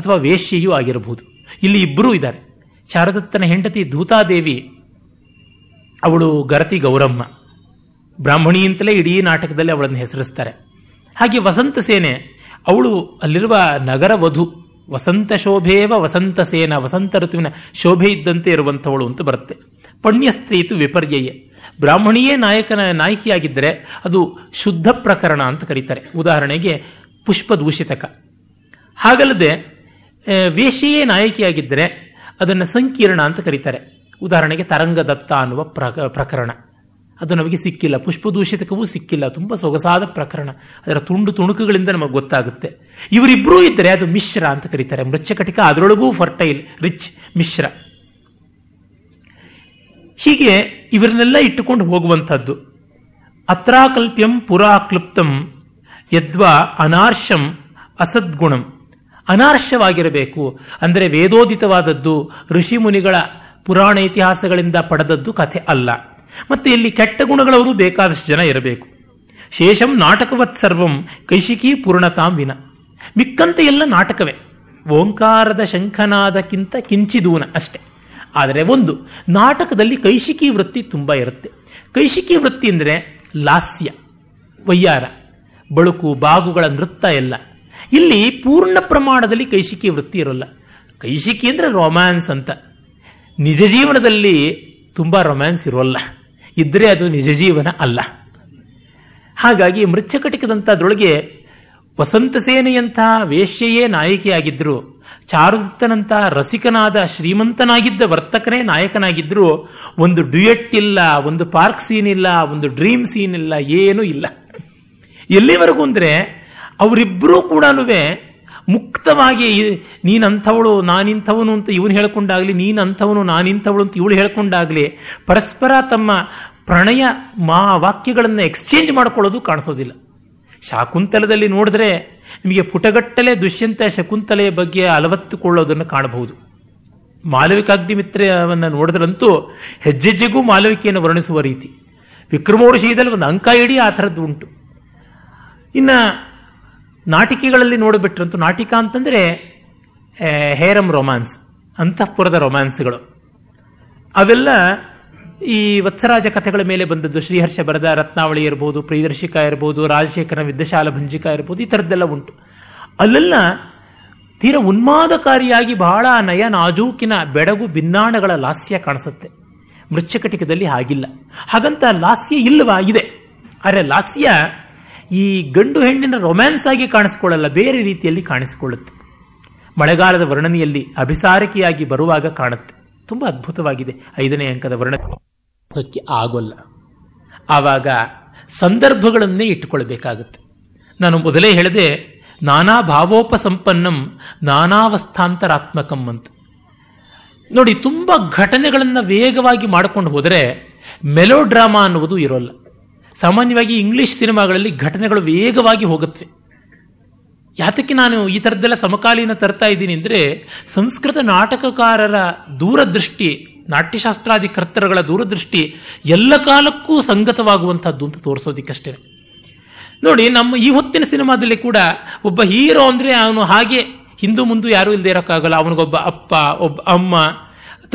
ಅಥವಾ ವೇಶ್ಯೆಯೂ ಆಗಿರಬಹುದು. ಇಲ್ಲಿ ಇಬ್ಬರೂ ಇದ್ದಾರೆ. ಶಾರದತ್ತನ ಹೆಂಡತಿ ಧೂತಾದೇವಿ, ಅವಳು ಗರತಿ ಗೌರಮ್ಮ, ಬ್ರಾಹ್ಮಣಿ ಅಂತಲೇ ಇಡೀ ನಾಟಕದಲ್ಲಿ ಅವಳನ್ನು ಹೆಸರಿಸ್ತಾರೆ. ಹಾಗೆ ವಸಂತ ಸೇನೆ, ಅವಳು ಅಲ್ಲಿರುವ ನಗರ ವಧು. ವಸಂತ ಶೋಭೆವ ವಸಂತ ಸೇನ, ವಸಂತ ಋತುವಿನ ಶೋಭೆ ಇದ್ದಂತೆ ಇರುವಂಥವಳು ಅಂತ ಬರುತ್ತೆ. ಪಣ್ಯಸ್ತ್ರೀತು ವಿಪರ್ಯಯೇ, ಬ್ರಾಹ್ಮಣಿಯೇ ನಾಯಕನ ನಾಯಕಿಯಾಗಿದ್ದರೆ ಅದು ಶುದ್ಧ ಪ್ರಕರಣ ಅಂತ ಕರೀತಾರೆ. ಉದಾಹರಣೆಗೆ ಪುಷ್ಪದೂಷಿತಕ. ಹಾಗಲ್ಲದೆ ವೇಶ್ಯೆಯೇ ನಾಯಕಿಯಾಗಿದ್ದರೆ ಅದನ್ನು ಸಂಕೀರ್ಣ ಅಂತ ಕರೀತಾರೆ. ಉದಾಹರಣೆಗೆ ತರಂಗದತ್ತ ಅನ್ನುವ ಪ್ರಕರಣ, ಅದು ನಮಗೆ ಸಿಕ್ಕಿಲ್ಲ. ಪುಷ್ಪದೂಷಿತಕವೂ ಸಿಕ್ಕಿಲ್ಲ. ತುಂಬ ಸೊಗಸಾದ ಪ್ರಕರಣ, ಅದರ ತುಂಡು ತುಣುಕುಗಳಿಂದ ನಮಗೆ ಗೊತ್ತಾಗುತ್ತೆ. ಇವರಿಬ್ಬರೂ ಇದ್ದರೆ ಅದು ಮಿಶ್ರ ಅಂತ ಕರೀತಾರೆ. ಮೃಚ್ಚಕಟಿಕ ಅದರೊಳಗೂ ಫರ್ಟೈಲ್, ರಿಚ್, ಮಿಶ್ರ. ಹೀಗೆ ಇವರನ್ನೆಲ್ಲ ಇಟ್ಟುಕೊಂಡು ಹೋಗುವಂಥದ್ದು. ಅತ್ರಾಕಲ್ಪ್ಯಂ ಪುರಾ ಕ್ಲುಪ್ತಂ ಯದ್ವಾ ಅನಾರ್ಷಂ ಅಸದ್ಗುಣಂ. ಅನಾರ್ಷವಾಗಿರಬೇಕು ಅಂದರೆ ವೇದೋದಿತವಾದದ್ದು, ಋಷಿ ಮುನಿಗಳ ಪುರಾಣ ಇತಿಹಾಸಗಳಿಂದ ಪಡೆದದ್ದು ಕಥೆ ಅಲ್ಲ. ಮತ್ತೆ ಇಲ್ಲಿ ಕೆಟ್ಟ ಗುಣಗಳವರು ಬೇಕಾದಷ್ಟು ಜನ ಇರಬೇಕು. ಶೇಷಂ ನಾಟಕವತ್ ಸರ್ವಂ ಕೈಶಿಕಿ ಪೂರ್ಣತಾಂ ವಿನ. ಮಿಕ್ಕಂತೆ ಎಲ್ಲ ನಾಟಕವೇ. ಓಂಕಾರದ ಶಂಖನಾದಕ್ಕಿಂತ ಕಿಂಚಿದೂನ ಅಷ್ಟೆ. ಆದರೆ ಒಂದು ನಾಟಕದಲ್ಲಿ ಕೈಶಿಕಿ ವೃತ್ತಿ ತುಂಬ ಇರುತ್ತೆ. ಕೈಶಿಕಿ ವೃತ್ತಿ ಅಂದರೆ ಲಾಸ್ಯ, ವಯ್ಯಾರ, ಬಳುಕು, ಬಾಗುಗಳ ನೃತ್ಯ ಎಲ್ಲ. ಇಲ್ಲಿ ಪೂರ್ಣ ಪ್ರಮಾಣದಲ್ಲಿ ಕೈಶಿಕಿ ವೃತ್ತಿ ಇರೋಲ್ಲ. ಕೈಶಿಕಿ ಅಂದರೆ ರೊಮ್ಯಾನ್ಸ್ ಅಂತ. ನಿಜ ಜೀವನದಲ್ಲಿ ತುಂಬ ರೊಮ್ಯಾನ್ಸ್ ಇರೋಲ್ಲ, ಇದ್ದರೆ ಅದು ನಿಜ ಜೀವನ ಅಲ್ಲ. ಹಾಗಾಗಿ ಮೃಚ್ಚಕಟಿಕದಂಥದ್ರೊಳಗೆ ವಸಂತ ಸೇನೆಯಂತಹ ವೇಶ್ಯೆಯೇ ನಾಯಕಿಯಾಗಿದ್ದರು, ಚಾರುದತ್ತನಂತಹ ರಸಿಕನಾದ ಶ್ರೀಮಂತನಾಗಿದ್ದ ವರ್ತಕನೇ ನಾಯಕನಾಗಿದ್ದರು. ಒಂದು ಡ್ಯುಯೆಟ್ ಇಲ್ಲ, ಒಂದು ಪಾರ್ಕ್ ಸೀನ್ ಇಲ್ಲ, ಒಂದು ಡ್ರೀಮ್ ಸೀನ್ ಇಲ್ಲ, ಏನೂ ಇಲ್ಲ. ಎಲ್ಲಿವರೆಗೂ ಅಂದರೆ ಅವರಿಬ್ಬರೂ ಕೂಡ ಮುಕ್ತವಾಗಿ ನೀನಂಥವಳು ನಾನಿಂಥವನು ಅಂತ ಇವನು ಹೇಳ್ಕೊಂಡಾಗಲಿ, ನೀನಂಥವನು ನಾನಿಂಥವಳು ಅಂತ ಇವಳು ಹೇಳ್ಕೊಂಡಾಗಲಿ ಪರಸ್ಪರ ತಮ್ಮ ಪ್ರಣಯ ಮಾ ವಾಕ್ಯಗಳನ್ನು ಎಕ್ಸ್ಚೇಂಜ್ ಮಾಡ್ಕೊಳ್ಳೋದು ಕಾಣಿಸೋದಿಲ್ಲ. ಶಾಕುಂತಲದಲ್ಲಿ ನೋಡಿದ್ರೆ ನಿಮಗೆ ಪುಟಗಟ್ಟಲೆ ದುಷ್ಯಂತ ಶಕುಂತಲೆಯ ಬಗ್ಗೆ ಅಲವತ್ತುಕೊಳ್ಳೋದನ್ನು ಕಾಣಬಹುದು. ಮಾಲವಿಕಾಗ್ನಿಮಿತ್ರವನ್ನು ನೋಡಿದ್ರಂತೂ ಹೆಜ್ಜೆಜ್ಜೆಗೂ ಮಾಲವಿಕೆಯನ್ನು ವರ್ಣಿಸುವ ರೀತಿ ವಿಕ್ರಮೋರ್ಷಿಯದಲ್ಲಿ ಒಂದು ಅಂಕ ಇಡೀ ಆ ಥರದ್ದು ಉಂಟು. ಇನ್ನು ನಾಟಿಕೆಗಳಲ್ಲಿ ನೋಡಿಬಿಟ್ರಂತೂ, ನಾಟಿಕ ಅಂತಂದರೆ ಹೇರಮ್ ರೊಮ್ಯಾನ್ಸ್, ಅಂತಃಪುರದ ರೊಮ್ಯಾನ್ಸ್ಗಳು, ಅವೆಲ್ಲ ಈ ವತ್ಸರಾಜ ಕಥೆಗಳ ಮೇಲೆ ಬಂದದ್ದು. ಶ್ರೀಹರ್ಷ ಬರೆದ ರತ್ನಾವಳಿ ಇರ್ಬೋದು, ಪ್ರಿಯದರ್ಶಿಕ ಇರ್ಬೋದು, ರಾಜಶೇಖರನ ವಿದ್ಯಶಾಲ ಭಂಜಿಕ ಇರ್ಬೋದು, ಈ ಥರದ್ದೆಲ್ಲ ಉಂಟು. ಅಲ್ಲೆಲ್ಲ ತೀರಾ ಉನ್ಮಾದಕಾರಿಯಾಗಿ ಬಹಳ ನಯ ನಾಜೂಕಿನ ಬೆಡಗು ಭಿನ್ನಾಣಗಳ ಲಾಸ್ಯ ಕಾಣಿಸುತ್ತೆ. ಮೃಚ್ಚಕಟಿಕದಲ್ಲಿ ಹಾಗಿಲ್ಲ. ಹಾಗಂತ ಲಾಸ್ಯ ಇಲ್ಲವಾ? ಇದೆ, ಆದರೆ ಲಾಸ್ಯ ಈ ಗಂಡು ಹೆಣ್ಣಿನ ರೊಮ್ಯಾನ್ಸ್ ಆಗಿ ಕಾಣಿಸ್ಕೊಳ್ಳಲ್ಲ, ಬೇರೆ ರೀತಿಯಲ್ಲಿ ಕಾಣಿಸಿಕೊಳ್ಳುತ್ತೆ. ಮಳೆಗಾಲದ ವರ್ಣನೆಯಲ್ಲಿ ಅಭಿಸಾರಕಿಯಾಗಿ ಬರುವಾಗ ಕಾಣುತ್ತೆ. ತುಂಬ ಅದ್ಭುತವಾಗಿದೆ ಐದನೇ ಅಂಕದ ವರ್ಣನೆ. ಆಗೋಲ್ಲ, ಆವಾಗ ಸಂದರ್ಭಗಳನ್ನೇ ಇಟ್ಟುಕೊಳ್ಬೇಕಾಗುತ್ತೆ. ನಾನು ಮೊದಲೇ ಹೇಳಿದೆ, ನಾನಾ ಭಾವೋಪಸಂಪನ್ನಂ ನಾನಾವಸ್ಥಾಂತರಾತ್ಮಕಂ ಅಂತ. ನೋಡಿ, ತುಂಬ ಘಟನೆಗಳನ್ನು ವೇಗವಾಗಿ ಮಾಡಿಕೊಂಡು ಹೋದರೆ ಮೆಲೋ ಡ್ರಾಮಾ ಅನ್ನುವುದು ಇರೋಲ್ಲ. ಸಾಮಾನ್ಯವಾಗಿ ಇಂಗ್ಲಿಷ್ ಸಿನಿಮಾಗಳಲ್ಲಿ ಘಟನೆಗಳು ವೇಗವಾಗಿ ಹೋಗುತ್ತವೆ. ಯಾತಕ್ಕೆ ನಾನು ಈ ಥರದ್ದೆಲ್ಲ ಸಮಕಾಲೀನ ತರ್ತಾ ಇದ್ದೀನಿ ಅಂದರೆ, ಸಂಸ್ಕೃತ ನಾಟಕಕಾರರ ದೂರದೃಷ್ಟಿ, ನಾಟ್ಯಶಾಸ್ತ್ರಾದಿ ಕರ್ತರುಗಳ ದೂರದೃಷ್ಟಿ ಎಲ್ಲ ಕಾಲಕ್ಕೂ ಸಂಗತವಾಗುವಂಥದ್ದು ಅಂತ ತೋರಿಸೋದಿಕ್ಕಷ್ಟೇ. ನೋಡಿ, ನಮ್ಮ ಈ ಹೊತ್ತಿನ ಸಿನಿಮಾದಲ್ಲಿ ಕೂಡ ಒಬ್ಬ ಹೀರೋ ಅಂದರೆ ಅವನು ಹಾಗೆ ಹಿಂದೂ ಮುಂದೂ ಯಾರೂ ಇಲ್ಲದೆ ಇರೋಕ್ಕಾಗಲ್ಲ. ಅವನಿಗೊಬ್ಬ ಅಪ್ಪ, ಒಬ್ಬ ಅಮ್ಮ,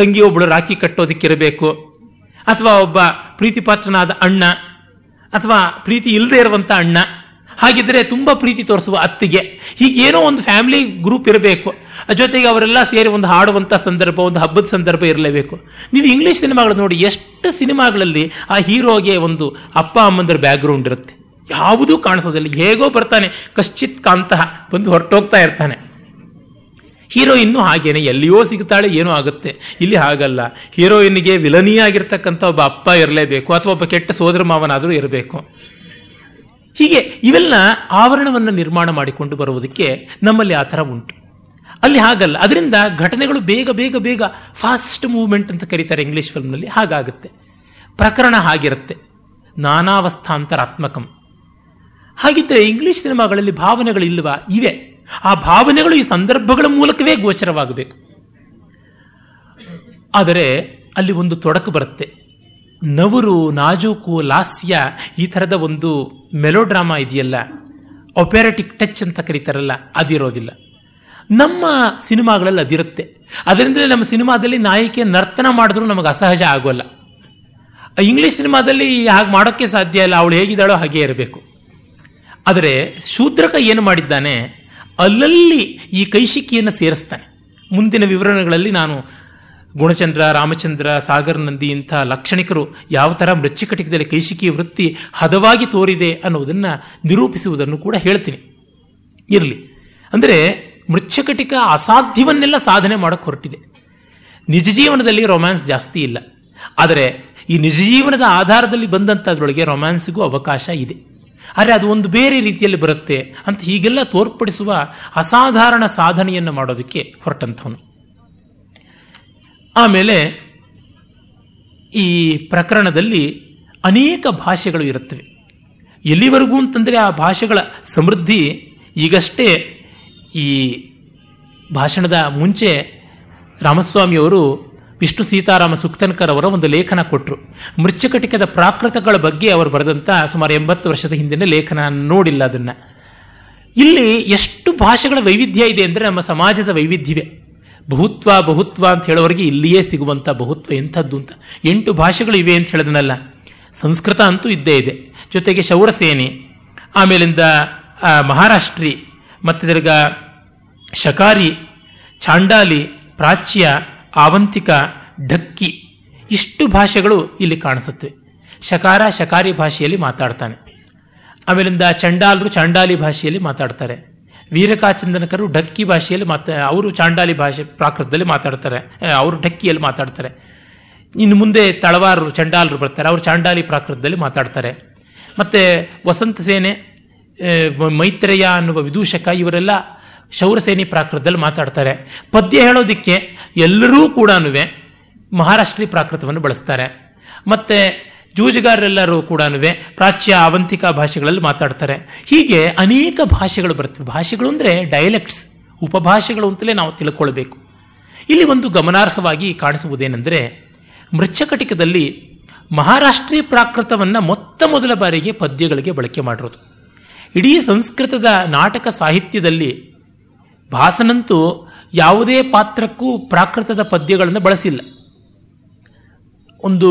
ತಂಗಿ ಒಬ್ಬಳು ರಾಖಿ ಕಟ್ಟೋದಕ್ಕಿರಬೇಕು, ಅಥವಾ ಒಬ್ಬ ಪ್ರೀತಿಪಾತ್ರನಾದ ಅಣ್ಣ, ಅಥವಾ ಪ್ರೀತಿ ಇಲ್ಲದೆ ಇರುವಂಥ ಅಣ್ಣ, ಹಾಗಿದ್ರೆ ತುಂಬ ಪ್ರೀತಿ ತೋರಿಸುವ ಅತ್ತಿಗೆ, ಹೀಗೇನೋ ಒಂದು ಫ್ಯಾಮಿಲಿ ಗ್ರೂಪ್ ಇರಬೇಕು. ಜೊತೆಗೆ ಅವರೆಲ್ಲ ಸೇರಿ ಒಂದು ಹಾಡುವಂಥ ಸಂದರ್ಭ, ಒಂದು ಹಬ್ಬದ ಸಂದರ್ಭ ಇರಲೇಬೇಕು. ನೀವು ಇಂಗ್ಲೀಷ್ ಸಿನಿಮಾಗಳು ನೋಡಿ, ಎಷ್ಟು ಸಿನಿಮಾಗಳಲ್ಲಿ ಆ ಹೀರೋಗೆ ಒಂದು ಅಪ್ಪ ಅಮ್ಮಂದರ ಬ್ಯಾಕ್ಗ್ರೌಂಡ್ ಇರುತ್ತೆ, ಯಾವುದೂ ಕಾಣಿಸೋದಿಲ್ಲ. ಹೇಗೋ ಬರ್ತಾನೆ, ಕಶ್ಚಿತ್ ಕಾಂತಃ ಬಂದು ಹೊರಟೋಗ್ತಾ ಇರ್ತಾನೆ. ಹೀರೋಯಿನ್ನು ಹಾಗೇನೆ, ಎಲ್ಲಿಯೋ ಸಿಗ್ತಾಳೆ, ಏನೋ ಆಗುತ್ತೆ. ಇಲ್ಲಿ ಹಾಗಲ್ಲ, ಹೀರೋಯಿನ್ಗೆ ವಿಲನಿಯಾಗಿರ್ತಕ್ಕಂಥ ಒಬ್ಬ ಅಪ್ಪ ಇರಲೇಬೇಕು, ಅಥವಾ ಒಬ್ಬ ಕೆಟ್ಟ ಸೋದರ ಮಾವನಾದರೂ ಇರಬೇಕು. ಹೀಗೆ ಇವೆಲ್ಲ ಆವರಣವನ್ನು ನಿರ್ಮಾಣ ಮಾಡಿಕೊಂಡು ಬರುವುದಕ್ಕೆ ನಮ್ಮಲ್ಲಿ ಆ ಥರ ಉಂಟು. ಅಲ್ಲಿ ಹಾಗಲ್ಲ. ಅದರಿಂದ ಘಟನೆಗಳು ಬೇಗ ಬೇಗ ಬೇಗ ಫಾಸ್ಟ್ ಮೂವ್ಮೆಂಟ್ ಅಂತ ಕರೀತಾರೆ ಇಂಗ್ಲಿಷ್ ಫಿಲ್ಮ್ನಲ್ಲಿ, ಹಾಗಾಗುತ್ತೆ. ಪ್ರಕರಣ ಹಾಗಿರುತ್ತೆ, ನಾನಾವಸ್ಥಾಂತರಾತ್ಮಕಂ. ಹಾಗಿದ್ದರೆ ಇಂಗ್ಲಿಷ್ ಸಿನಿಮಾಗಳಲ್ಲಿ ಭಾವನೆಗಳು ಇಲ್ವಾ? ಇವೆ. ಆ ಭಾವನೆಗಳು ಈ ಸಂದರ್ಭಗಳ ಮೂಲಕವೇ ಗೋಚರವಾಗಬೇಕು. ಆದರೆ ಅಲ್ಲಿ ಒಂದು ತೊಡಕು ಬರುತ್ತೆ. ನವರು, ನಾಜೂಕು, ಲಾಸ್ಯ, ಈ ಥರದ ಒಂದು ಮೆಲೋಡ್ರಾಮಾ ಇದೆಯಲ್ಲ, ಒಪೆರಾಟಿಕ್ ಟಚ್ ಅಂತ ಕರೀತಾರಲ್ಲ, ಅದಿರೋದಿಲ್ಲ ನಮ್ಮ ಸಿನಿಮಾಗಳಲ್ಲಿ. ಅದಿರುತ್ತೆ. ಅದರಿಂದ ನಮ್ಮ ಸಿನಿಮಾದಲ್ಲಿ ನಾಯಕಿ ನರ್ತನ ಮಾಡಿದ್ರು ನಮಗೆ ಅಸಹಜ ಆಗೋಲ್ಲ. ಇಂಗ್ಲಿಷ್ ಸಿನಿಮಾದಲ್ಲಿ ಹಾಗೆ ಮಾಡೋಕ್ಕೆ ಸಾಧ್ಯ ಇಲ್ಲ, ಅವಳು ಹೇಗಿದ್ದಾಳೋ ಹಾಗೇ ಇರಬೇಕು. ಆದರೆ ಶೂದ್ರಕ ಏನು ಮಾಡಿದ್ದಾನೆ, ಅಲ್ಲಲ್ಲಿ ಈ ಕೈಶಿಕಿಯನ್ನು ಸೇರಿಸ್ತಾನೆ. ಮುಂದಿನ ವಿವರಣೆಗಳಲ್ಲಿ ನಾನು ಗುಣಚಂದ್ರ, ರಾಮಚಂದ್ರ, ಸಾಗರ್ ನಂದಿ ಇಂಥ ಲಾಕ್ಷಣಿಕರು ಯಾವ ಥರ ಮೃಚ್ಚಕಟಿಕದಲ್ಲಿ ಕೈಶಿಕಿ ವೃತ್ತಿ ಹದವಾಗಿ ತೋರಿದೆ ಅನ್ನೋದನ್ನು ನಿರೂಪಿಸುವುದನ್ನು ಕೂಡ ಹೇಳ್ತೀನಿ. ಇರಲಿ, ಅಂದರೆ ಮೃಚ್ಚಕಟಿಕ ಅಸಾಧ್ಯವನ್ನೆಲ್ಲ ಸಾಧನೆ ಮಾಡೋಕ್ಕೆ ಹೊರಟಿದೆ. ನಿಜ ಜೀವನದಲ್ಲಿ ರೊಮ್ಯಾನ್ಸ್ ಜಾಸ್ತಿ ಇಲ್ಲ, ಆದರೆ ಈ ನಿಜ ಜೀವನದ ಆಧಾರದಲ್ಲಿ ಬಂದಂಥದ್ರೊಳಗೆ ರೊಮ್ಯಾನ್ಸಿಗೂ ಅವಕಾಶ ಇದೆ. ಆದರೆ ಅದು ಒಂದು ಬೇರೆ ರೀತಿಯಲ್ಲಿ ಬರುತ್ತೆ ಅಂತ ಹೀಗೆಲ್ಲ ತೋರ್ಪಡಿಸುವ ಅಸಾಧಾರಣ ಸಾಧನೆಯನ್ನು ಮಾಡೋದಕ್ಕೆ ಹೊರಟಂಥವನು. ಆಮೇಲೆ ಈ ಪ್ರಕರಣದಲ್ಲಿ ಅನೇಕ ಭಾಷೆಗಳು ಇರುತ್ತವೆ. ಎಲ್ಲಿವರೆಗೂ ಅಂತಂದರೆ ಆ ಭಾಷೆಗಳ ಸಮೃದ್ಧಿ ಈಗಷ್ಟೇ ಈ ಭಾಷಣದ ಮುಂಚೆ ರಾಮಸ್ವಾಮಿಯವರು ವಿಷ್ಣು ಸೀತಾರಾಮ ಸುಕ್ತನ್ಕರ್ ಅವರ ಒಂದು ಲೇಖನ ಕೊಟ್ಟರು. ಮೃಚ್ಚಕಟಿಕದ ಪ್ರಾಕೃತಗಳ ಬಗ್ಗೆ ಅವರು ಬರೆದಂಥ ಸುಮಾರು ಎಂಬತ್ತು ವರ್ಷದ ಹಿಂದಿನ ಲೇಖನ, ನೋಡಿಲ್ಲ ಅದನ್ನು. ಇಲ್ಲಿ ಎಷ್ಟು ಭಾಷೆಗಳ ವೈವಿಧ್ಯ ಇದೆ ಅಂದರೆ ನಮ್ಮ ಸಮಾಜದ ವೈವಿಧ್ಯವೇ. ಬಹುತ್ವ ಬಹುತ್ವ ಅಂತ ಹೇಳೋರಿಗೆ ಇಲ್ಲಿಯೇ ಸಿಗುವಂಥ ಬಹುತ್ವ ಎಂಥದ್ದು ಅಂತ. ಎಂಟು ಭಾಷೆಗಳು ಇವೆ ಅಂತ ಹೇಳಿದ್ನಲ್ಲ. ಸಂಸ್ಕೃತ ಅಂತೂ ಇದ್ದೇ ಇದೆ, ಜೊತೆಗೆ ಶೌರಸೇನೆ, ಆಮೇಲಿಂದ ಮಹಾರಾಷ್ಟ್ರಿ, ಮತ್ತೆ ತಿರ್ಗ ಶಕಾರಿ, ಚಾಂಡಾಲಿ, ಪ್ರಾಚ್ಯ, ಆವಂತಿಕ, ಢಕ್ಕಿ ಇಷ್ಟು ಭಾಷೆಗಳು ಇಲ್ಲಿ ಕಾಣಿಸುತ್ತವೆ. ಶಕಾರ ಶಕಾರಿ ಭಾಷೆಯಲ್ಲಿ ಮಾತಾಡ್ತಾನೆ. ಆಮೇಲಿಂದ ಚಂಡಾಲರು ಚಾಂಡಾಲಿ ಭಾಷೆಯಲ್ಲಿ ಮಾತಾಡ್ತಾರೆ. ವೀರಕಾಚಂದನಕರು ಢಕ್ಕಿ ಭಾಷೆಯಲ್ಲಿ ಮಾತಾ ಅವರು ಚಾಂಡಾಲಿ ಭಾಷೆ ಪ್ರಾಕೃತದಲ್ಲಿ ಮಾತಾಡ್ತಾರೆ, ಅವರು ಢಕ್ಕಿಯಲ್ಲಿ ಮಾತಾಡ್ತಾರೆ. ಇನ್ನು ಮುಂದೆ ತಳವಾರರು ಚಂಡಾಲರು ಬರ್ತಾರೆ, ಅವರು ಚಾಂಡಾಲಿ ಪ್ರಾಕೃತದಲ್ಲಿ ಮಾತಾಡ್ತಾರೆ. ಮತ್ತೆ ವಸಂತ ಸೇನೆ, ಮೈತ್ರೇಯ ಅನ್ನುವ ವಿದೂಷಕ ಇವರೆಲ್ಲ ಶೌರಸೇನಿ ಪ್ರಾಕೃತದಲ್ಲಿ ಮಾತಾಡ್ತಾರೆ. ಪದ್ಯ ಹೇಳೋದಿಕ್ಕೆ ಎಲ್ಲರೂ ಕೂಡ ಮಹಾರಾಷ್ಟ್ರೀ ಪ್ರಾಕೃತವನ್ನು ಬಳಸ್ತಾರೆ. ಮತ್ತೆ ಜೂಜುಗಾರರೆಲ್ಲರೂ ಕೂಡ ಪ್ರಾಚ್ಯ ಆವಂತಿಕ ಭಾಷೆಗಳಲ್ಲಿ ಮಾತಾಡ್ತಾರೆ. ಹೀಗೆ ಅನೇಕ ಭಾಷೆಗಳು ಬರ್ತವೆ. ಭಾಷೆಗಳು ಅಂದರೆ ಡಯಲೆಕ್ಟ್ಸ್, ಉಪಭಾಷೆಗಳು ಅಂತಲೇ ನಾವು ತಿಳ್ಕೊಳ್ಬೇಕು. ಇಲ್ಲಿ ಒಂದು ಗಮನಾರ್ಹವಾಗಿ ಕಾಣಿಸುವುದೇನೆಂದರೆ, ಮೃಚ್ಚಕಟಿಕದಲ್ಲಿ ಮಹಾರಾಷ್ಟ್ರೀ ಪ್ರಾಕೃತವನ್ನು ಮೊತ್ತ ಮೊದಲ ಬಾರಿಗೆ ಪದ್ಯಗಳಿಗೆ ಬಳಕೆ ಮಾಡಿರೋದು. ಇಡೀ ಸಂಸ್ಕೃತದ ನಾಟಕ ಸಾಹಿತ್ಯದಲ್ಲಿ ಭಾಸನಂತೂ ಯಾವುದೇ ಪಾತ್ರಕ್ಕೂ ಪ್ರಾಕೃತದ ಪದ್ಯಗಳನ್ನು ಬಳಸಿಲ್ಲ. ಒಂದು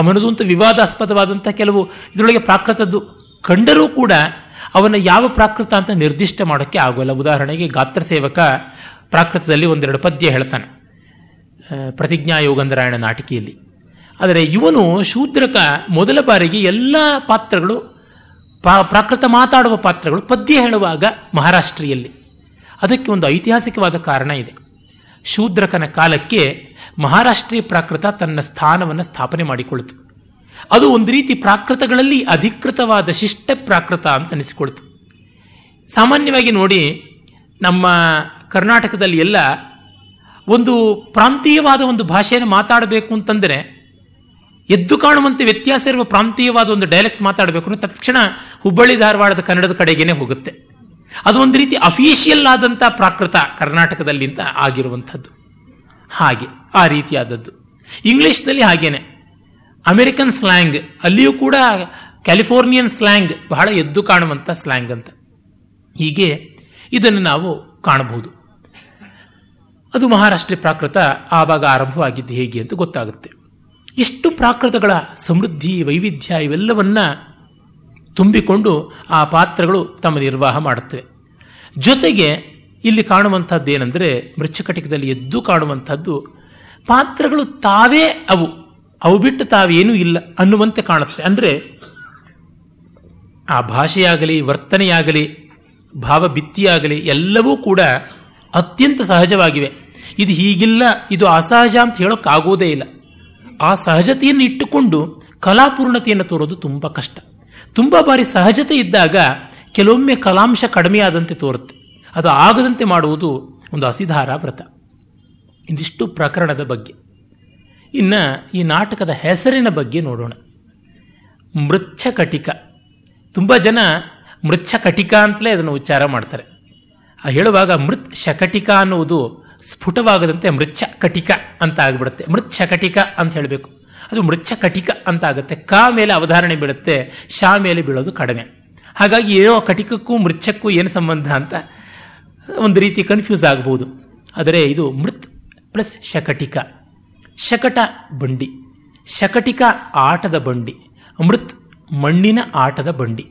ಅವನದಂತೂ ವಿವಾದಾಸ್ಪದವಾದಂತಹ ಕೆಲವು ಇದರೊಳಗೆ ಪ್ರಾಕೃತದ್ದು ಕಂಡರೂ ಕೂಡ ಅವನ ಯಾವ ಪ್ರಾಕೃತ ಅಂತ ನಿರ್ದಿಷ್ಟ ಮಾಡೋಕ್ಕೆ ಆಗೋಲ್ಲ. ಉದಾಹರಣೆಗೆ ಗಾತ್ರ ಸೇವಕ ಪ್ರಾಕೃತದಲ್ಲಿ ಒಂದೆರಡು ಪದ್ಯ ಹೇಳ್ತಾನೆ ಪ್ರತಿಜ್ಞಾ ಯೋಗಂದರಾಯಣ ನಾಟಕಿಯಲ್ಲಿ. ಆದರೆ ಇವನು ಶೂದ್ರಕ ಮೊದಲ ಬಾರಿಗೆ ಎಲ್ಲ ಪಾತ್ರಗಳು ಪ್ರಾಕೃತ ಮಾತಾಡುವ ಪಾತ್ರಗಳು ಪದ್ಯ ಹೇಳುವಾಗ ಮಹಾರಾಷ್ಟ್ರೀಯಲ್ಲಿ. ಅದಕ್ಕೆ ಒಂದು ಐತಿಹಾಸಿಕವಾದ ಕಾರಣ ಇದೆ. ಶೂದ್ರಕನ ಕಾಲಕ್ಕೆ ಮಹಾರಾಷ್ಟ್ರೀಯ ಪ್ರಾಕೃತ ತನ್ನ ಸ್ಥಾನವನ್ನು ಸ್ಥಾಪನೆ ಮಾಡಿಕೊಳ್ತು. ಅದು ಒಂದು ರೀತಿ ಪ್ರಾಕೃತಗಳಲ್ಲಿ ಅಧಿಕೃತವಾದ ಶಿಷ್ಟ ಪ್ರಾಕೃತ ಅಂತ ಅನಿಸಿಕೊಳ್ತು. ಸಾಮಾನ್ಯವಾಗಿ ನೋಡಿ, ನಮ್ಮ ಕರ್ನಾಟಕದಲ್ಲಿ ಎಲ್ಲ ಒಂದು ಪ್ರಾಂತೀಯವಾದ ಒಂದು ಭಾಷೆಯನ್ನು ಮಾತಾಡಬೇಕು ಅಂತಂದರೆ ಎದ್ದು ಕಾಣುವಂತೆ ವ್ಯತ್ಯಾಸ ಇರುವ ಪ್ರಾಂತೀಯವಾದ ಒಂದು ಡೈಲೆಕ್ಟ್ ಮಾತಾಡಬೇಕು ಅಂದರೆ ತಕ್ಷಣ ಹುಬ್ಬಳ್ಳಿ ಧಾರವಾಡದ ಕನ್ನಡದ ಕಡೆಗೇನೆ ಹೋಗುತ್ತೆ. ಅದು ಒಂದು ರೀತಿ ಅಫಿಷಿಯಲ್ ಆದಂಥ ಪ್ರಾಕೃತ ಕರ್ನಾಟಕದಲ್ಲಿಂದ ಆಗಿರುವಂಥದ್ದು. ಹಾಗೆ ಆ ರೀತಿಯಾದದ್ದು ಇಂಗ್ಲಿಷ್ನಲ್ಲಿ ಹಾಗೇನೆ. ಅಮೆರಿಕನ್ ಸ್ಲ್ಯಾಂಗ್ ಅಲ್ಲಿಯೂ ಕೂಡ ಕ್ಯಾಲಿಫೋರ್ನಿಯನ್ ಸ್ಲ್ಯಾಂಗ್ ಬಹಳ ಎದ್ದು ಕಾಣುವಂಥ ಸ್ಲ್ಯಾಂಗ್ ಅಂತ. ಹೀಗೆ ಇದನ್ನು ನಾವು ಕಾಣಬಹುದು. ಅದು ಮಹಾರಾಷ್ಟ್ರ ಪ್ರಾಕೃತ ಆವಾಗ ಆರಂಭವಾಗಿದ್ದು ಹೇಗೆ ಅಂತ ಗೊತ್ತಾಗುತ್ತೆ. ಇಷ್ಟು ಪ್ರಾಕೃತಗಳ ಸಮೃದ್ಧಿ, ವೈವಿಧ್ಯ ಇವೆಲ್ಲವನ್ನ ತುಂಬಿಕೊಂಡು ಆ ಪಾತ್ರಗಳು ತಮ್ಮ ನಿರ್ವಾಹ ಮಾಡುತ್ತವೆ. ಜೊತೆಗೆ ಇಲ್ಲಿ ಕಾಣುವಂಥದ್ದೇನೆಂದರೆ, ಮೃಚ್ಚಕಟಿಕದಲ್ಲಿ ಎದ್ದು ಕಾಣುವಂಥದ್ದು ಪಾತ್ರಗಳು ತಾವೇ ಅವು, ಅವು ಬಿಟ್ಟು ತಾವೇನೂ ಇಲ್ಲ ಅನ್ನುವಂತೆ ಕಾಣುತ್ತೆ. ಅಂದರೆ ಆ ಭಾಷೆಯಾಗಲಿ, ವರ್ತನೆಯಾಗಲಿ, ಭಾವಭಿತ್ತಿಯಾಗಲಿ ಎಲ್ಲವೂ ಕೂಡ ಅತ್ಯಂತ ಸಹಜವಾಗಿವೆ. ಇದು ಹೀಗಿಲ್ಲ, ಇದು ಅಸಹಜ ಅಂತ ಹೇಳೋಕ್ಕಾಗೋದೇ ಇಲ್ಲ. ಆ ಸಹಜತೆಯನ್ನು ಇಟ್ಟುಕೊಂಡು ಕಲಾಪೂರ್ಣತೆಯನ್ನು ತೋರೋದು ತುಂಬ ಕಷ್ಟ. ತುಂಬ ಬಾರಿ ಸಹಜತೆ ಇದ್ದಾಗ ಕೆಲವೊಮ್ಮೆ ಕಲಾಂಶ ಕಡಿಮೆಯಾದಂತೆ ತೋರುತ್ತೆ. ಅದು ಆಗದಂತೆ ಮಾಡುವುದು ಒಂದು ಹಸಿಧಾರ ವ್ರತ. ಇಂದಿಷ್ಟು ಪ್ರಕರಣದ ಬಗ್ಗೆ. ಇನ್ನು ಈ ನಾಟಕದ ಹೆಸರಿನ ಬಗ್ಗೆ ನೋಡೋಣ. ಮೃಚ್ಚಕಟಿಕ. ತುಂಬ ಜನ ಮೃಚ್ಚಕಟಿಕ ಅಂತಲೇ ಅದನ್ನು ಉಚ್ಚಾರ ಮಾಡ್ತಾರೆ. ಹೇಳುವಾಗ ಮೃತ್ ಶಕಟಿಕ ಅನ್ನುವುದು ಸ್ಫುಟವಾಗದಂತೆ ಮೃಚ್ಚ ಕಟಿಕ ಅಂತ ಆಗಿಬಿಡುತ್ತೆ. ಮೃಚ್ಚಕಟಿಕ ಅಂತ ಹೇಳಬೇಕು, ಅದು ಮೃಚ್ಚಕಟಿಕ ಅಂತ ಆಗುತ್ತೆ. ಕ ಮೇಲೆ ಅವಧಾರಣೆ ಬೀಳುತ್ತೆ, ಶಾ ಮೇಲೆ ಬೀಳೋದು ಕಡಿಮೆ. ಹಾಗಾಗಿ ಏನೋ ಕಟಿಕಕ್ಕೂ ಮೃಚ್ಛಕ್ಕೂ ಏನು ಸಂಬಂಧ ಅಂತ ಒಂದು ರೀತಿ ಕನ್ಫ್ಯೂಸ್ ಆಗಬಹುದು. ಆದರೆ ಇದು ಮೃತ್ ಪ್ಲಸ್ ಶಕಟಿಕ. ಶಕಟ ಬಂಡಿ, ಶಕಟಿಕ ಆಟದ ಬಂಡಿ, ಮೃತ್ ಮಣ್ಣಿನ ಆಟದ ಬಂಡಿ.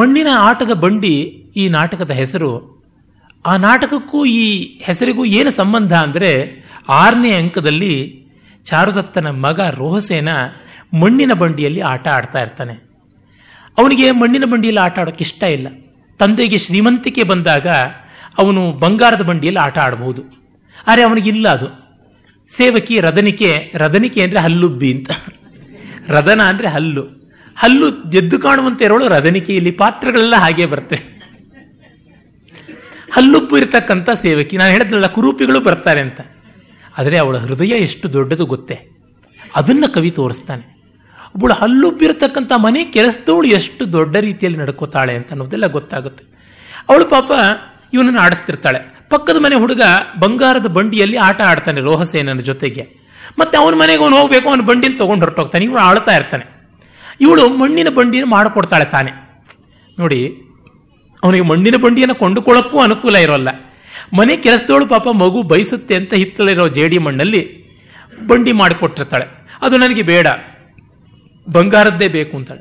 ಮಣ್ಣಿನ ಆಟದ ಬಂಡಿ ಈ ನಾಟಕದ ಹೆಸರು. ಆ ನಾಟಕಕ್ಕೂ ಈ ಹೆಸರಿಗೂ ಏನು ಸಂಬಂಧ ಅಂದರೆ, ಆರನೇ ಅಂಕದಲ್ಲಿ ಚಾರುದತ್ತನ ಮಗ ರೋಹಸೇನ ಮಣ್ಣಿನ ಬಂಡಿಯಲ್ಲಿ ಆಟ ಆಡ್ತಾ ಇರ್ತಾನೆ. ಅವನಿಗೆ ಮಣ್ಣಿನ ಬಂಡಿಯಲ್ಲಿ ಆಟ ಆಡೋಕೆ ಇಷ್ಟ ಇಲ್ಲ. ತಂದೆಗೆ ಶ್ರೀಮಂತಿಕೆ ಬಂದಾಗ ಅವನು ಬಂಗಾರದ ಬಂಡಿಯಲ್ಲಿ ಆಟ ಆಡಬಹುದು, ಆದರೆ ಅವನಿಗಿಲ್ಲ. ಅದು ಸೇವಕಿ ರದನಿಕೆ, ರದನಿಕೆ ಅಂದರೆ ಹಲ್ಲುಬ್ಬಿ ಅಂತ, ರದನ ಅಂದರೆ ಹಲ್ಲು, ಹಲ್ಲು ಎದ್ದು ಕಾಣುವಂತೆ ಇರೋಳು ರದನಿಕೆಯಲ್ಲಿ. ಪಾತ್ರಗಳೆಲ್ಲ ಹಾಗೆ ಬರ್ತವೆ. ಹಲ್ಲುಬ್ಬು ಇರತಕ್ಕಂಥ ಸೇವಕಿ, ನಾನು ಹೇಳಿದ್ನಲ್ಲ ಕುರೂಪಿಗಳು ಬರ್ತಾರೆ ಅಂತ. ಆದರೆ ಅವಳ ಹೃದಯ ಎಷ್ಟು ದೊಡ್ಡದು ಗೊತ್ತೇ, ಅದನ್ನು ಕವಿ ತೋರಿಸ್ತಾನೆ. ಒಬ್ಬಳು ಹಲ್ಲುಬ್ಬಿರತಕ್ಕಂಥ ಮನೆ ಕೆಲಸದವಳು ಎಷ್ಟು ದೊಡ್ಡ ರೀತಿಯಲ್ಲಿ ನಡ್ಕೋತಾಳೆ ಅಂತ ಅನ್ನೋದೆಲ್ಲ ಗೊತ್ತಾಗುತ್ತೆ. ಅವಳು ಪಾಪ ಇವನನ್ನು ಆಡಿಸ್ತಿರ್ತಾಳೆ. ಪಕ್ಕದ ಮನೆ ಹುಡುಗ ಬಂಗಾರದ ಬಂಡಿಯಲ್ಲಿ ಆಟ ಆಡ್ತಾನೆ ರೋಹಸೇನನ ಜೊತೆಗೆ. ಮತ್ತೆ ಅವನ ಮನೆಗೆ ಅವನು ಹೋಗ್ಬೇಕು, ಅವನ ಬಂಡಿನ ತೊಗೊಂಡು ಹೊರಟೋಗ್ತಾನೆ. ಇವನು ಆಳ್ತಾ ಇರ್ತಾನೆ, ಇವಳು ಮಣ್ಣಿನ ಬಂಡಿಯನ್ನು ಮಾಡಿಕೊಡ್ತಾಳೆ ತಾನೆ. ನೋಡಿ, ಅವನಿಗೆ ಮಣ್ಣಿನ ಬಂಡಿಯನ್ನು ಕೊಂಡುಕೊಳ್ಳೋಕ್ಕೂ ಅನುಕೂಲ ಇರೋಲ್ಲ. ಮನೆ ಕೆಲಸದವಳು ಪಾಪ ಮಗು ಬಯಸುತ್ತೆ ಅಂತ ಹಿತ್ತಲಿರೋ ಜೇಡಿ ಮಣ್ಣಲ್ಲಿ ಬಂಡಿ ಮಾಡಿಕೊಟ್ಟಿರ್ತಾಳೆ. ಅದು ನನಗೆ ಬೇಡ, ಬಂಗಾರದ್ದೇ ಬೇಕು ಅಂತಾಳೆ.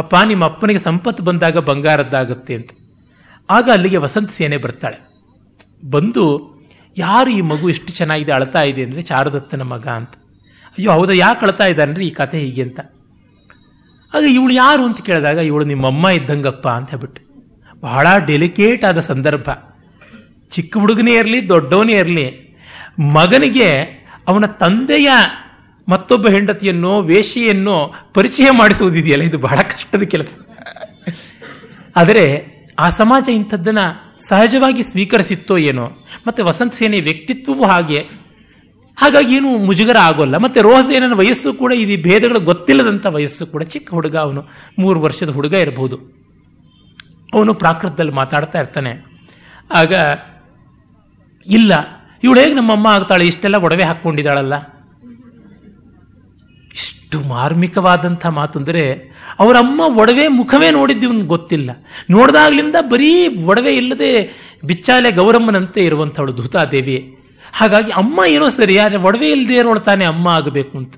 ಅಪ್ಪ, ನಿಮ್ಮ ಅಪ್ಪನಿಗೆ ಸಂಪತ್ತು ಬಂದಾಗ ಬಂಗಾರದ್ದಾಗುತ್ತೆ ಅಂತ. ಆಗ ಅಲ್ಲಿಗೆ ವಸಂತ ಸೇನೆ ಬರ್ತಾಳೆ. ಬಂದು, ಯಾರು ಈ ಮಗು ಎಷ್ಟು ಚೆನ್ನಾಗಿದೆ ಅಳ್ತಾ ಇದೆ ಅಂದರೆ ಚಾರುದತ್ತನ ಮಗ ಅಂತ. ಅಯ್ಯೋ ಹೌದಾ, ಯಾಕೆ ಅಳ್ತಾ ಇದ್ದಾನಂದ್ರೆ ಈ ಕತೆ ಹೀಗೆ ಅಂತ. ಆಗ ಇವಳು ಯಾರು ಅಂತ ಕೇಳಿದಾಗ ಇವಳು ನಿಮ್ಮಮ್ಮ ಇದ್ದಂಗಪ್ಪ ಅಂತ ಹೇಳ್ಬಿಟ್ಟು, ಬಹಳ ಡೆಲಿಕೇಟ್ ಆದ ಸಂದರ್ಭ. ಚಿಕ್ಕ ಹುಡುಗನೇ ಇರಲಿ ದೊಡ್ಡವನೇ ಇರಲಿ, ಮಗನಿಗೆ ಅವನ ತಂದೆಯ ಮತ್ತೊಬ್ಬ ಹೆಂಡತಿಯನ್ನು ವೇಷಿಯನ್ನು ಪರಿಚಯ ಮಾಡಿಸುವುದಿದೆಯಲ್ಲ, ಇದು ಬಹಳ ಕಷ್ಟದ ಕೆಲಸ. ಆದರೆ ಆ ಸಮಾಜ ಇಂಥದ್ದನ್ನು ಸಹಜವಾಗಿ ಸ್ವೀಕರಿಸಿತ್ತೋ ಏನೋ. ಮತ್ತೆ ವಸಂತ ಸೇನೆ ವ್ಯಕ್ತಿತ್ವವೂ ಹಾಗೆ, ಹಾಗಾಗಿ ಏನು ಮುಜುಗರ ಆಗೋಲ್ಲ. ಮತ್ತೆ ರೋಹಸೇನನ ವಯಸ್ಸು ಕೂಡ ಇದು ಭೇದಗಳು ಗೊತ್ತಿಲ್ಲದಂಥ ವಯಸ್ಸು ಕೂಡ. ಚಿಕ್ಕ ಹುಡುಗ ಅವನು, ಮೂರು ವರ್ಷದ ಹುಡುಗ ಇರಬಹುದು. ಅವನು ಪ್ರಾಕೃತದಲ್ಲಿ ಮಾತಾಡ್ತಾ ಇರ್ತಾನೆ. ಆಗ ಇಲ್ಲ, ಇವಳು ಹೇಗೆ ನಮ್ಮಮ್ಮ ಆಗ್ತಾಳೆ, ಇಷ್ಟೆಲ್ಲ ಒಡವೆ ಹಾಕ್ಕೊಂಡಿದ್ದಾಳಲ್ಲ. ಇಷ್ಟು ಮಾರ್ಮಿಕವಾದಂಥ ಮಾತಂದರೆ, ಅವರಮ್ಮ ಒಡವೆ ಮುಖವೇ ನೋಡಿದ್ದೀವನ್ ಗೊತ್ತಿಲ್ಲ, ನೋಡಿದಾಗ್ಲಿಂದ ಬರೀ ಒಡವೆ ಇಲ್ಲದೆ ಬಿಚ್ಚಾಲೆ ಗೌರಮ್ಮನಂತೆ ಇರುವಂಥವಳು ಧೂತಾದೇವಿ. ಹಾಗಾಗಿ ಅಮ್ಮ ಏನೋ ಸರಿ, ಆದರೆ ಒಡವೆ ಇಲ್ಲದೆ ಇರೋಳು ತಾನೇ ಅಮ್ಮ ಆಗಬೇಕು ಅಂತ.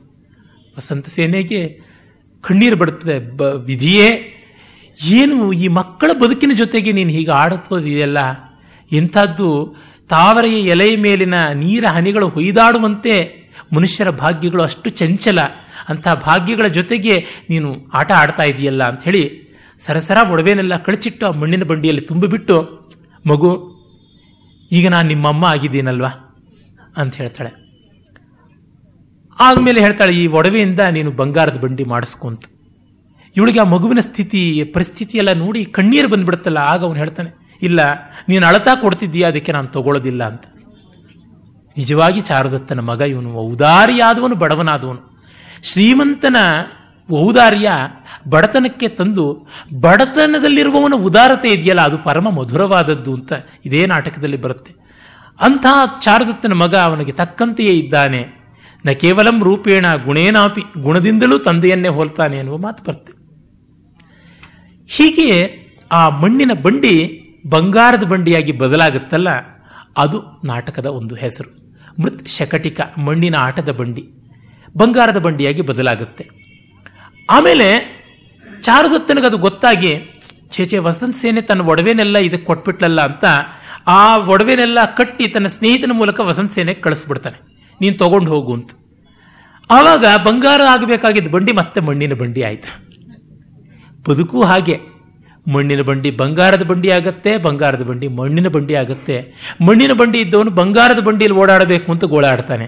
ವಸಂತ ಸೇನೆಗೆ ಕಣ್ಣೀರು ಬಿಡುತ್ತದೆ. ಬ ವಿಧಿಯೇ ಏನು ಈ ಮಕ್ಕಳ ಬದುಕಿನ ಜೊತೆಗೆ ನೀನು ಹೀಗೆ ಆಡುತ್ತೋದಿದೆಯಲ್ಲ, ಎಂಥದ್ದು ತಾವರೆಯ ಎಲೆಯ ಮೇಲಿನ ನೀರ ಹನಿಗಳು ಹೊಯ್ದಾಡುವಂತೆ ಮನುಷ್ಯರ ಭಾಗ್ಯಗಳು ಅಷ್ಟು ಚಂಚಲ, ಅಂಥ ಭಾಗ್ಯಗಳ ಜೊತೆಗೆ ನೀನು ಆಟ ಆಡ್ತಾ ಇದೆಯಲ್ಲ ಅಂತ ಹೇಳಿ ಸರಸರ ಒಡವೆನೆಲ್ಲ ಕಳಚಿಟ್ಟು ಆ ಮಣ್ಣಿನ ಬಂಡಿಯಲ್ಲಿ ತುಂಬಿಬಿಟ್ಟು, ಮಗು ಈಗ ನಾನು ನಿಮ್ಮಮ್ಮ ಆಗಿದ್ದೀನಲ್ವಾ ಅಂತ ಹೇಳ್ತಾಳೆ. ಆದಮೇಲೆ ಹೇಳ್ತಾಳೆ, ಈ ಒಡವೆಯಿಂದ ನೀನು ಬಂಗಾರದ ಬಂಡಿ ಮಾಡಿಸ್ಕೊಂತ. ಇವಳಿಗೆ ಆ ಮಗುವಿನ ಸ್ಥಿತಿ ಪರಿಸ್ಥಿತಿ ಎಲ್ಲ ನೋಡಿ ಕಣ್ಣೀರು ಬಂದ್ಬಿಡುತ್ತಲ್ಲ. ಆಗ ಅವನು ಹೇಳ್ತಾನೆ, ಇಲ್ಲ ನೀನು ಅಳತಾ ಕೊಡ್ತಿದ್ದೀಯಾ, ಅದಕ್ಕೆ ನಾನು ತಗೊಳ್ಳೋದಿಲ್ಲ ಅಂತ. ನಿಜವಾಗಿ ಚಾರುದತ್ತನ ಮಗ ಇವನು, ಔದಾರಿಯಾದವನು ಬಡವನಾದವನು. ಶ್ರೀಮಂತನ ಔದಾರ್ಯ ಬಡತನಕ್ಕೆ ತಂದು, ಬಡತನದಲ್ಲಿರುವವನ ಉದಾರತೆ ಇದೆಯಲ್ಲ ಅದು ಪರಮ ಮಧುರವಾದದ್ದು ಅಂತ ಇದೇ ನಾಟಕದಲ್ಲಿ ಬರುತ್ತೆ. ಅಂತಹ ಚಾರುದತ್ತನ ಮಗ ಅವನಿಗೆ ತಕ್ಕಂತೆಯೇ ಇದ್ದಾನೆ. ನ ಕೇವಲಂ ರೂಪೇಣ ಗುಣೇನಾಪಿ, ಗುಣದಿಂದಲೂ ತಂದೆಯನ್ನೇ ಹೋಲ್ತಾನೆ ಎನ್ನುವ ಮಾತು ಬರುತ್ತೆ. ಹೀಗೆ ಆ ಮಣ್ಣಿನ ಬಂಡಿ ಬಂಗಾರದ ಬಂಡಿಯಾಗಿ ಬದಲಾಗುತ್ತಲ್ಲ, ಅದು ನಾಟಕದ ಒಂದು ಹೆಸರು. ಮೃತ್ ಶಕಟಿಕ, ಮಣ್ಣಿನ ಆಟದ ಬಂಡಿ ಬಂಗಾರದ ಬಂಡಿಯಾಗಿ ಬದಲಾಗುತ್ತೆ. ಆಮೇಲೆ ಚಾರುದತ್ತನಿಗೆ ಅದು ಗೊತ್ತಾಗಿ, ಚೇಚೆ ವಸಂತ ಸೇನೆ ತನ್ನ ಒಡವೆನೆಲ್ಲ ಇದಕ್ಕೆ ಕೊಟ್ಬಿಟ್ಲಲ್ಲ ಅಂತ ಆ ಒಡವೆನೆಲ್ಲ ಕಟ್ಟಿ ತನ್ನ ಸ್ನೇಹಿತನ ಮೂಲಕ ವಸಂತ ಸೇನೆಗೆ ಕಳಿಸ್ಬಿಡ್ತಾನೆ, ನೀನು ತಗೊಂಡು ಹೋಗು ಅಂತ. ಆವಾಗ ಬಂಗಾರ ಆಗಬೇಕಾಗಿದ್ದ ಬಂಡಿ ಮತ್ತೆ ಮಣ್ಣಿನ ಬಂಡಿ ಆಯಿತು. ಬದುಕು ಹಾಗೆ, ಮಣ್ಣಿನ ಬಂಡಿ ಬಂಗಾರದ ಬಂಡಿ ಆಗತ್ತೆ, ಬಂಗಾರದ ಬಂಡಿ ಮಣ್ಣಿನ ಬಂಡಿ ಆಗತ್ತೆ. ಮಣ್ಣಿನ ಬಂಡಿ ಇದ್ದವನು ಬಂಗಾರದ ಬಂಡಿಯಲ್ಲಿ ಓಡಾಡಬೇಕು ಅಂತ ಗೋಳಾಡ್ತಾನೆ.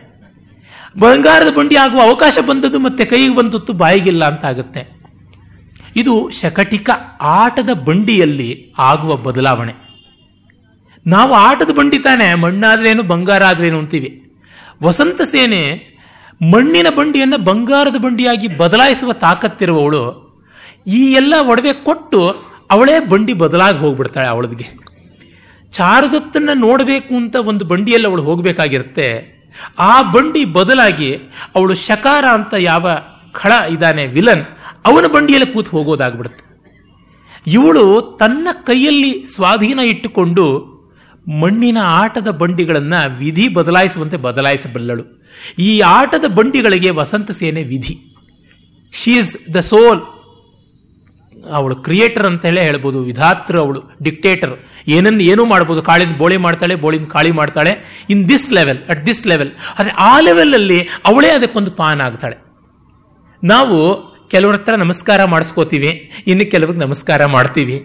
ಬಂಗಾರದ ಬಂಡಿ ಆಗುವ ಅವಕಾಶ ಬಂದದ್ದು ಮತ್ತೆ ಕೈಗೆ ಬಂದದ್ದು ಬಾಯಿಗಿಲ್ಲ ಅಂತ ಆಗುತ್ತೆ. ಇದು ಶಕಟಿಕ ಆಟದ ಬಂಡಿಯಲ್ಲಿ ಆಗುವ ಬದಲಾವಣೆ. ನಾವು ಆಟದ ಬಂಡಿ ತಾನೆ, ಮಣ್ಣಾದ್ರೇನು ಬಂಗಾರ ಆದ್ರೇನು ಅಂತೀವಿ. ವಸಂತ ಸೇನೆ ಮಣ್ಣಿನ ಬಂಡಿಯನ್ನು ಬಂಗಾರದ ಬಂಡಿಯಾಗಿ ಬದಲಾಯಿಸುವ ತಾಕತ್ತಿರುವವಳು. ಈ ಎಲ್ಲ ಒಡವೆ ಕೊಟ್ಟು ಅವಳೇ ಬಂಡಿ ಬದಲಾಗಿ ಹೋಗ್ಬಿಡ್ತಾಳೆ. ಅವಳಿಗೆ ಚಾರುದತ್ತನ್ನ ನೋಡಬೇಕು ಅಂತ ಒಂದು ಬಂಡಿಯಲ್ಲಿ ಅವಳು ಹೋಗಬೇಕಾಗಿರುತ್ತೆ. ಆ ಬಂಡಿ ಬದಲಾಗಿ ಅವಳು ಶಕಾರ ಅಂತ ಯಾವ ಖಳ ಇದ್ದಾನೆ ವಿಲನ್, ಅವನ ಬಂಡಿಯಲ್ಲಿ ಕೂತು ಹೋಗೋದಾಗ್ಬಿಡುತ್ತೆ. ಇವಳು ತನ್ನ ಕೈಯಲ್ಲಿ ಸ್ವಾಧೀನ ಇಟ್ಟುಕೊಂಡು ಮಣ್ಣಿನ ಆಟದ ಬಂಡಿಗಳನ್ನು ವಿಧಿ ಬದಲಾಯಿಸುವಂತೆ ಬದಲಾಯಿಸಬಲ್ಲಳು. ಈ ಆಟದ ಬಂಡಿಗಳಿಗೆ ವಸಂತ ಸೇನೆ ವಿಧಿ. ಶಿ ಈಸ್ ದ ಸೋಲ್, ಅವಳು ಕ್ರಿಯೇಟರ್ ಅಂತ ಹೇಳೇ ಹೇಳ್ಬೋದು, ವಿಧಾತೃ ಅವಳು, ಡಿಕ್ಟೇಟರ್. ಏನನ್ನು ಏನೂ ಮಾಡ್ಬೋದು, ಕಾಳಿನ ಬೋಳಿ ಮಾಡ್ತಾಳೆ, ಬೋಳಿನ ಕಾಳಿ ಮಾಡ್ತಾಳೆ. In this level, at this level, ಆದರೆ ಆ ಲೆವೆಲಲ್ಲಿ ಅವಳೇ ಅದಕ್ಕೊಂದು ಪಾನ್ ಆಗ್ತಾಳೆ. ನಾವು ಕೆಲವ್ರ ಹತ್ರ ನಮಸ್ಕಾರ ಮಾಡಿಸ್ಕೋತೀವಿ, ಇನ್ನು ಕೆಲವ್ರಿಗೆ ನಮಸ್ಕಾರ ಮಾಡ್ತೀವಿ.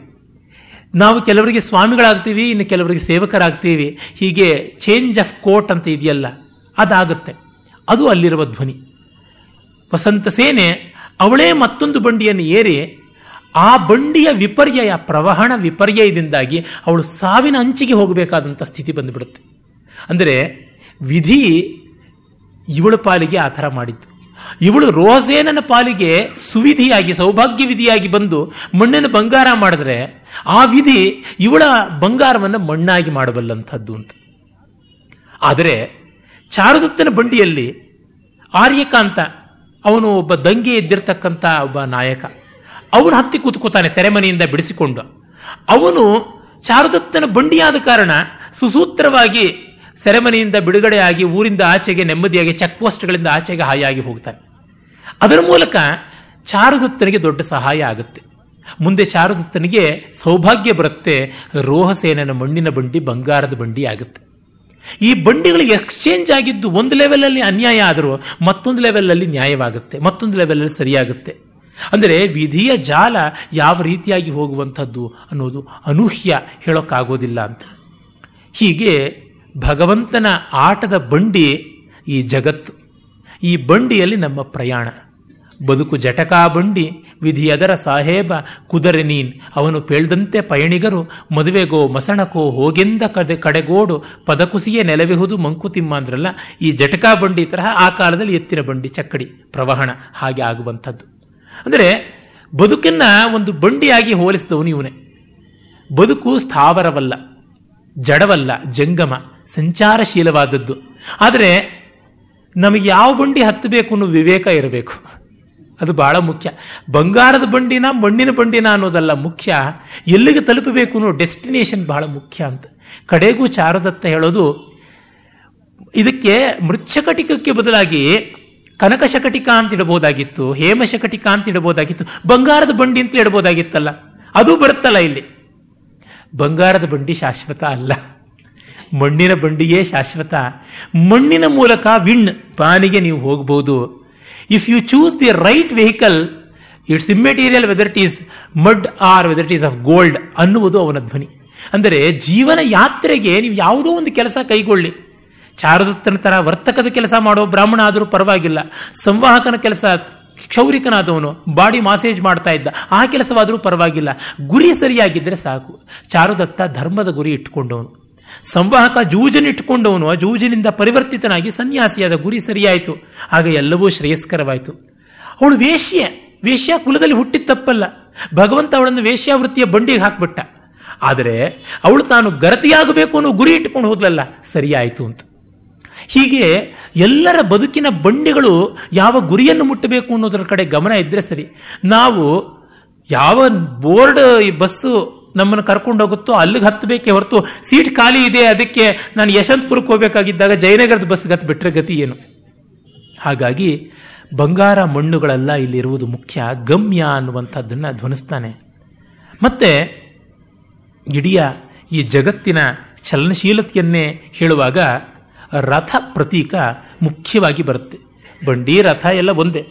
ನಾವು ಕೆಲವರಿಗೆ ಸ್ವಾಮಿಗಳಾಗ್ತೀವಿ, ಇನ್ನು ಕೆಲವರಿಗೆ ಸೇವಕರಾಗ್ತೀವಿ. ಹೀಗೆ ಚೇಂಜ್ ಆಫ್ ಕೋಟ್ ಅಂತ ಇದೆಯಲ್ಲ ಅದಾಗುತ್ತೆ. ಅದು ಅಲ್ಲಿರುವ ಧ್ವನಿ. ವಸಂತ ಸೇನೆ ಅವಳೇ ಮತ್ತೊಂದು ಬಂಡಿಯನ್ನು ಏರಿ ಆ ಬಂಡಿಯ ವಿಪರ್ಯಯ ಪ್ರವಹಣ ವಿಪರ್ಯಯದಿಂದಾಗಿ ಅವಳು ಸಾವಿನ ಅಂಚಿಗೆ ಹೋಗಬೇಕಾದಂಥ ಸ್ಥಿತಿ ಬಂದುಬಿಡುತ್ತೆ. ಅಂದರೆ ವಿಧಿ ಇವಳ ಪಾಲಿಗೆ ಆ ಥರ ಮಾಡಿತ್ತು. ಇವಳು ರೋಸೇನನ ಪಾಲಿಗೆ ಸುವಿಧಿಯಾಗಿ ಸೌಭಾಗ್ಯ ವಿಧಿಯಾಗಿ ಬಂದು ಮಣ್ಣನ್ನು ಬಂಗಾರ ಮಾಡಿದ್ರೆ, ಆ ವಿಧಿ ಇವಳ ಬಂಗಾರವನ್ನು ಮಣ್ಣಾಗಿ ಮಾಡಬಲ್ಲಂಥದ್ದು ಅಂತ. ಆದರೆ ಚಾರುದತ್ತನ ಬಂಡಿಯಲ್ಲಿ ಆರ್ಯಕಾಂತ, ಅವನು ಒಬ್ಬ ದಂಗೆ ಎದ್ದಿರ್ತಕ್ಕಂಥ ಒಬ್ಬ ನಾಯಕ, ಅವನು ಹತ್ತಿ ಕೂತ್ಕೋತಾನೆ ಸೆರೆಮನೆಯಿಂದ ಬಿಡಿಸಿಕೊಂಡು. ಅವನು ಚಾರುದತ್ತನ ಬಂಡಿಯಾದ ಕಾರಣ ಸುಸೂತ್ರವಾಗಿ ಸೆರೆಮನೆಯಿಂದ ಬಿಡುಗಡೆಯಾಗಿ ಊರಿಂದ ಆಚೆಗೆ ನೆಮ್ಮದಿಯಾಗಿ ಚೆಕ್ ಪೋಸ್ಟ್ಗಳಿಂದ ಆಚೆಗೆ ಹಾಯಾಗಿ ಹೋಗ್ತಾನೆ. ಅದರ ಮೂಲಕ ಚಾರುದತ್ತನಿಗೆ ದೊಡ್ಡ ಸಹಾಯ ಆಗುತ್ತೆ. ಮುಂದೆ ಶಾರದತ್ತನಿಗೆ ಸೌಭಾಗ್ಯ ಬರುತ್ತೆ, ರೋಹಸೇನನ ಮಣ್ಣಿನ ಬಂಡಿ ಬಂಗಾರದ ಬಂಡಿ ಆಗುತ್ತೆ. ಈ ಬಂಡಿಗಳು ಎಕ್ಸ್ಚೇಂಜ್ ಆಗಿದ್ದು ಒಂದು ಲೆವೆಲಲ್ಲಿ ಅನ್ಯಾಯ ಆದರೂ ಮತ್ತೊಂದು ಲೆವೆಲಲ್ಲಿ ನ್ಯಾಯವಾಗುತ್ತೆ, ಮತ್ತೊಂದು ಲೆವೆಲಲ್ಲಿ ಸರಿಯಾಗುತ್ತೆ. ಅಂದರೆ ವಿಧಿಯ ಜಾಲ ಯಾವ ರೀತಿಯಾಗಿ ಹೋಗುವಂಥದ್ದು ಅನ್ನೋದು ಅನೂಹ್ಯ, ಹೇಳೋಕ್ಕಾಗೋದಿಲ್ಲ ಅಂತ. ಹೀಗೆ ಭಗವಂತನ ಆಟದ ಬಂಡಿ ಈ ಜಗತ್ತು, ಈ ಬಂಡಿಯಲ್ಲಿ ನಮ್ಮ ಪ್ರಯಾಣ. ಬದುಕು ಜಟಕಾ ಬಂಡಿ ವಿಧಿಯದರ ಸಾಹೇಬ ಕುದರೆ ನೀನ್, ಅವನು ಪೇಳ್ದಂತೆ ಪಯಣಿಗರು ಮದುವೆಗೋ ಮಸಣಕೋ ಹೋಗೆಂದ ಕಡೆ ಕಡೆಗೋಡು ಪದಕುಸಿಯೇ ನೆಲವಿಹುದು ಮಂಕುತಿಮ್ಮ ಅಂದ್ರಲ್ಲ, ಈ ಜಟಕಾ ಬಂಡಿ ತರಹ ಆ ಕಾಲದಲ್ಲಿ ಎತ್ತಿನ ಬಂಡಿ, ಚಕ್ಕಡಿ, ಪ್ರವಹಣ ಹಾಗೆ ಆಗುವಂಥದ್ದು. ಅಂದರೆ ಬದುಕನ್ನ ಒಂದು ಬಂಡಿಯಾಗಿ ಹೋಲಿಸಿದವನು ಇವನೇ. ಬದುಕು ಸ್ಥಾವರವಲ್ಲ, ಜಡವಲ್ಲ, ಜಂಗಮ, ಸಂಚಾರಶೀಲವಾದದ್ದು. ಆದರೆ ನಮಗೆ ಯಾವ ಬಂಡಿ ಹತ್ತಬೇಕು ಅನ್ನೋ ವಿವೇಕ ಇರಬೇಕು, ಅದು ಬಹಳ ಮುಖ್ಯ. ಬಂಗಾರದ ಬಂಡಿನ ಮಣ್ಣಿನ ಬಂಡಿನ ಅನ್ನೋದಲ್ಲ ಮುಖ್ಯ, ಎಲ್ಲಿಗೆ ತಲುಪಬೇಕು ಅನ್ನೋ ಡೆಸ್ಟಿನೇಷನ್ ಬಹಳ ಮುಖ್ಯ ಅಂತ. ಕಡೆಗೂ ಚಾರುದತ್ತ ಹೇಳೋದು, ಇದಕ್ಕೆ ಮೃಚ್ಚಕಟಿಕಕ್ಕೆ ಬದಲಾಗಿ ಕನಕ ಶಕಟಿಕ ಅಂತ ಇಡಬಹುದಾಗಿತ್ತು, ಹೇಮ ಶಕಟಿಕ ಅಂತ ಇಡಬಹುದಾಗಿತ್ತು, ಬಂಗಾರದ ಬಂಡಿ ಅಂತ ಇಡಬಹುದಾಗಿತ್ತಲ್ಲ, ಅದು ಬರುತ್ತಲ್ಲ ಇಲ್ಲಿ. ಬಂಗಾರದ ಬಂಡಿ ಶಾಶ್ವತ ಅಲ್ಲ, ಮಣ್ಣಿನ ಬಂಡಿಯೇ ಶಾಶ್ವತ. ಮಣ್ಣಿನ ಮೂಲಕ ವಿಣ್ ಪಾನಿಗೆ ನೀವು ಹೋಗಬಹುದು. If you choose the right vehicle, it's immaterial whether it is mud or whether it is of gold ಅನ್ನುವುದು ಅವನ ಧ್ವನಿ. ಅಂದರೆ ಜೀವನ ಯಾತ್ರೆಗೆ ನೀವು ಯಾವುದೋ ಒಂದು ಕೆಲಸ ಕೈಗೊಳ್ಳಿ. ಚಾರುದತ್ತನ ತರ ವರ್ತಕದ ಕೆಲಸ ಮಾಡೋ ಬ್ರಾಹ್ಮಣ ಆದರೂ ಪರವಾಗಿಲ್ಲ, ಸಂವಾಹಕನ ಕೆಲಸ, ಕ್ಷೌರಿಕನಾದವನು ಬಾಡಿ ಮಾಸೇಜ್ ಮಾಡ್ತಾ ಇದ್ದ, ಆ ಕೆಲಸವಾದರೂ ಪರವಾಗಿಲ್ಲ, ಗುರಿ ಸರಿಯಾಗಿದ್ದರೆ ಸಾಕು. ಚಾರುದತ್ತ ಧರ್ಮದ ಗುರಿ ಇಟ್ಟುಕೊಂಡವನು, ಸಂವಾಹಕ ಜೂಜನ್ ಇಟ್ಟುಕೊಂಡವನು, ಜೂಜನಿಂದ ಪರಿವರ್ತಿತನಾಗಿ ಸನ್ಯಾಸಿಯಾದ, ಗುರಿ ಸರಿಯಾಯಿತು, ಆಗ ಎಲ್ಲವೂ ಶ್ರೇಯಸ್ಕರವಾಯಿತು. ಅವಳು ವೇಶ್ಯ, ವೇಶ್ಯ ಕುಲದಲ್ಲಿ ಹುಟ್ಟಿದ ತಪ್ಪಲ್ಲ, ಭಗವಂತ ಅವಳನ್ನು ವೇಶ್ಯಾವೃತ್ತಿಯ ಬಂಡಿಗೆ ಹಾಕ್ಬಿಟ್ಟ. ಆದರೆ ಅವಳು ತಾನು ಗರತಿಯಾಗಬೇಕು ಅನ್ನೋ ಗುರಿ ಇಟ್ಟುಕೊಂಡು ಹೋದ್ಲಲ್ಲ, ಸರಿಯಾಯಿತು ಅಂತ. ಹೀಗೆ ಎಲ್ಲರ ಬದುಕಿನ ಬಂಡಿಗಳು ಯಾವ ಗುರಿಯನ್ನು ಮುಟ್ಟಬೇಕು ಅನ್ನೋದ್ರ ಕಡೆ ಗಮನ ಇದ್ದರೆ ಸರಿ. ನಾವು ಯಾವ ಬೋರ್ಡ್ ಈ ಬಸ್ಸು ನಮ್ಮನ್ನು ಕರ್ಕೊಂಡೋಗುತ್ತೋ ಅಲ್ಲಿಗೆ ಹತ್ತಬೇಕೇ ಹೊರತು, ಸೀಟ್ ಖಾಲಿ ಇದೆ ಅದಕ್ಕೆ ನಾನು ಯಶವಂತಪುರಕ್ಕೆ ಹೋಗಬೇಕಾಗಿದ್ದಾಗ ಜಯನಗರದ ಬಸ್ಗೆ ಹತ್ತು ಬಿಟ್ಟರೆ ಗತಿ ಏನು? ಹಾಗಾಗಿ ಬಂಗಾರ ಮಣ್ಣುಗಳೆಲ್ಲ ಇಲ್ಲಿರುವುದು ಮುಖ್ಯ, ಗಮ್ಯ ಅನ್ನುವಂಥದ್ದನ್ನು ಧ್ವನಿಸ್ತಾನೆ. ಮತ್ತೆ ಇಡೀ ಈ ಜಗತ್ತಿನ ಚಲನಶೀಲತೆಯನ್ನೇ ಹೇಳುವಾಗ ರಥ ಪ್ರತೀಕ ಮುಖ್ಯವಾಗಿ ಬರುತ್ತೆ. ಬಂಡಿ, ರಥ ಎಲ್ಲ ಒಂದೇ.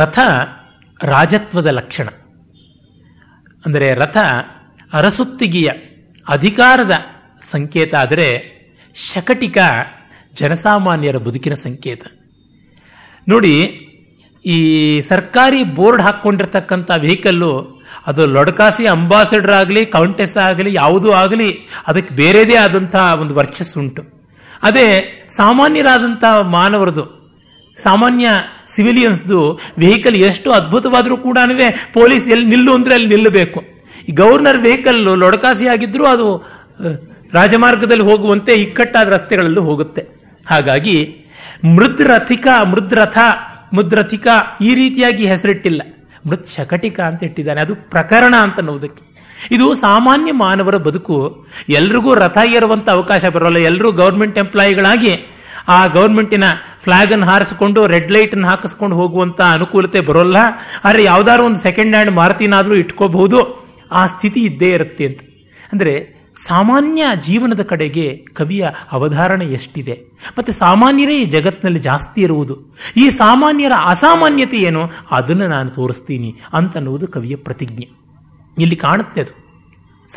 ರಥ ರಾಜತ್ವದ ಲಕ್ಷಣ. ಅಂದರೆ ರಥ ಅರಸುತ್ತಿಗೆಯ ಅಧಿಕಾರದ ಸಂಕೇತ, ಆದರೆ ಶಕಟಿಕ ಜನಸಾಮಾನ್ಯರ ಬದುಕಿನ ಸಂಕೇತ. ನೋಡಿ, ಈ ಸರ್ಕಾರಿ ಬೋರ್ಡ್ ಹಾಕ್ಕೊಂಡಿರ್ತಕ್ಕಂಥ ವೆಹಿಕಲ್ಲು ಅದು ಲೊಡಕಾಸಿ ಅಂಬಾಸಿಡರ್ ಆಗಲಿ, ಕೌಂಟೆಸ್ ಆಗಲಿ, ಯಾವುದೂ ಆಗಲಿ, ಅದಕ್ಕೆ ಬೇರೆದೇ ಆದಂಥ ಒಂದು ವರ್ಚಸ್ಸುಂಟು. ಅದೇ ಸಾಮಾನ್ಯರಾದಂಥ ಮಾನವರದು, ಸಾಮಾನ್ಯ ಸಿವಿಲಿಯನ್ಸ್ದು ವೆಹಿಕಲ್ ಎಷ್ಟು ಅದ್ಭುತವಾದರೂ ಕೂಡ ಪೊಲೀಸ್ ಎಲ್ಲಿ ನಿಲ್ಲು ಅಂದರೆ ಅಲ್ಲಿ ನಿಲ್ಲಬೇಕು. ಈ ಗವರ್ನರ್ ವೆಹಿಕಲ್ ಲೊಡಕಾಸಿ ಆಗಿದ್ರೂ ಅದು ರಾಜಮಾರ್ಗದಲ್ಲಿ ಹೋಗುವಂತೆ ಇಕ್ಕಟ್ಟಾದ ರಸ್ತೆಗಳಲ್ಲೂ ಹೋಗುತ್ತೆ. ಹಾಗಾಗಿ ಮೃದ್ರಥಿಕ, ಮೃದ್ರಥ, ಮುದ್ರಥಿಕ ಈ ರೀತಿಯಾಗಿ ಹೆಸರಿಟ್ಟಿಲ್ಲ, ಮೃತ್ ಶಕಟಿಕ ಅಂತ ಇಟ್ಟಿದ್ದಾನೆ. ಅದು ಪ್ರಕರಣ ಅಂತ ಅನ್ನೋದಕ್ಕೆ. ಇದು ಸಾಮಾನ್ಯ ಮಾನವರ ಬದುಕು. ಎಲ್ರಿಗೂ ರಥ ಏರುವಂಥ ಅವಕಾಶ ಬರೋಲ್ಲ, ಎಲ್ಲರೂ ಗೌರ್ಮೆಂಟ್ ಎಂಪ್ಲಾಯಿಗಳಾಗಿ ಆ ಗೌರ್ಮೆಂಟಿನ ಫ್ಲಾಗ್ ಅನ್ನು ಹಾರಿಸಿಕೊಂಡು ರೆಡ್ ಲೈಟ್ ಅನ್ನು ಹಾಕಿಸ್ಕೊಂಡು ಹೋಗುವಂತ ಅನುಕೂಲತೆ ಬರೋಲ್ಲ. ಆದರೆ ಯಾವ್ದಾದ್ರು ಒಂದು ಸೆಕೆಂಡ್ ಹ್ಯಾಂಡ್ ಮಾರುತಿನಾದ್ರೂ ಇಟ್ಕೋಬಹುದು, ಆ ಸ್ಥಿತಿ ಇದ್ದೇ ಇರುತ್ತೆ ಅಂತ. ಅಂದರೆ ಸಾಮಾನ್ಯ ಜೀವನದ ಕಡೆಗೆ ಕವಿಯ ಅವಧಾರಣೆ ಎಷ್ಟಿದೆ. ಮತ್ತೆ ಸಾಮಾನ್ಯರೇ ಈ ಜಗತ್ತಿನಲ್ಲಿ ಜಾಸ್ತಿ ಇರುವುದು, ಈ ಸಾಮಾನ್ಯರ ಅಸಾಮಾನ್ಯತೆ ಏನು ಅದನ್ನು ನಾನು ತೋರಿಸ್ತೀನಿ ಅಂತನ್ನುವುದು ಕವಿಯ ಪ್ರತಿಜ್ಞೆ. ಇಲ್ಲಿ ಕಾಣುತ್ತೆ ಅದು,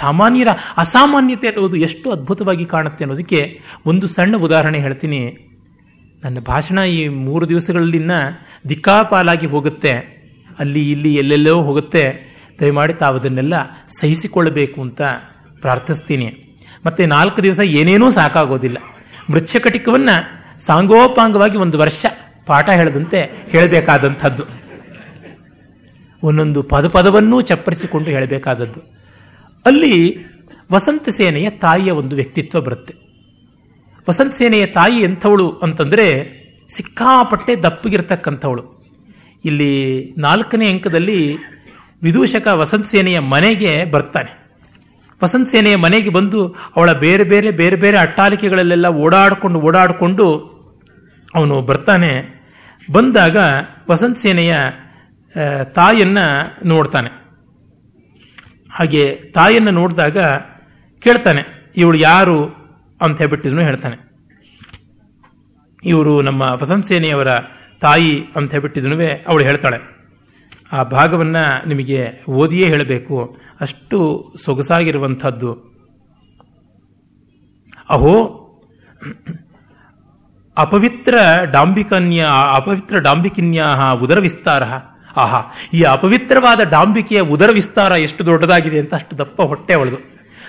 ಸಾಮಾನ್ಯರ ಅಸಾಮಾನ್ಯತೆ ಅನ್ನುವುದು ಎಷ್ಟು ಅದ್ಭುತವಾಗಿ ಕಾಣುತ್ತೆ ಅನ್ನೋದಕ್ಕೆ ಒಂದು ಸಣ್ಣ ಉದಾಹರಣೆ ಹೇಳ್ತೀನಿ. ನನ್ನ ಭಾಷಣ ಈ ಮೂರು ದಿವಸಗಳಲ್ಲಿನ ದಿಕ್ಕಾಪಾಲಾಗಿ ಹೋಗುತ್ತೆ, ಅಲ್ಲಿ ಇಲ್ಲಿ ಎಲ್ಲೆಲ್ಲೋ ಹೋಗುತ್ತೆ. ದಯಮಾಡಿ ತಾವದನ್ನೆಲ್ಲ ಸಹಿಸಿಕೊಳ್ಳಬೇಕು ಅಂತ ಪ್ರಾರ್ಥಿಸ್ತೀನಿ. ಮತ್ತೆ ನಾಲ್ಕು ದಿವಸ ಏನೇನೂ ಸಾಕಾಗೋದಿಲ್ಲ. ಮೃಚ್ಚಕಟಿಕವನ್ನು ಸಾಂಗೋಪಾಂಗವಾಗಿ ಒಂದು ವರ್ಷ ಪಾಠ ಹೇಳದಂತೆ ಹೇಳಬೇಕಾದಂಥದ್ದು, ಒಂದೊಂದು ಪದಪದವನ್ನೂ ಚಪ್ಪರಿಸಿಕೊಂಡು ಹೇಳಬೇಕಾದದ್ದು. ಅಲ್ಲಿ ವಸಂತ ಸೇನೆಯ ತಾಯಿಯ ಒಂದು ವ್ಯಕ್ತಿತ್ವ ಬರುತ್ತೆ. ವಸಂತ ಸೇನೆಯ ತಾಯಿ ಎಂಥವಳು ಅಂತಂದರೆ ಸಿಕ್ಕಾಪಟ್ಟೆ ದಪ್ಪಗಿರ್ತಕ್ಕಂಥವಳು. ಇಲ್ಲಿ ನಾಲ್ಕನೇ ಅಂಕದಲ್ಲಿ ವಿದೂಷಕ ವಸಂತ ಸೇನೆಯ ಮನೆಗೆ ಬರ್ತಾನೆ. ವಸಂತ ಸೇನೆಯ ಮನೆಗೆ ಬಂದು ಅವಳ ಬೇರೆ ಬೇರೆ ಬೇರೆ ಬೇರೆ ಅಟ್ಟಾಲಿಕೆಗಳಲ್ಲೆಲ್ಲ ಓಡಾಡಿಕೊಂಡು ಓಡಾಡಿಕೊಂಡು ಅವನು ಬರ್ತಾನೆ. ಬಂದಾಗ ವಸಂತ ಸೇನೆಯ ತಾಯಿಯನ್ನ ನೋಡ್ತಾನೆ. ಹಾಗೆ ತಾಯಿಯನ್ನು ನೋಡಿದಾಗ ಕೇಳ್ತಾನೆ, ಇವಳು ಯಾರು ಅಂತ ಹೇಳ್ಬಿಟ್ಟಿದ್ರು ಹೇಳ್ತಾನೆ. ಇವರು ನಮ್ಮ ವಸಂತ ಸೇನೆಯವರ ತಾಯಿ ಅಂತ ಹೇಳ್ಬಿಟ್ಟಿದ್ರು ಅವಳು ಹೇಳ್ತಾಳೆ. ಆ ಭಾಗವನ್ನು ನಿಮಗೆ ಓದಿಯೇ ಹೇಳಬೇಕು, ಅಷ್ಟು ಸೊಗಸಾಗಿರುವಂಥದ್ದು. ಅಹೋ, ಅಪವಿತ್ರ ಡಾಂಬಿಕನ್ಯ ಅಪವಿತ್ರ ಡಾಂಬಿಕಿನ್ಯ ಉದರ ವಿಸ್ತಾರ. ಆಹಾ, ಈ ಅಪವಿತ್ರವಾದ ಡಾಂಬಿಕೆಯ ಉದರ ವಿಸ್ತಾರ ಎಷ್ಟು ದೊಡ್ಡದಾಗಿದೆ ಅಂತ, ಅಷ್ಟು ದಪ್ಪ ಹೊಟ್ಟೆ ಅವಳದು.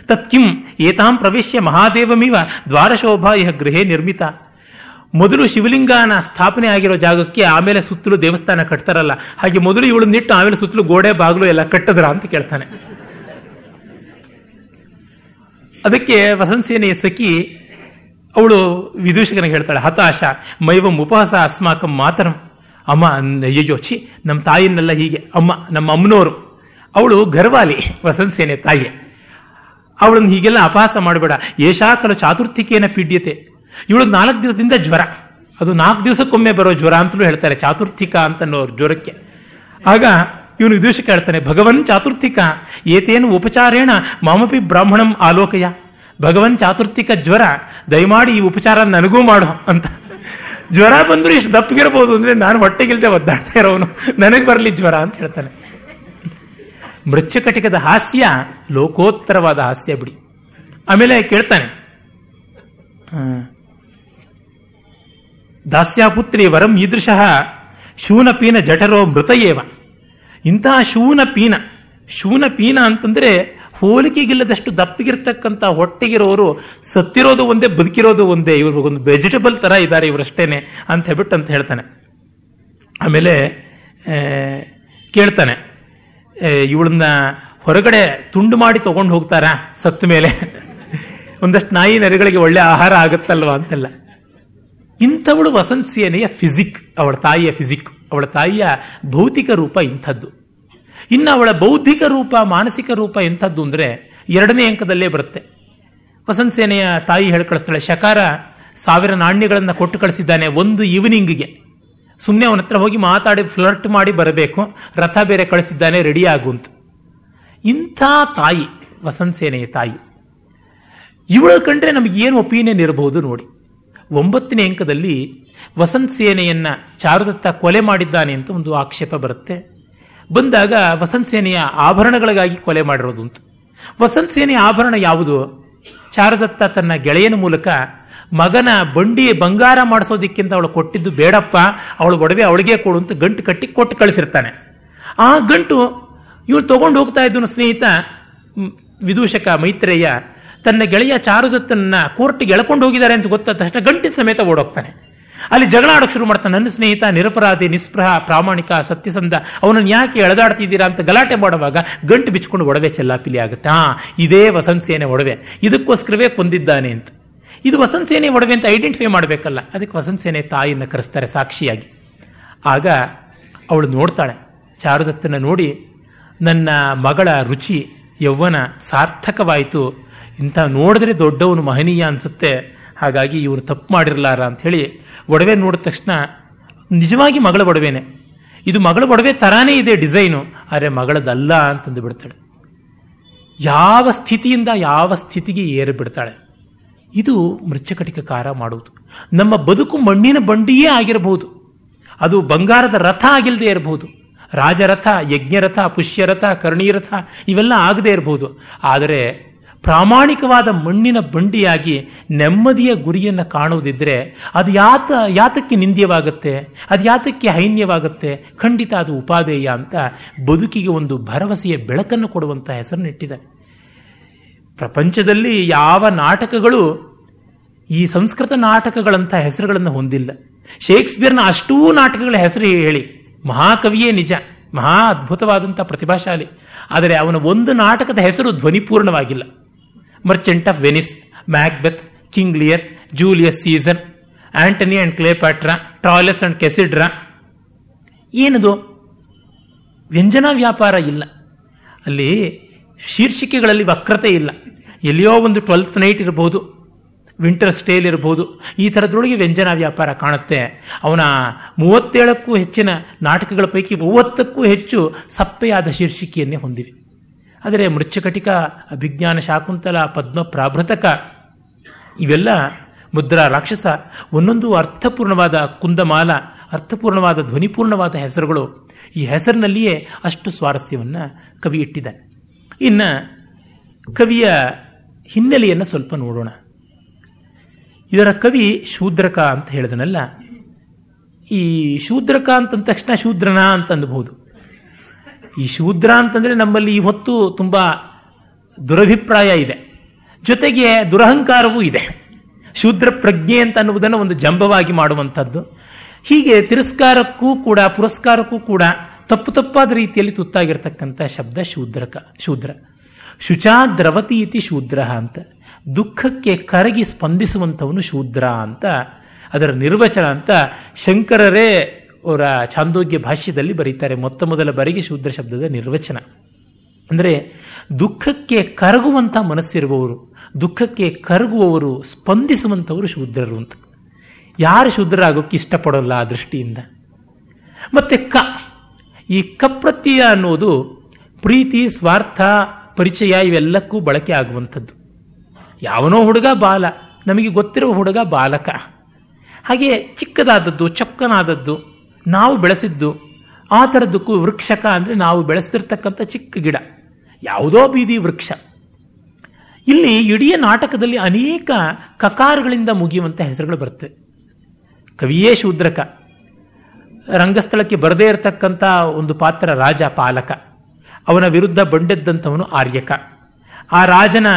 ತತ್ಕಿಂ ಏತಾಂ ಪ್ರವೇಶ್ಯ ಮಹಾದೇವಮಿವ ದ್ವಾರಶೋಭಾ ಇಹ ಗೃಹೇ ನಿರ್ಮಿತ. ಮೊದಲು ಶಿವಲಿಂಗನ ಸ್ಥಾಪನೆ ಆಗಿರೋ ಜಾಗಕ್ಕೆ ಆಮೇಲೆ ಸುತ್ತಲೂ ದೇವಸ್ಥಾನ ಕಟ್ತಾರಲ್ಲ, ಹಾಗೆ ಮೊದಲು ಇವಳು ನಿಟ್ಟು ಆಮೇಲೆ ಸುತ್ತಲೂ ಗೋಡೆ ಬಾಗಿಲು ಎಲ್ಲ ಕಟ್ಟದ್ರ ಅಂತ ಕೇಳ್ತಾನೆ. ಅದಕ್ಕೆ ವಸಂತ ಸೇನೆಯ ಸಖಿ ಅವಳು ವಿದೂಷಕನಿಗೆ ಹೇಳ್ತಾಳೆ, ಹತಾಶ ಮೈವಂ ಉಪಹಾಸ ಅಸ್ಮಾಕಂ ಮಾತರಂ. ಅಮ್ಮ, ಅಯ್ಯೋ ಛಿ, ನಮ್ಮ ತಾಯಿನೆಲ್ಲ ಹೀಗೆ ಅಮ್ಮ, ನಮ್ಮ ಅಮ್ಮನೋರು. ಅವಳು ಗರ್ವಾಲಿ, ವಸಂತ ಸೇನೆ ತಾಯಿ. ಅವಳನ್ನು ಹೀಗೆಲ್ಲ ಅಪಹಾಸ ಮಾಡಬೇಡ. ಏಷಾ ಕಲು ಚಾತುರ್ಥಿಕೇನ ಪೀಡ್ಯತೆ. ಇವಳು ನಾಲ್ಕು ದಿವಸದಿಂದ ಜ್ವರ, ಅದು ನಾಲ್ಕು ದಿವಸಕ್ಕೊಮ್ಮೆ ಬರೋ ಜ್ವರ ಅಂತಲೂ ಹೇಳ್ತಾರೆ, ಚಾತುರ್ಥಿಕ ಅಂತನೋ ಜ್ವರಕ್ಕೆ. ಆಗ ಇವನು ವಿದೂಷಕ ಹೇಳ್ತಾನೆ, ಭಗವನ್ ಚಾತುರ್ಥಿಕ ಏತೇನು ಉಪಚಾರೇಣ ಮಾಮಪಿ ಬ್ರಾಹ್ಮಣಂ ಆಲೋಕಯ. ಭಗವನ್ ಚಾತುರ್ಥಿಕ ಜ್ವರ, ದಯಮಾಡಿ ಈ ಉಪಚಾರ ನನಗೂ ಮಾಡು ಅಂತ. ಜ್ವರ ಬಂದರೂ ಇಷ್ಟು ದಪ್ಪಗಿರ್ಬೋದು ಅಂದರೆ ನಾನು ಹೊಟ್ಟೆಗಿಲ್ದೆ ಒದ್ದಾಡ್ತಾ ಇರೋನು, ನನಗೆ ಬರಲಿ ಜ್ವರ ಅಂತ ಹೇಳ್ತಾನೆ. ಮೃಚ್ಚಕಟಿಕದ ಹಾಸ್ಯ ಲೋಕೋತ್ತರವಾದ ಹಾಸ್ಯ ಬಿಡಿ. ಆಮೇಲೆ ಕೇಳ್ತಾನೆ, ದಾಸ್ಯಾಪುತ್ರಿ ವರಂ ಈದೃಶಃ ಶೂನಪೀನ ಜಠರೋ ಮೃತಯೇವ. ಇಂತಹ ಶೂನಪೀನ ಶೂನಪೀನ ಅಂತಂದರೆ ಹೋಲಿಕೆಗಿಲ್ಲದಷ್ಟು ದಪ್ಪಿಗಿರ್ತಕ್ಕಂಥ ಹೊಟ್ಟೆಗಿರೋರು ಸತ್ತಿರೋದು ಒಂದೇ, ಬದುಕಿರೋದು ಒಂದೇ, ಇವ್ರಿಗೊಂದು ವೆಜಿಟಬಲ್ ಥರ ಇದ್ದಾರೆ ಇವರಷ್ಟೇನೆ ಅಂತ ಹೇಳ್ಬಿಟ್ಟು ಅಂತ ಹೇಳ್ತಾನೆ. ಆಮೇಲೆ ಕೇಳ್ತಾನೆ, ಇವಳನ್ನ ಹೊರಗಡೆ ತುಂಡು ಮಾಡಿ ತೊಗೊಂಡು ಹೋಗ್ತಾರಾ ಸತ್ತ ಮೇಲೆ? ಒಂದಷ್ಟು ನಾಯಿ ನರಿಗಳಿಗೆ ಒಳ್ಳೆ ಆಹಾರ ಆಗುತ್ತಲ್ವಾ ಅಂತೆಲ್ಲ. ಇಂಥವಳು ವಸಂತ ಸೇನೆಯ ಫಿಸಿಕ್, ಅವಳ ತಾಯಿಯ ಫಿಸಿಕ್, ಅವಳ ತಾಯಿಯ ಭೌತಿಕ ರೂಪ ಇಂಥದ್ದು. ಇನ್ನು ಅವಳ ಬೌದ್ಧಿಕ ರೂಪ, ಮಾನಸಿಕ ರೂಪ ಎಂಥದ್ದು ಅಂದರೆ ಎರಡನೇ ಅಂಕದಲ್ಲೇ ಬರುತ್ತೆ. ವಸಂತ ಸೇನೆಯ ತಾಯಿ ಹೇಳ್ಕಳಿಸ್ತಾಳೆ, ಶಕಾರ ಸಾವಿರ ನಾಣ್ಯಗಳನ್ನು ಕೊಟ್ಟು ಕಳಿಸಿದ್ದಾನೆ ಒಂದು ಈವ್ನಿಂಗ್ಗೆ, ಸುಮ್ಮನೆ ಅವನ ಹತ್ರ ಹೋಗಿ ಮಾತಾಡಿ ಫ್ಲರ್ಟ್ ಮಾಡಿ ಬರಬೇಕು, ರಥ ಬೇರೆ ಕಳಿಸಿದ್ದಾನೆ ರೆಡಿ ಆಗುವಂತ. ಇಂಥ ತಾಯಿ ವಸಂತ ಸೇನೆಯ ತಾಯಿ. ಇವಳು ಕಂಡ್ರೆ ನಮಗೇನು ಒಪಿನಿಯನ್ ಇರಬಹುದು ನೋಡಿ. ಒಂಬತ್ತನೇ ಅಂಕದಲ್ಲಿ ವಸಂತ ಸೇನೆಯನ್ನ ಚಾರುದತ್ತ ಕೊಲೆ ಮಾಡಿದ್ದಾನೆ ಅಂತ ಒಂದು ಆಕ್ಷೇಪ ಬರುತ್ತೆ. ಬಂದಾಗ ವಸಂತ ಸೇನೆಯ ಆಭರಣಗಳಿಗಾಗಿ ಕೊಲೆ ಮಾಡಿರೋದು ಅಂತ. ವಸಂತ ಸೇನೆಯ ಆಭರಣ ಯಾವುದು? ಚಾರುದತ್ತ ತನ್ನ ಗೆಳೆಯನ ಮೂಲಕ ಮಗನ ಬಂಡಿ ಬಂಗಾರ ಮಾಡಿಸೋದಿಕ್ಕಿಂತ ಅವಳು ಕೊಟ್ಟಿದ್ದು ಬೇಡಪ್ಪ, ಅವಳು ಒಡವೆ ಅವಳಿಗೆ ಕೊಡು ಅಂತ ಗಂಟು ಕಟ್ಟಿ ಕೊಟ್ಟು ಕಳಿಸಿರ್ತಾನೆ. ಆ ಗಂಟು ಇವಳು ತಗೊಂಡು ಹೋಗ್ತಾ ಇದ್ದನು. ಸ್ನೇಹಿತ ವಿದೂಷಕ ಮೈತ್ರೇಯ ತನ್ನ ಗೆಳೆಯ ಚಾರುದತ್ತನ್ನ ಕೋರ್ಟ್ಗೆ ಎಳ್ಕೊಂಡು ಹೋಗಿದ್ದಾರೆ ಅಂತ ಗೊತ್ತಾದ ತಕ್ಷಣ ಗಂಟಿನ ಸಮೇತ ಓಡೋಗ್ತಾನೆ. ಅಲ್ಲಿ ಜಗಳ ಆಡೋಕೆ ಶುರು ಮಾಡ್ತಾನೆ. ನನ್ನ ಸ್ನೇಹಿತ ನಿರಪರಾಧಿ, ನಿಸ್ಪೃಹ, ಪ್ರಾಮಾಣಿಕ, ಸತ್ಯಸಂಧ, ಅವನನ್ನು ಯಾಕೆ ಎಳೆದಾಡ್ತಿದ್ದೀರಾ ಅಂತ ಗಲಾಟೆ ಮಾಡುವಾಗ ಗಂಟು ಬಿಚ್ಕೊಂಡು ಒಡವೆ ಚೆಲ್ಲಾಪಿಲಿ ಆಗುತ್ತೆ. ಹಾ, ಇದೇ ವಸಂತ ಸೇನೆ ಒಡವೆ, ಇದಕ್ಕೋಸ್ಕರವೇ ಕೊಂದಿದ್ದಾನೆ ಅಂತ. ಇದು ವಸಂತ ಸೇನೆ ಒಡವೆ ಅಂತ ಐಡೆಂಟಿಫೈ ಮಾಡಬೇಕಲ್ಲ, ಅದಕ್ಕೆ ವಸಂತ ಸೇನೆ ತಾಯಿಯನ್ನು ಕರೆಸ್ತಾರೆ ಸಾಕ್ಷಿಯಾಗಿ. ಆಗ ಅವಳು ನೋಡ್ತಾಳೆ, ಚಾರುದತ್ತನ ನೋಡಿ ನನ್ನ ಮಗಳ ರುಚಿ ಯೌವನ ಸಾರ್ಥಕವಾಯಿತು, ಇಂಥ ನೋಡಿದ್ರೆ ದೊಡ್ಡವನು ಮಹನೀಯ ಅನಿಸುತ್ತೆ, ಹಾಗಾಗಿ ಇವನು ತಪ್ಪು ಮಾಡಿರಲಾರ ಅಂತ ಹೇಳಿ ಒಡವೆ ನೋಡಿದ ತಕ್ಷಣ ನಿಜವಾಗಿ ಮಗಳ ಒಡವೆನೆ, ಇದು ಮಗಳ ಒಡವೆ ಥರಾನೇ ಇದೆ ಡಿಸೈನು, ಆದರೆ ಮಗಳದಲ್ಲ ಅಂತಂದು ಬಿಡ್ತಾಳೆ. ಯಾವ ಸ್ಥಿತಿಯಿಂದ ಯಾವ ಸ್ಥಿತಿಗೆ ಏರಿ ಬಿಡ್ತಾಳೆ. ಇದು ಮೃಚ್ಚಕಟಿಕ ಕಾರ ಮಾಡುವುದು. ನಮ್ಮ ಬದುಕು ಮಣ್ಣಿನ ಬಂಡಿಯೇ ಆಗಿರಬಹುದು, ಅದು ಬಂಗಾರದ ರಥ ಆಗಿಲ್ಲದೆ ಇರಬಹುದು, ರಾಜರಥ, ಯಜ್ಞರಥ, ಪುಷ್ಯರಥ, ಕರ್ಣೀರಥ ಇವೆಲ್ಲ ಆಗದೆ ಇರಬಹುದು, ಆದರೆ ಪ್ರಾಮಾಣಿಕವಾದ ಮಣ್ಣಿನ ಬಂಡಿಯಾಗಿ ನೆಮ್ಮದಿಯ ಗುರಿಯನ್ನು ಕಾಣುವುದಿದ್ರೆ ಅದು ಯಾತ ಯಾತಕ್ಕೆ ನಿಂದ್ಯವಾಗುತ್ತೆ, ಅದು ಯಾತಕ್ಕೆ ಹೈನ್ಯವಾಗುತ್ತೆ? ಖಂಡಿತ ಅದು ಉಪಾದೇಯ ಅಂತ ಬದುಕಿಗೆ ಒಂದು ಭರವಸೆಯ ಬೆಳಕನ್ನು ಕೊಡುವಂಥ ಹೆಸರನ್ನು ಇಟ್ಟಿದ್ದಾರೆ. ಪ್ರಪಂಚದಲ್ಲಿ ಯಾವ ನಾಟಕಗಳು ಈ ಸಂಸ್ಕೃತ ನಾಟಕಗಳಂಥ ಹೆಸರುಗಳನ್ನು ಹೊಂದಿಲ್ಲ. ಶೇಕ್ಸ್ಪಿಯರ್ನ ಅಷ್ಟೂ ನಾಟಕಗಳ ಹೆಸರು ಹೇಳಿ, ಮಹಾಕವಿಯೇ ನಿಜ, ಮಹಾ ಅದ್ಭುತವಾದಂಥ ಪ್ರತಿಭಾಶಾಲಿ, ಆದರೆ ಅವನ ಒಂದು ನಾಟಕದ ಹೆಸರು ಧ್ವನಿಪೂರ್ಣವಾಗಿಲ್ಲ. Merchant of Venice, Macbeth, King Lear, Julius Caesar, Antony and Cleopatra, Troilus and Cressida, ಏನದು? ವ್ಯಂಜನಾ ವ್ಯಾಪಾರ ಇಲ್ಲ, ಅಲ್ಲಿ ಶೀರ್ಷಿಕೆಗಳಲ್ಲಿ ವಕ್ರತೆ ಇಲ್ಲ, ಎಲ್ಲಿಯೋ ಒಂದು ಟ್ವೆಲ್ತ್ ನೈಟ್ ಇರಬಹುದು, ವಿಂಟರ್ ಸ್ಟೇಲ್ ಇರಬಹುದು, ಈ ಥರದ್ರೊಳಗೆ ವ್ಯಂಜನ ವ್ಯಾಪಾರ ಕಾಣುತ್ತೆ. ಅವನ ಮೂವತ್ತೇಳಕ್ಕೂ ಹೆಚ್ಚಿನ ನಾಟಕಗಳ ಪೈಕಿ ಮೂವತ್ತಕ್ಕೂ ಹೆಚ್ಚು ಸಪ್ಪೆಯಾದ ಶೀರ್ಷಿಕೆಯನ್ನೇ ಹೊಂದಿವೆ. ಆದರೆ ಮೃಚ್ಚಕಟಿಕ, ಅಭಿಜ್ಞಾನ ಶಾಕುಂತಲ, ಪದ್ಮ ಪ್ರಾಭೃತಕ ಇವೆಲ್ಲ, ಮುದ್ರಾ ರಾಕ್ಷಸ, ಒಂದೊಂದು ಅರ್ಥಪೂರ್ಣವಾದ ಕುಂದಮಾಲ, ಅರ್ಥಪೂರ್ಣವಾದ ಧ್ವನಿಪೂರ್ಣವಾದ ಹೆಸರುಗಳು. ಈ ಹೆಸರಿನಲ್ಲಿಯೇ ಅಷ್ಟು ಸ್ವಾರಸ್ಯವನ್ನು ಕವಿ ಇಟ್ಟಿದ್ದಾನೆ. ಇನ್ನು ಕವಿಯ ಹಿನ್ನೆಲೆಯನ್ನು ಸ್ವಲ್ಪ ನೋಡೋಣ. ಇದರ ಕವಿ ಶೂದ್ರಕ ಅಂತ ಹೇಳಿದನಲ್ಲ, ಈ ಶೂದ್ರಕ ಅಂತಂದ ತಕ್ಷಣ ಶೂದ್ರನ ಅಂತ ಅಂದಬಹುದು. ಈ ಶೂದ್ರ ಅಂತಂದರೆ ನಮ್ಮಲ್ಲಿ ಇವತ್ತು ತುಂಬ ದುರಭಿಪ್ರಾಯ ಇದೆ, ಜೊತೆಗೆ ದುರಹಂಕಾರವೂ ಇದೆ. ಶೂದ್ರ ಪ್ರಜ್ಞೆ ಅಂತ ಅನ್ನುವುದನ್ನು ಒಂದು ಜಂಬವಾಗಿ ಮಾಡುವಂಥದ್ದು. ಹೀಗೆ ತಿರಸ್ಕಾರಕ್ಕೂ ಕೂಡ ಪುರಸ್ಕಾರಕ್ಕೂ ಕೂಡ ತಪ್ಪು ತಪ್ಪಾದ ರೀತಿಯಲ್ಲಿ ತುತ್ತಾಗಿರ್ತಕ್ಕಂಥ ಶಬ್ದ ಶೂದ್ರಕ ಶೂದ್ರ. ಶುಚಾ ದ್ರವತಿ ಇತಿ ಶೂದ್ರ ಅಂತ, ದುಃಖಕ್ಕೆ ಕರಗಿ ಸ್ಪಂದಿಸುವಂಥವನು ಶೂದ್ರ ಅಂತ ಅದರ ನಿರ್ವಚನ ಅಂತ ಶಂಕರರೇ ಅವರ ಛಾಂದೋಗ್ಯ ಭಾಷ್ಯದಲ್ಲಿ ಬರೀತಾರೆ. ಮೊತ್ತ ಮೊದಲ ಬಾರಿಗೆ ಶೂದ್ರ ಶಬ್ದದ ನಿರ್ವಚನ ಅಂದರೆ ದುಃಖಕ್ಕೆ ಕರಗುವಂಥ ಮನಸ್ಸಿರುವವರು, ದುಃಖಕ್ಕೆ ಕರಗುವವರು, ಸ್ಪಂದಿಸುವಂಥವರು ಶೂದ್ರರು ಅಂತ. ಯಾರು ಶೂದ್ರರಾಗೋಕ್ಕೆ ಇಷ್ಟಪಡೋಲ್ಲ ಆ ದೃಷ್ಟಿಯಿಂದ. ಮತ್ತೆ ಕ, ಈ ಕಪ್ರತ್ಯಯ ಅನ್ನೋದು ಪ್ರೀತಿ, ಸ್ವಾರ್ಥ, ಪರಿಚಯ ಇವೆಲ್ಲಕ್ಕೂ ಬಳಕೆ ಆಗುವಂಥದ್ದು. ಯಾವನೋ ಹುಡುಗ ಬಾಲ, ನಮಗೆ ಗೊತ್ತಿರುವ ಹುಡುಗ ಬಾಲಕ, ಹಾಗೆ ಚಿಕ್ಕದಾದದ್ದು, ಚೊಕ್ಕನಾದದ್ದು, ನಾವು ಬೆಳೆಸಿದ್ದು, ಆ ಥರದ್ದಕ್ಕೂ ವೃಕ್ಷಕ ಅಂದರೆ ನಾವು ಬೆಳೆಸ್ತಿರ್ತಕ್ಕಂಥ ಚಿಕ್ಕ ಗಿಡ, ಯಾವುದೋ ಬೀದಿ ವೃಕ್ಷ. ಇಲ್ಲಿ ಇಡೀ ನಾಟಕದಲ್ಲಿ ಅನೇಕ ಕಕಾರಗಳಿಂದ ಮುಗಿಯುವಂಥ ಹೆಸರುಗಳು ಬರ್ತವೆ. ಕವಿಯೇ ಶೂದ್ರಕ, ರಂಗಸ್ಥಳಕ್ಕೆ ಬರದೇ ಇರತಕ್ಕಂಥ ಒಂದು ಪಾತ್ರ ರಾಜ ಪಾಲಕ, ಅವನ ವಿರುದ್ಧ ಬಂಡೆದ್ದಂಥವನು ಆರ್ಯಕ, ಆ ರಾಜನ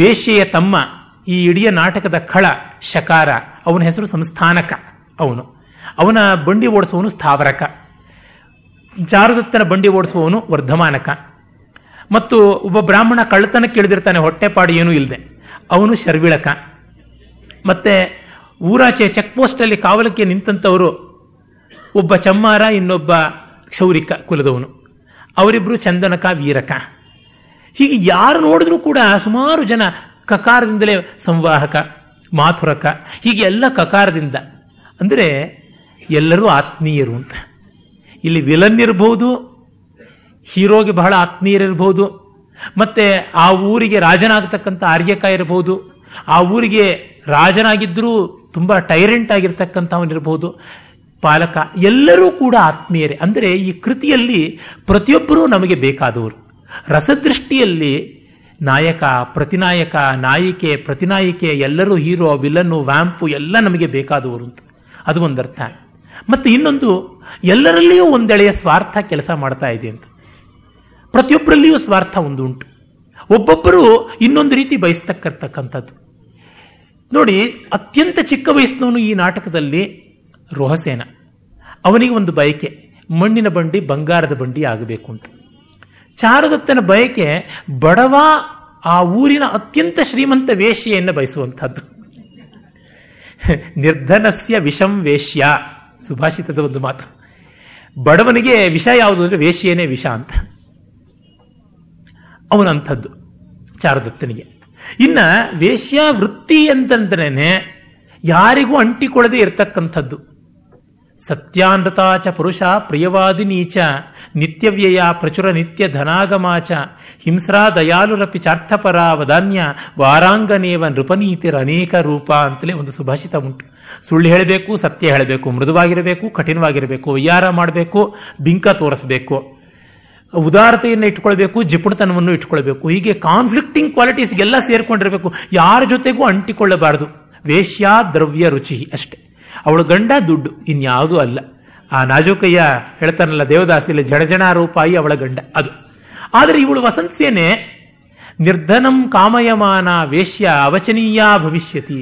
ವೇಶ್ಯೆಯ ತಮ್ಮ, ಈ ಇಡೀ ನಾಟಕದ ಖಳ ಶಕಾರ, ಅವನ ಹೆಸರು ಸಂಸ್ಥಾನಕ, ಅವನು ಅವನ ಬಂಡಿ ಓಡಿಸುವವನು ಸ್ಥಾವರಕ, ಚಾರುದತ್ತನ ಬಂಡಿ ಓಡಿಸುವವನು ವರ್ಧಮಾನಕ, ಮತ್ತು ಒಬ್ಬ ಬ್ರಾಹ್ಮಣ ಕಳ್ಳತನಕ್ಕೆ ಇಳಿದಿರ್ತಾನೆ, ಹೊಟ್ಟೆಪಾಡು ಏನೂ ಇಲ್ಲದೆ, ಅವನು ಶರ್ವಿಳಕ, ಮತ್ತೆ ಊರಾಚೆ ಚೆಕ್ಪೋಸ್ಟಲ್ಲಿ ಕಾವಲಕ್ಕೆ ನಿಂತವರು ಒಬ್ಬ ಚಮ್ಮಾರ, ಇನ್ನೊಬ್ಬ ಕ್ಷೌರಿಕ ಕುಲದವನು, ಅವರಿಬ್ಬರು ಚಂದನಕ ವೀರಕ. ಹೀಗೆ ಯಾರು ನೋಡಿದ್ರೂ ಕೂಡ ಸುಮಾರು ಜನ ಕಕಾರದಿಂದಲೇ, ಸಂವಾಹಕ, ಮಾಥುರಕ, ಹೀಗೆ ಎಲ್ಲ ಕಕಾರದಿಂದ. ಅಂದರೆ ಎಲ್ಲರೂ ಆತ್ಮೀಯರು ಅಂತ. ಇಲ್ಲಿ ವಿಲನ್ ಇರಬಹುದು, ಹೀರೋಗೆ ಬಹಳ ಆತ್ಮೀಯರಿರ್ಬೋದು, ಮತ್ತೆ ಆ ಊರಿಗೆ ರಾಜನಾಗತಕ್ಕಂಥ ಆರ್ಯಕ ಇರಬಹುದು, ಆ ಊರಿಗೆ ರಾಜನಾಗಿದ್ದರೂ ತುಂಬ ಟೈರೆಂಟ್ ಆಗಿರ್ತಕ್ಕಂಥವನಿರಬಹುದು ಪಾಲಕ, ಎಲ್ಲರೂ ಕೂಡ ಆತ್ಮೀಯರೇ. ಅಂದರೆ ಈ ಕೃತಿಯಲ್ಲಿ ಪ್ರತಿಯೊಬ್ಬರೂ ನಮಗೆ ಬೇಕಾದವರು. ರಸದೃಷ್ಟಿಯಲ್ಲಿ ನಾಯಕ, ಪ್ರತಿನಾಯಕ, ನಾಯಿಕೆ, ಪ್ರತಿನಾಯಿಕೆ, ಎಲ್ಲರೂ ಹೀರೋ, ವಿಲನ್ನು, ವ್ಯಾಂಪು ಎಲ್ಲ ನಮಗೆ ಬೇಕಾದವರು ಅಂತ. ಅದು ಒಂದರ್ಥ. ಮತ್ತು ಇನ್ನೊಂದು, ಎಲ್ಲರಲ್ಲಿಯೂ ಒಂದೆಳೆಯ ಸ್ವಾರ್ಥ ಕೆಲಸ ಮಾಡ್ತಾ ಇದೆ ಅಂತ. ಪ್ರತಿಯೊಬ್ಬರಲ್ಲಿಯೂ ಸ್ವಾರ್ಥ ಒಂದು ಉಂಟು, ಒಬ್ಬೊಬ್ಬರು ಇನ್ನೊಂದು ರೀತಿ ಬಯಸ್ತಕ್ಕಂಥದ್ದು. ನೋಡಿ, ಅತ್ಯಂತ ಚಿಕ್ಕ ವಯಸ್ಸಿನವನು ಈ ನಾಟಕದಲ್ಲಿ ರೋಹಸೇನ, ಅವನಿಗೆ ಒಂದು ಬಯಕೆ, ಮಣ್ಣಿನ ಬಂಡಿ ಬಂಗಾರದ ಬಂಡಿ ಆಗಬೇಕು ಅಂತ. ಚಾರುದತ್ತನ ಬಯಕೆ ಬಡವ, ಆ ಊರಿನ ಅತ್ಯಂತ ಶ್ರೀಮಂತ ವೇಶ್ಯೆಯನ್ನು ಬಯಸುವಂಥದ್ದು. ನಿರ್ಧನಸ್ಯ ವಿಷಂ ವೇಶ್ಯ, ಸುಭಾಷಿತದ ಒಂದು ಮಾತು. ಬಡವನಿಗೆ ವಿಷ ಯಾವುದು ಅಂದರೆ ವೇಶ್ಯೇನೇ ವಿಷ ಅಂತ, ಅವನಂಥದ್ದು ಚಾರುದತ್ತನಿಗೆ. ಇನ್ನು ವೇಶ್ಯ ವೃತ್ತಿ ಅಂತಂದ್ರೇ ಯಾರಿಗೂ ಅಂಟಿಕೊಳ್ಳದೆ ಇರತಕ್ಕಂಥದ್ದು. ಸತ್ಯಾನೃತಾಚ ಪುರುಷ ಪ್ರಿಯವಾದಿ ನೀಚ ನಿತ್ಯವ್ಯಯ ಪ್ರಚುರ ನಿತ್ಯ ಧನಾಗಮಾಚ ಹಿಂಸ್ರಾ ದಯಾಲುರಪಿ ಚಾರ್ಥಪರ ವದಾನ್ಯ ವಾರಾಂಗನೇವ ನೃಪನೀತಿರ ಅನೇಕ ರೂಪ ಅಂತಲೇ ಒಂದು ಸುಭಾಷಿತ ಉಂಟು. ಸುಳ್ಳು ಹೇಳಬೇಕು, ಸತ್ಯ ಹೇಳಬೇಕು, ಮೃದುವಾಗಿರಬೇಕು, ಕಠಿಣವಾಗಿರಬೇಕು, ವಯ್ಯಾರ ಮಾಡಬೇಕು, ಬಿಂಕ ತೋರಿಸಬೇಕು, ಉದಾರತೆಯನ್ನು ಇಟ್ಕೊಳ್ಬೇಕು, ಜಿಪುಣತನವನ್ನು ಇಟ್ಕೊಳ್ಬೇಕು, ಹೀಗೆ ಕಾನ್ಫ್ಲಿಕ್ಟಿಂಗ್ ಕ್ವಾಲಿಟೀಸ್ಗೆಲ್ಲ ಸೇರಿಕೊಂಡಿರಬೇಕು, ಯಾರ ಜೊತೆಗೂ ಅಂಟಿಕೊಳ್ಳಬಾರದು. ವೇಶ್ಯ ದ್ರವ್ಯ ರುಚಿ ಅಷ್ಟೆ, ಅವಳು ಗಂಡ ದುಡ್ಡು, ಇನ್ಯಾವುದೂ ಅಲ್ಲ. ಆ ನಾಜೂಕಯ್ಯ ಹೇಳ್ತಾನಲ್ಲ ದೇವದಾಸಿಯಲ್ಲಿ, ಜಡಜಣ ರೂಪಾಯಿ ಅವಳ ಗಂಡ ಅದು. ಆದರೆ ಇವಳು ವಸಂತ ಸೇನೆ, ನಿರ್ಧನಂ ಕಾಮಯಮಾನ ವೇಶ್ಯ ಅವಚನೀಯ ಭವಿಷ್ಯತಿ.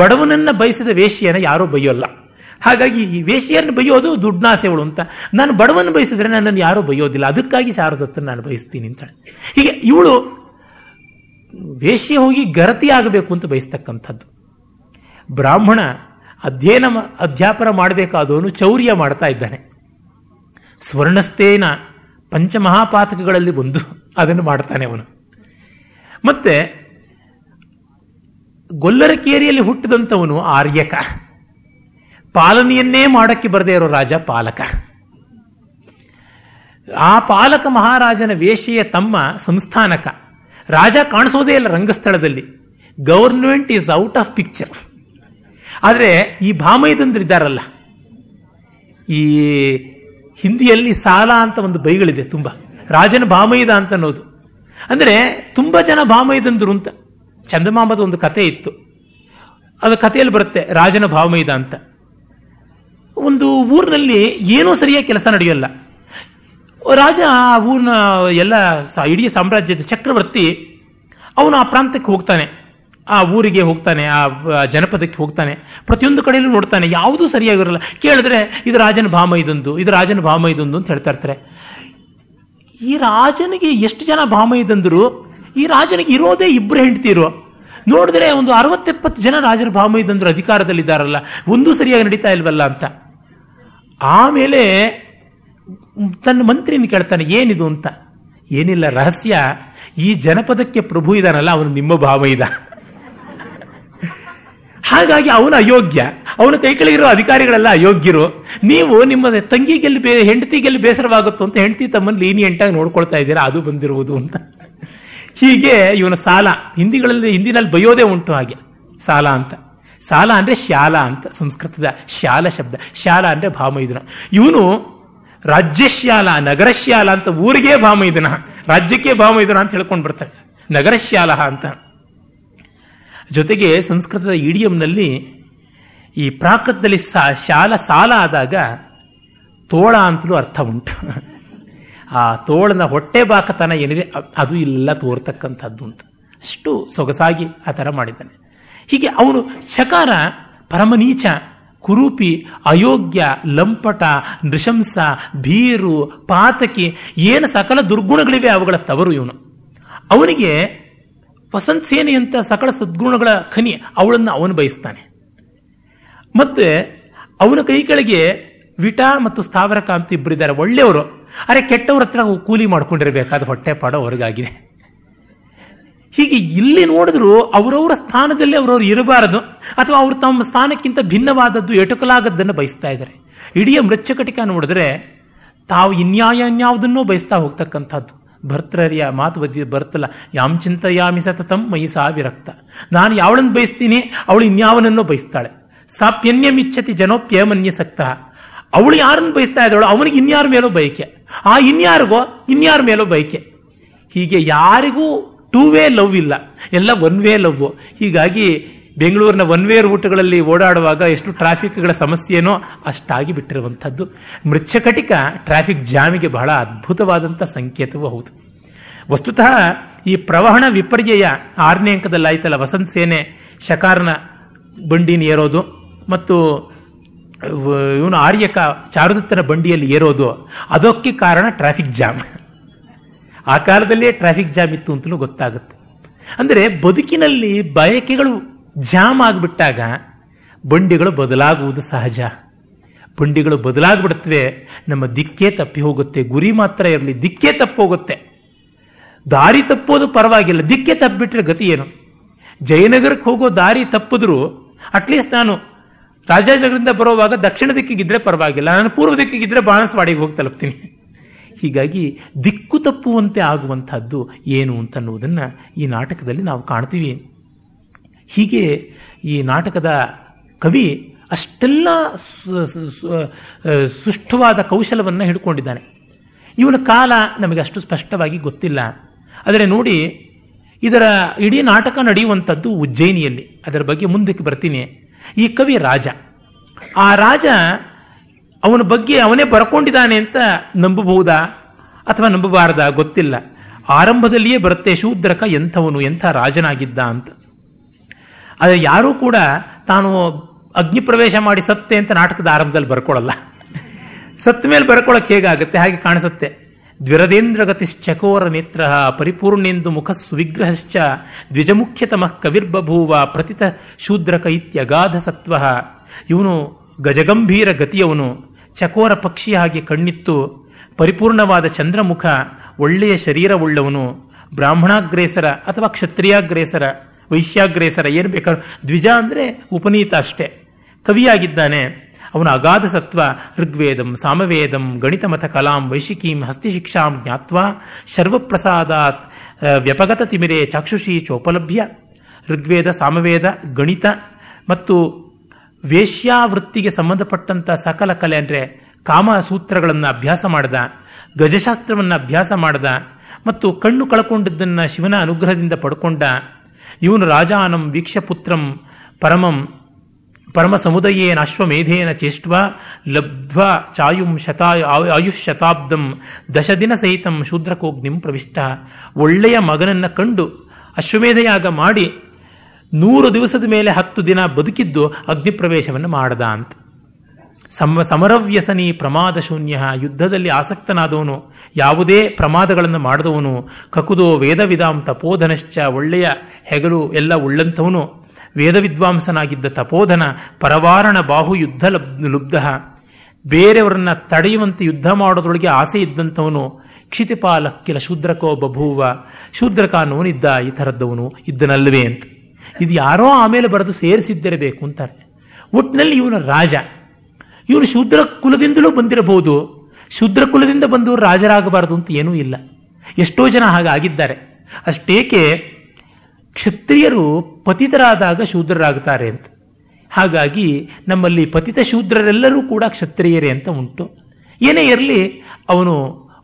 ಬಡವನನ್ನು ಬಯಸಿದ ವೇಶ್ಯನ ಯಾರೂ ಬೈಯೋಲ್ಲ, ಹಾಗಾಗಿ ಈ ವೇಶ್ಯರನ್ನು ಬೈಯೋದು ದುಡ್ನಾಸೆವಳು ಅಂತ. ನಾನು ಬಡವನ ಬಯಸಿದ್ರೆ ನನ್ನನ್ನು ಯಾರೂ ಬೈಯೋದಿಲ್ಲ, ಅದಕ್ಕಾಗಿ ಶಾರದತ್ತನ್ನು ನಾನು ಬಯಸ್ತೀನಿ ಅಂತ. ಹೀಗೆ ಇವಳು ವೇಶ್ಯ ಹೋಗಿ ಗರತಿ ಆಗಬೇಕು ಅಂತ ಬಯಸ್ತಕ್ಕಂಥದ್ದು. ಬ್ರಾಹ್ಮಣ ಅಧ್ಯಯನ ಅಧ್ಯಾಪನ ಮಾಡಬೇಕಾದವನು ಚೌರ್ಯ ಮಾಡ್ತಾ ಇದ್ದಾನೆ. ಸ್ವರ್ಣಸ್ತೇನ ಪಂಚಮಹಾಪಾತಕಗಳಲ್ಲಿ ಒಂದು, ಅದನ್ನು ಮಾಡ್ತಾನೆ ಅವನು. ಮತ್ತೆ ಗೊಲ್ಲರಕೇರಿಯಲ್ಲಿ ಹುಟ್ಟಿದಂಥವನು ಆರ್ಯಕ. ಪಾಲನೆಯನ್ನೇ ಮಾಡೋಕ್ಕೆ ಬರದೇ ಇರೋ ರಾಜ ಪಾಲಕ. ಆ ಪಾಲಕ ಮಹಾರಾಜನ ವೇಶೆಯ ತಮ್ಮ ಸಂಸ್ಥಾನಕ. ರಾಜ ಕಾಣಿಸೋದೇ ಇಲ್ಲ ರಂಗಸ್ಥಳದಲ್ಲಿ. Government is out of picture. ಆದರೆ ಈ ಭಾಮೈದಂದ್ರಿದ್ದಾರಲ್ಲ, ಈ ಹಿಂದಿಯಲ್ಲಿ ಸಾಲ ಅಂತ ಒಂದು ಬೈಗಳಿದೆ ತುಂಬ, ರಾಜನ ಭಾಮೈದ ಅಂತ ಅನ್ನೋದು. ಅಂದರೆ ತುಂಬ ಜನ ಭಾಮೈದಂದ್ರು ಅಂತ. ಚಂದಮಾಮದ ಒಂದು ಕತೆ ಇತ್ತು, ಅದು ಕಥೆಯಲ್ಲಿ ಬರುತ್ತೆ ರಾಜನ ಭಾವಮೈದ ಅಂತ. ಒಂದು ಊರಿನಲ್ಲಿ ಏನೂ ಸರಿಯಾಗಿ ಕೆಲಸ ನಡೆಯೋಲ್ಲ. ರಾಜ ಆ ಊರಿನ ಎಲ್ಲ ಇಡೀ ಸಾಮ್ರಾಜ್ಯದ ಚಕ್ರವರ್ತಿ. ಅವನು ಆ ಪ್ರಾಂತಕ್ಕೆ ಹೋಗ್ತಾನೆ, ಆ ಊರಿಗೆ ಹೋಗ್ತಾನೆ, ಆ ಜನಪದಕ್ಕೆ ಹೋಗ್ತಾನೆ. ಪ್ರತಿಯೊಂದು ಕಡೆಯಲ್ಲೂ ನೋಡ್ತಾನೆ, ಯಾವುದೂ ಸರಿಯಾಗಿರಲ್ಲ. ಕೇಳಿದ್ರೆ ಇದು ರಾಜನ ಭಾಮೈದೊಂದು, ಇದು ರಾಜನ ಭಾಮೈದೊಂದು ಅಂತ ಹೇಳ್ತಾ ಇರ್ತಾರೆ. ಈ ರಾಜನಿಗೆ ಎಷ್ಟು ಜನ ಭಾಮೈದಂದ್ರು? ಈ ರಾಜನಿಗೆ ಇರೋದೇ ಇಬ್ಬರು ಹೆಂಡ್ತಿರು. ನೋಡಿದ್ರೆ ಒಂದು ಅರವತ್ತೆಪ್ಪತ್ತು ಜನ ರಾಜರ ಭಾಮೈದಂದ್ರು ಅಧಿಕಾರದಲ್ಲಿದ್ದಾರಲ್ಲ, ಒಂದೂ ಸರಿಯಾಗಿ ನಡೀತಾ ಇಲ್ವಲ್ಲ ಅಂತ. ಆಮೇಲೆ ತನ್ನ ಮಂತ್ರಿನ ಕೇಳ್ತಾನೆ, ಏನಿದು ಅಂತ. ಏನಿಲ್ಲ, ರಹಸ್ಯ, ಈ ಜನಪದಕ್ಕೆ ಪ್ರಭು ಇದಾನಲ್ಲ, ಅವನು ನಿಮ್ಮ ಭಾಮೈದ, ಹಾಗಾಗಿ ಅವನು ಅಯೋಗ್ಯ, ಅವನ ಕೈಕಳಿಗಿರೋ ಅಧಿಕಾರಿಗಳೆಲ್ಲ ಅಯೋಗ್ಯರು. ನೀವು ನಿಮ್ಮ ತಂಗಿಗೆಲ್ಲಿ ಬೇ ಹೆಂಡತಿಗೆಲ್ಲಿ ಬೇಸರವಾಗುತ್ತೋ ಅಂತ ಹೆಂಡತಿ ತಮ್ಮನ್ನು ಲೀನಿಯಂಟಾಗಿ ನೋಡ್ಕೊಳ್ತಾ ಇದ್ದೀರಾ, ಅದು ಬಂದಿರುವುದು ಅಂತ. ಹೀಗೆ ಇವನ ಸಾಲ, ಹಿಂದಿಗಳಲ್ಲಿ ಹಿಂದಿನಲ್ಲಿ ಬಯೋದೇ ಉಂಟು ಹಾಗೆ ಸಾಲ ಅಂತ. ಸಾಲ ಅಂದರೆ ಶಾಲ ಅಂತ, ಸಂಸ್ಕೃತದ ಶಾಲ ಶಬ್ದ. ಶಾಲ ಅಂದರೆ ಭಾಮೈದನ. ಇವನು ರಾಜ್ಯಶ್ಯಾಲ, ನಗರಶ್ಯಾಲ ಅಂತ, ಊರಿಗೆ ಭಾಮೈದನ, ರಾಜ್ಯಕ್ಕೆ ಭಾಮೈದನ ಅಂತ ಹೇಳ್ಕೊಂಡು ಬರ್ತಾರೆ, ನಗರಶ್ಯಾಲ ಅಂತ. ಜೊತೆಗೆ ಸಂಸ್ಕೃತದ ಇಡಿಯಂನಲ್ಲಿ ಈ ಪ್ರಾಕೃತದಲ್ಲಿ ಸಾ ಶಾಲ ಸಾಲ ಆದಾಗ ತೋಳ ಅಂತಲೂ ಅರ್ಥ ಉಂಟು. ಆ ತೋಳನ ಹೊಟ್ಟೆ ಬಾಕತನ ಏನಿದೆ ಅದು ಇಲ್ಲ ತೋರ್ತಕ್ಕಂಥದ್ದು ಅಂತ. ಅಷ್ಟು ಸೊಗಸಾಗಿ ಆ ಥರ ಮಾಡಿದ್ದಾನೆ. ಹೀಗೆ ಅವನು ಚಕಾರ ಪರಮನೀಚ, ಕುರೂಪಿ, ಅಯೋಗ್ಯ, ಲಂಪಟ, ನೃಶಂಸ, ಭೀರು, ಪಾತಕಿ, ಏನು ಸಕಲ ದುರ್ಗುಣಗಳಿವೆ ಅವುಗಳ ತವರು ಇವನು. ಅವನಿಗೆ ವಸಂತ ಸೇನೆಯಂಥ ಸಕಲ ಸದ್ಗುಣಗಳ ಖನಿ ಅವಳನ್ನು ಅವನು ಬಯಸ್ತಾನೆ. ಮತ್ತೆ ಅವನ ಕೈ ಕೆಳಗೆ ವಿಟ ಮತ್ತು ಸ್ಥಾವರಕ ಅಂತ ಇಬ್ಬರಿದ್ದಾರೆ, ಒಳ್ಳೆಯವರು. ಅರೆ ಕೆಟ್ಟವ್ರ ಹತ್ರ ಕೂಲಿ ಮಾಡ್ಕೊಂಡಿರಬೇಕಾದ ಹೊಟ್ಟೆಪಾಡ ಹೊರಗಾಗಿದೆ. ಹೀಗೆ ಇಲ್ಲಿ ನೋಡಿದ್ರು ಅವರವರ ಸ್ಥಾನದಲ್ಲಿ ಅವರವರು ಇರಬಾರದು, ಅಥವಾ ಅವರು ತಮ್ಮ ಸ್ಥಾನಕ್ಕಿಂತ ಭಿನ್ನವಾದದ್ದು, ಎಟುಕಲಾಗದ್ದನ್ನು ಬಯಸ್ತಾ ಇದ್ದಾರೆ. ಇಡೀ ಮೃಚ್ಚಕಟಿಕ ನೋಡಿದ್ರೆ ತಾವು ಇನ್ಯಾಯನ್ಯಾವುದನ್ನೂ ಬಯಸ್ತಾ ಹೋಗ್ತಕ್ಕಂಥದ್ದು. ಭರ್ತೃರ್ಯ ಮಾತು ಬದ್ದಿ ಬರ್ತಲ್ಲ, ಯಾಮ್ ಚಿಂತೆಯಾಮಿ ಸತತಂ ಮೈ ಸಾ ವಿರಕ್ತ. ನಾನು ಯಾವಳನ್ನು ಬಯಸ್ತೀನಿ ಅವಳು ಇನ್ಯಾವನನ್ನೂ ಬಯಸ್ತಾಳೆ. ಸಾಪ್ಯನ್ಯಮಿಚ್ಛತಿ ಜನೋಪ್ಯಮನ್ಯ ಸಕ್ತ. ಅವಳು ಯಾರನ್ನು ಬಯಸ್ತಾ ಇದ್ದಾಳೋ ಅವನಿಗೆ ಇನ್ಯಾರ ಮೇಲೋ ಬಯಕೆ, ಆ ಇನ್ಯಾರಿಗೋ ಇನ್ಯಾರ ಮೇಲೋ ಬಯಕೆ. ಹೀಗೆ ಯಾರಿಗೂ ಟೂ ವೇ ಲವ್ ಇಲ್ಲ, ಎಲ್ಲ ಒನ್ ವೇ ಲವ್. ಹೀಗಾಗಿ ಬೆಂಗಳೂರಿನ ಒನ್ ವೇ ರೂಟ್ಗಳಲ್ಲಿ ಓಡಾಡುವಾಗ ಎಷ್ಟು ಟ್ರಾಫಿಕ್ಗಳ ಸಮಸ್ಯೆನೋ ಅಷ್ಟಾಗಿ ಬಿಟ್ಟಿರುವಂಥದ್ದು. ಮೃಚ್ಚಕಟಿಕ ಟ್ರಾಫಿಕ್ ಜಾಮಿಗೆ ಬಹಳ ಅದ್ಭುತವಾದಂಥ ಸಂಕೇತವೂ ಹೌದು. ವಸ್ತುತಃ ಈ ಪ್ರವಹಣ ವಿಪರ್ಯಯ ಆರನೇ ಅಂಕದಲ್ಲಿ ಆಯ್ತಲ್ಲ, ವಸಂತ ಸೇನೆ ಶಕಾರನ ಬಂಡಿನ ಏರೋದು ಮತ್ತು ಇವನು ಆರ್ಯಕ ಚಾರುದತ್ತನ ಬಂಡಿಯಲ್ಲಿ ಏರೋದು, ಅದಕ್ಕೆ ಕಾರಣ ಟ್ರಾಫಿಕ್ ಜಾಮ್. ಆ ಕಾಲದಲ್ಲೇ ಟ್ರಾಫಿಕ್ ಜಾಮ್ ಇತ್ತು ಅಂತಲೂ ಗೊತ್ತಾಗುತ್ತೆ. ಅಂದರೆ ಬದುಕಿನಲ್ಲಿ ಬಯಕೆಗಳು ಜಾಮ್ ಆಗಿಬಿಟ್ಟಾಗ ಬಂಡಿಗಳು ಬದಲಾಗುವುದು ಸಹಜ. ಬಂಡಿಗಳು ಬದಲಾಗ್ಬಿಡುತ್ತವೆ, ನಮ್ಮ ದಿಕ್ಕೇ ತಪ್ಪಿ ಹೋಗುತ್ತೆ. ಗುರಿ ಮಾತ್ರ ಇರಲಿ, ದಿಕ್ಕೇ ತಪ್ಪೋಗುತ್ತೆ. ದಾರಿ ತಪ್ಪೋದು ಪರವಾಗಿಲ್ಲ, ದಿಕ್ಕೇ ತಪ್ಪಿಬಿಟ್ರೆ ಗತಿ ಏನು? ಜಯನಗರಕ್ಕೆ ಹೋಗೋ ದಾರಿ ತಪ್ಪಿದ್ರು ಅಟ್ಲೀಸ್ಟ್ ನಾನು ರಾಜಾನಗರದಿಂದ ಬರೋವಾಗ ದಕ್ಷಿಣ ದಿಕ್ಕಿಗಿದ್ರೆ ಪರವಾಗಿಲ್ಲ, ನಾನು ಪೂರ್ವ ದಿಕ್ಕಿಗಿದ್ರೆ ಬಾಣಸವಾಡಿಗೆ ಹೋಗಿ ತಲುಪ್ತೀನಿ. ಹೀಗಾಗಿ ದಿಕ್ಕು ತಪ್ಪುವಂತೆ ಆಗುವಂಥದ್ದು ಏನು ಅಂತನ್ನುವುದನ್ನು ಈ ನಾಟಕದಲ್ಲಿ ನಾವು ಕಾಣ್ತೀವಿ. ಹೀಗೆ ಈ ನಾಟಕದ ಕವಿ ಅಷ್ಟೆಲ್ಲ ಸುಷ್ಠವಾದ ಕೌಶಲವನ್ನು ಹಿಡ್ಕೊಂಡಿದ್ದಾನೆ. ಇವನ ಕಾಲ ನಮಗೆ ಅಷ್ಟು ಸ್ಪಷ್ಟವಾಗಿ ಗೊತ್ತಿಲ್ಲ. ಆದರೆ ನೋಡಿ, ಇದರ ಇಡೀ ನಾಟಕ ನಡೆಯುವಂಥದ್ದು ಉಜ್ಜಯಿನಿಯಲ್ಲಿ. ಅದರ ಬಗ್ಗೆ ಮುಂದಕ್ಕೆ ಬರ್ತೀನಿ. ಈ ಕವಿ ರಾಜ. ಆ ರಾಜ ಅವನ ಬಗ್ಗೆ ಅವನೇ ಬರ್ಕೊಂಡಿದ್ದಾನೆ ಅಂತ ನಂಬಬಹುದಾ ಅಥವಾ ನಂಬಬಾರ್ದಾ ಗೊತ್ತಿಲ್ಲ. ಆರಂಭದಲ್ಲಿಯೇ ಬರುತ್ತೆ ಶೂದ್ರಕ ಎಂಥವನು, ಎಂಥ ರಾಜನಾಗಿದ್ದ ಅಂತ. ಆದರೆ ಯಾರೂ ಕೂಡ ತಾನು ಅಗ್ನಿ ಪ್ರವೇಶ ಮಾಡಿ ಸತ್ತೆ ಅಂತ ನಾಟಕದ ಆರಂಭದಲ್ಲಿ ಬರ್ಕೊಳ್ಳಲ್ಲ. ಸತ್ತ ಮೇಲೆ ಬರ್ಕೊಳ್ಳೋಕೆ ಹೇಗಾಗುತ್ತೆ ಹಾಗೆ ಕಾಣಿಸುತ್ತೆ. ದ್ವಿರದೇಂದ್ರಗತಿಶ್ಚಕೋರ ನೇತ್ರ ಪರಿಪೂರ್ಣೇಂದು ಮುಖ ಸುವಿಗ್ರಹಶ್ಚ ದ್ವಿಜಮುಖ್ಯತಮಃ ಕವಿರ್ಬಭೂವ ಪ್ರತಿತ ಶೂದ್ರಕ ಇತ್ಯಗಾಧ ಸತ್ವ. ಇವನು ಗಜಗಂಭೀರ ಗತಿಯವನು, ಚಕೋರ ಪಕ್ಷಿ ಹಾಗೆ ಕಣ್ಣಿತ್ತು, ಪರಿಪೂರ್ಣವಾದ ಚಂದ್ರಮುಖ, ಒಳ್ಳೆಯ ಶರೀರವುಳ್ಳವನು, ಬ್ರಾಹ್ಮಣಾಗ್ರೇಸರ ಅಥವಾ ಕ್ಷತ್ರಿಯಾಗ್ರೇಸರ, ವೈಶ್ಯಾಗ್ರೇಸರ ಏನು ಬೇಕಾದ್ರೂ ದ್ವಿಜ ಅಂದರೆ ಉಪನೀತ ಅಷ್ಟೇ, ಕವಿಯಾಗಿದ್ದಾನೆ. ಅವನ ಅಗಾಧ ಸತ್ವ ಋಗ್ವೇದಂ ಸಾಮವೇದಂ ಗಣಿತಮಥ ಕಲಾಂ ವೈಶಿಕೀಂ ಹಸ್ತಿಶಿಕ್ಷಾಂ ಜ್ಞಾತ್ವಾ ಶರ್ವಪ್ರಸಾದಾತ್ ವ್ಯಪಗತ ತಿಮಿರೆ ಚಾಕ್ಷುಷಿ ಚೋಪಲಭ್ಯ. ಋಗ್ವೇದ, ಸಾಮವೇದ, ಗಣಿತ ಮತ್ತು ವೇಶ್ಯಾವೃತ್ತಿಗೆ ಸಂಬಂಧಪಟ್ಟಂಥ ಸಕಲ ಕಲೆ ಅಂದರೆ ಕಾಮಸೂತ್ರಗಳನ್ನು ಅಭ್ಯಾಸ ಮಾಡಿದ, ಗಜಶಾಸ್ತ್ರವನ್ನು ಅಭ್ಯಾಸ ಮಾಡಿದ ಮತ್ತು ಕಣ್ಣು ಕಳ್ಕೊಂಡಿದ್ದನ್ನು ಶಿವನ ಅನುಗ್ರಹದಿಂದ ಪಡ್ಕೊಂಡ ಇವನು ರಾಜಾನಂ ವೀಕ್ಷಪುತ್ರಂ ಪರಮಂ ಪರಮ ಸಮುದಯೇನ ಅಶ್ವಮೇಧೇನ ಚೇಷ್ಟ್ವಾ ಲಬ್ಧ್ವಾ ಚಾಯುಂ ಶತಾ ಆಯುಷ್ ಶತಾಬ್ದಂ ದಶ ದಿನ ಸಹಿತಂ ಶೂದ್ರಕೋಗ್ನಿಂ ಪ್ರವಿಷ್ಟ. ಒಳ್ಳೆಯ ಮಗನನ್ನು ಕಂಡು ಅಶ್ವಮೇಧಯಾಗ ಮಾಡಿ ನೂರು ದಿವಸದ ಮೇಲೆ ಹತ್ತು ದಿನ ಬದುಕಿದ್ದು ಅಗ್ನಿಪ್ರವೇಶವನ್ನು ಮಾಡದ ಅಂತ. ಸಮ ಸಮರವ್ಯಸನಿ ಪ್ರಮಾದ ಶೂನ್ಯ, ಯುದ್ಧದಲ್ಲಿ ಆಸಕ್ತನಾದವನು, ಯಾವುದೇ ಪ್ರಮಾದಗಳನ್ನು ಮಾಡಿದವನು. ಕಕುದೋ ವೇದ ವಿದಾಂ ತಪೋಧನಶ್ಚ, ಒಳ್ಳೆಯ ಹೆಗಲು ಎಲ್ಲ ಉಳ್ಳಂಥವನು, ವೇದ ವಿದ್ವಾಂಸನಾಗಿದ್ದ ತಪೋಧನ. ಪರವಾರಣ ಬಾಹು ಯುದ್ಧ ಲಬ್ ಲುಬ್ಧ ಬೇರೆಯವರನ್ನ ತಡೆಯುವಂತೆ ಯುದ್ಧ ಮಾಡೋದ್ರೊಳಗೆ ಆಸೆ ಇದ್ದಂಥವನು. ಕ್ಷಿತಿಪಾಲ ಕಿಲ ಶೂದ್ರಕೋ ಬಭೂವ, ಶೂದ್ರಕ ಅನ್ನೋನಿದ್ದ ಈ ಥರದ್ದವನು ಇದ್ದನಲ್ವೇ ಅಂತ. ಇದು ಯಾರೋ ಆಮೇಲೆ ಬರೆದು ಸೇರಿಸಿದ್ದಿರಬೇಕು ಅಂತಾರೆ. ಒಟ್ಟಿನಲ್ಲಿ ಇವನು ರಾಜ, ಇವನು ಶೂದ್ರ ಕುಲದಿಂದಲೂ ಬಂದಿರಬಹುದು. ಶೂದ್ರ ಕುಲದಿಂದ ಬಂದು ರಾಜರಾಗಬಾರದು ಅಂತ ಏನೂ ಇಲ್ಲ, ಎಷ್ಟೋ ಜನ ಹಾಗಾಗಿದ್ದಾರೆ. ಅಷ್ಟೇಕೆ ಕ್ಷತ್ರಿಯರು ಪತಿತರಾದಾಗ ಶೂದ್ರರಾಗುತ್ತಾರೆ ಅಂತ. ಹಾಗಾಗಿ ನಮ್ಮಲ್ಲಿ ಪತಿತ ಶೂದ್ರರೆಲ್ಲರೂ ಕೂಡ ಕ್ಷತ್ರಿಯರೇ ಅಂತ ಉಂಟು. ಏನೇ ಇರಲಿ, ಅವನು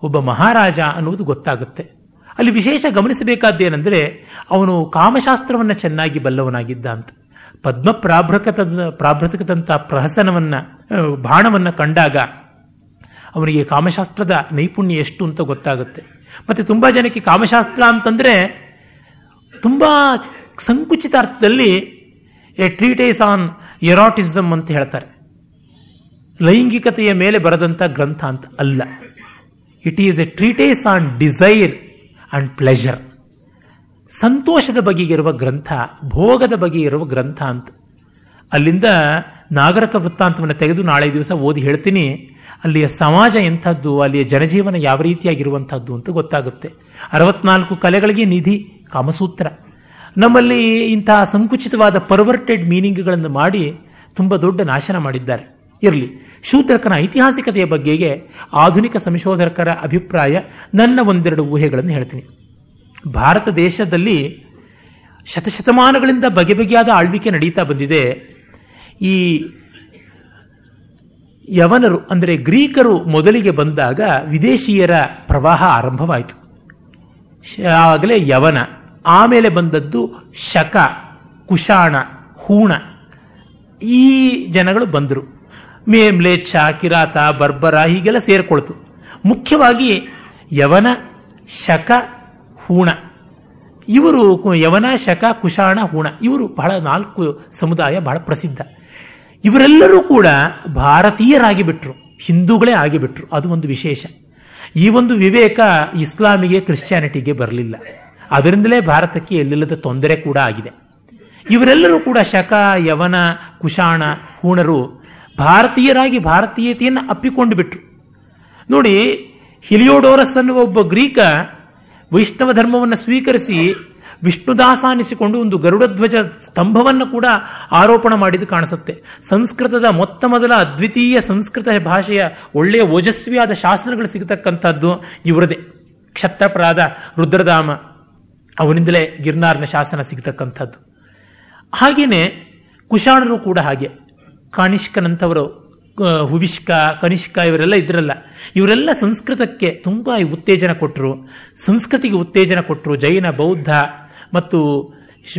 ಒಬ್ಬ ಮಹಾರಾಜ ಅನ್ನುವುದು ಗೊತ್ತಾಗುತ್ತೆ. ಅಲ್ಲಿ ವಿಶೇಷ ಗಮನಿಸಬೇಕಾದ್ದೇನೆಂದರೆ ಅವನು ಕಾಮಶಾಸ್ತ್ರವನ್ನು ಚೆನ್ನಾಗಿ ಬಲ್ಲವನಾಗಿದ್ದ ಅಂತ. ಪದ್ಮ ಪ್ರಾಭೃತಕ ಪ್ರಾಭೃತಕದಂಥ ಪ್ರಹಸನವನ್ನು, ಬಾಣವನ್ನು ಕಂಡಾಗ ಅವನಿಗೆ ಕಾಮಶಾಸ್ತ್ರದ ನೈಪುಣ್ಯ ಎಷ್ಟು ಅಂತ ಗೊತ್ತಾಗುತ್ತೆ. ಮತ್ತು ತುಂಬ ಜನಕ್ಕೆ ಕಾಮಶಾಸ್ತ್ರ ಅಂತಂದರೆ ತುಂಬ ಸಂಕುಚಿತ ಅರ್ಥದಲ್ಲಿ ಎ ಟ್ರೀಟೇಸ್ ಆನ್ ಎರಾಟಿಸಮ್ ಅಂತ ಹೇಳ್ತಾರೆ. ಲೈಂಗಿಕತೆಯ ಮೇಲೆ ಬರೆದಂಥ ಗ್ರಂಥ ಅಂತ ಅಲ್ಲ. It is a treatise on desire and pleasure, ಸಂತೋಷದ ಬಗೆಗಿರುವ ಗ್ರಂಥ, ಭೋಗದ ಬಗ್ಗೆ ಇರುವ ಗ್ರಂಥ ಅಂತ. ಅಲ್ಲಿಂದ ನಾಗರಿಕ ವೃತ್ತಾಂತವನ್ನು ತೆಗೆದು ನಾಳೆ ದಿವಸ ಓದಿ ಹೇಳ್ತೀನಿ. ಅಲ್ಲಿಯ ಸಮಾಜ ಎಂಥದ್ದು, ಅಲ್ಲಿಯ ಜನಜೀವನ ಯಾವ ರೀತಿಯಾಗಿರುವಂಥದ್ದು ಅಂತ ಗೊತ್ತಾಗುತ್ತೆ. ಅರವತ್ನಾಲ್ಕು ಕಲೆಗಳಿಗೆ ನಿಧಿ ಕಾಮಸೂತ್ರ. ನಮ್ಮಲ್ಲಿ ಇಂತಹ ಸಂಕುಚಿತವಾದ ಪರ್ವರ್ಟೆಡ್ ಮೀನಿಂಗ್ಗಳನ್ನು ಮಾಡಿ ತುಂಬ ದೊಡ್ಡ ನಾಶನ ಮಾಡಿದ್ದಾರೆ. ಇರಲಿ, ಶೂದ್ರಕನ ಐತಿಹಾಸಿಕತೆಯ ಬಗ್ಗೆಗೆ ಆಧುನಿಕ ಸಂಶೋಧಕರ ಅಭಿಪ್ರಾಯ. ನನ್ನ ಒಂದೆರಡು ಊಹೆಗಳನ್ನು ಹೇಳ್ತೀನಿ. ಭಾರತ ದೇಶದಲ್ಲಿ ಶತಶತಮಾನಗಳಿಂದ ಬಗೆ ಬಗೆಯಾದ ಆಳ್ವಿಕೆ ನಡೀತಾ ಬಂದಿದೆ. ಈ ಯವನರು ಅಂದರೆ ಗ್ರೀಕರು ಮೊದಲಿಗೆ ಬಂದಾಗ ವಿದೇಶಿಯರ ಪ್ರವಾಹ ಆರಂಭವಾಯಿತು. ಆಗಲೇ ಯವನ, ಆಮೇಲೆ ಬಂದದ್ದು ಶಕ, ಕುಶಾಣ, ಹೂಣ. ಈ ಜನಗಳು ಬಂದರು. ಮೇ ಮ್ಲೇಚ್ಛ, ಕಿರಾತ, ಬರ್ಬರ ಹೀಗೆಲ್ಲ ಸೇರಿಕೊಳ್ತು. ಮುಖ್ಯವಾಗಿ ಯವನ, ಶಕ, ಹೂಣ ಇವರು, ಯವನ, ಶಕ, ಕುಶಾಣ, ಹೂಣ ಇವರು ಬಹಳ ನಾಲ್ಕು ಸಮುದಾಯ ಬಹಳ ಪ್ರಸಿದ್ಧ. ಇವರೆಲ್ಲರೂ ಕೂಡ ಭಾರತೀಯರಾಗಿ ಬಿಟ್ರು, ಹಿಂದೂಗಳೇ ಆಗಿಬಿಟ್ರು. ಅದು ಒಂದು ವಿಶೇಷ. ಈ ಒಂದು ವಿವೇಕ ಇಸ್ಲಾಮಿಗೆ, ಕ್ರಿಶ್ಚಿಯಾನಿಟಿಗೆ ಬರಲಿಲ್ಲ. ಅದರಿಂದಲೇ ಭಾರತಕ್ಕೆ ಎಲ್ಲಿಲ್ಲದ ತೊಂದರೆ ಕೂಡ ಆಗಿದೆ. ಇವರೆಲ್ಲರೂ ಕೂಡ ಶಕ, ಯವನ, ಕುಶಾಣ, ಹೂಣರು ಭಾರತೀಯರಾಗಿ ಭಾರತೀಯತೆಯನ್ನು ಅಪ್ಪಿಕೊಂಡು ಬಿಟ್ರು. ನೋಡಿ, ಹಿಲಿಯೋಡೋರಸ್ ಅನ್ನುವ ಒಬ್ಬ ಗ್ರೀಕ ವೈಷ್ಣವ ಧರ್ಮವನ್ನು ಸ್ವೀಕರಿಸಿ ವಿಷ್ಣುದಾಸ ಅನಿಸಿಕೊಂಡು ಒಂದು ಗರುಡಧ್ವಜ ಸ್ತಂಭವನ್ನು ಕೂಡ ಆರೋಪಣ ಮಾಡಿದ್ದು ಕಾಣಿಸುತ್ತೆ. ಸಂಸ್ಕೃತದ ಮೊತ್ತ ಮೊದಲ ಅದ್ವಿತೀಯ ಸಂಸ್ಕೃತ ಭಾಷೆಯ ಒಳ್ಳೆಯ ಓಜಸ್ವಿಯಾದ ಶಾಸನಗಳು ಸಿಗತಕ್ಕಂಥದ್ದು ಇವರದೇ. ಕ್ಷತ್ರಪರಾದ ರುದ್ರಧಾಮ, ಅವನಿಂದಲೇ ಗಿರ್ನಾರ್ನ ಶಾಸನ ಸಿಗತಕ್ಕಂಥದ್ದು. ಹಾಗೆಯೇ ಕುಶಾಣರು ಕೂಡ ಹಾಗೆ. ಕಾಣಿಷ್ಕನಂಥವರು, ಹುವಿಷ್ಕ, ಕನಿಷ್ಕ ಇವರೆಲ್ಲ ಇದ್ರಲ್ಲ, ಇವರೆಲ್ಲ ಸಂಸ್ಕೃತಕ್ಕೆ ತುಂಬ ಉತ್ತೇಜನ ಕೊಟ್ಟರು, ಸಂಸ್ಕೃತಿಗೆ ಉತ್ತೇಜನ ಕೊಟ್ಟರು. ಜೈನ, ಬೌದ್ಧ ಮತ್ತು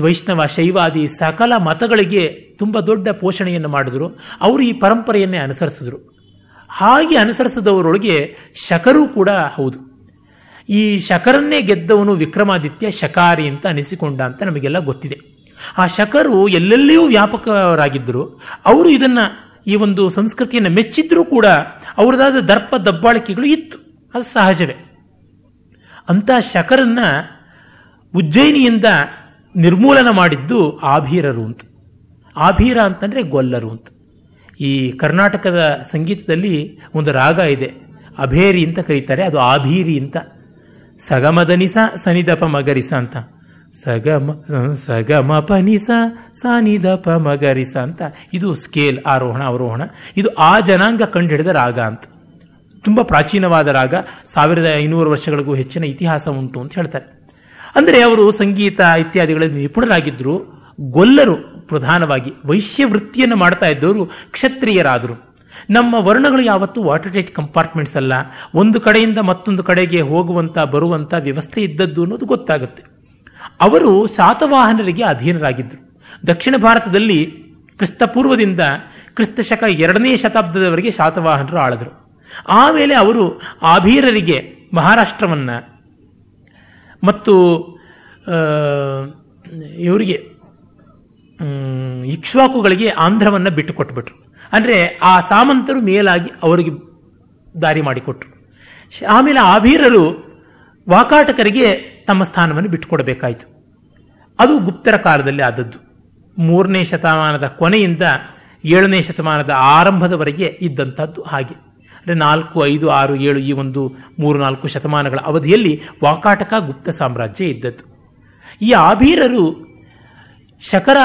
ವೈಷ್ಣವ, ಶೈವಾದಿ ಸಕಲ ಮತಗಳಿಗೆ ತುಂಬ ದೊಡ್ಡ ಪೋಷಣೆಯನ್ನು ಮಾಡಿದ್ರು. ಅವರು ಈ ಪರಂಪರೆಯನ್ನೇ ಅನುಸರಿಸಿದ್ರು. ಹಾಗೆ ಅನುಸರಿಸಿದವರೊಳಗೆ ಶಕರೂ ಕೂಡ ಹೌದು. ಈ ಶಕರನ್ನೇ ಗೆದ್ದವನು ವಿಕ್ರಮಾದಿತ್ಯ ಶಕಾರಿ ಅಂತ ಅನಿಸಿಕೊಂಡ ಅಂತ ನಮಗೆಲ್ಲ ಗೊತ್ತಿದೆ. ಆ ಶಕರು ಎಲ್ಲೆಲ್ಲಿಯೂ ವ್ಯಾಪಕರಾಗಿದ್ದರು. ಅವರು ಇದನ್ನು, ಈ ಒಂದು ಸಂಸ್ಕೃತಿಯನ್ನು ಮೆಚ್ಚಿದ್ರೂ ಕೂಡ ಅವರದಾದ ದರ್ಪ ದಬ್ಬಾಳಿಕೆಗಳು ಇತ್ತು, ಅದು ಸಹಜವೇ. ಅಂತ ಶಕರನ್ನ ಉಜ್ಜಯಿನಿಯಿಂದ ನಿರ್ಮೂಲನ ಮಾಡಿದ್ದು ಆಭೀರರು ಅಂತ. ಆಭೀರ ಅಂತಂದರೆ ಗೊಲ್ಲರು ಅಂತ. ಈ ಕರ್ನಾಟಕದ ಸಂಗೀತದಲ್ಲಿ ಒಂದು ರಾಗ ಇದೆ, ಅಭೇರಿ ಅಂತ ಕರೀತಾರೆ, ಅದು ಆಭೀರಿ ಅಂತ. ಸಗಮದನಿಸ ಸನಿದಪ ಮಗರಿಸ ಅಂತ. ಸಗಮ ಸಗಮ ಪನಿಸ ಸಾನಿದ ಪ ಮಗರಿಸ ಅಂತ ಇದು ಸ್ಕೇಲ್, ಆರೋಹಣ ಅವರೋಹಣ. ಇದು ಆ ಜನಾಂಗ ಕಂಡುಹಿಡಿದ ರಾಗ ಅಂತ, ತುಂಬ ಪ್ರಾಚೀನವಾದ ರಾಗ, ಸಾವಿರದ ಐನೂರು ವರ್ಷಗಳಿಗೂ ಹೆಚ್ಚಿನ ಇತಿಹಾಸ ಉಂಟು ಅಂತ ಹೇಳ್ತಾರೆ. ಅಂದರೆ ಅವರು ಸಂಗೀತ ಇತ್ಯಾದಿಗಳಲ್ಲಿ ನಿಪುಣರಾಗಿದ್ದರು. ಗೊಲ್ಲರು ಪ್ರಧಾನವಾಗಿ ವೈಶ್ಯವೃತ್ತಿಯನ್ನು ಮಾಡ್ತಾ ಇದ್ದವರು ಕ್ಷತ್ರಿಯರಾದರು. ನಮ್ಮ ವರ್ಣಗಳು ಯಾವತ್ತೂ ವಾಟರ್ ಟೈಟ್ ಕಂಪಾರ್ಟ್ಮೆಂಟ್ಸ್ ಅಲ್ಲ, ಒಂದು ಕಡೆಯಿಂದ ಮತ್ತೊಂದು ಕಡೆಗೆ ಹೋಗುವಂಥ ಬರುವಂಥ ವ್ಯವಸ್ಥೆ ಇದ್ದದ್ದು ಅನ್ನೋದು ಗೊತ್ತಾಗುತ್ತೆ. ಅವರು ಶಾತವಾಹನರಿಗೆ ಅಧೀನರಾಗಿದ್ದರು. ದಕ್ಷಿಣ ಭಾರತದಲ್ಲಿ ಕ್ರಿಸ್ತಪೂರ್ವದಿಂದ ಕ್ರಿಸ್ತಶಕ ಎರಡನೇ ಶತಾಬ್ದದವರೆಗೆ ಶಾತವಾಹನರು ಆಳಿದರು. ಆಮೇಲೆ ಅವರು ಆಭೀರರಿಗೆ ಮಹಾರಾಷ್ಟ್ರವನ್ನು ಮತ್ತು ಇವರಿಗೆ ಇಕ್ಷ್ವಾಕುಗಳಿಗೆ ಆಂಧ್ರವನ್ನು ಬಿಟ್ಟು ಕೊಟ್ಟುಬಿಟ್ರು. ಅಂದರೆ ಆ ಸಾಮಂತರು ಮೇಲಾಗಿ ಅವರಿಗೆ ದಾರಿ ಮಾಡಿಕೊಟ್ರು. ಆಮೇಲೆ ಆಭೀರರು ವಾಕಾಟಕರಿಗೆ ತಮ್ಮ ಸ್ಥಾನವನ್ನು ಬಿಟ್ಟುಕೊಡಬೇಕಾಯಿತು. ಅದು ಗುಪ್ತರ ಕಾಲದಲ್ಲಿ ಆದದ್ದು. ಮೂರನೇ ಶತಮಾನದ ಕೊನೆಯಿಂದ ಏಳನೇ ಶತಮಾನದ ಆರಂಭದವರೆಗೆ ಇದ್ದಂಥದ್ದು. ಹಾಗೆ ಅಂದರೆ ನಾಲ್ಕು ಐದು ಆರು ಏಳು ಈ ಒಂದು ಮೂರು ನಾಲ್ಕು ಶತಮಾನಗಳ ಅವಧಿಯಲ್ಲಿ ವಾಕಾಟಕ ಗುಪ್ತ ಸಾಮ್ರಾಜ್ಯ ಇದ್ದದ್ದು. ಈ ಆಭೀರರು ಶಕರ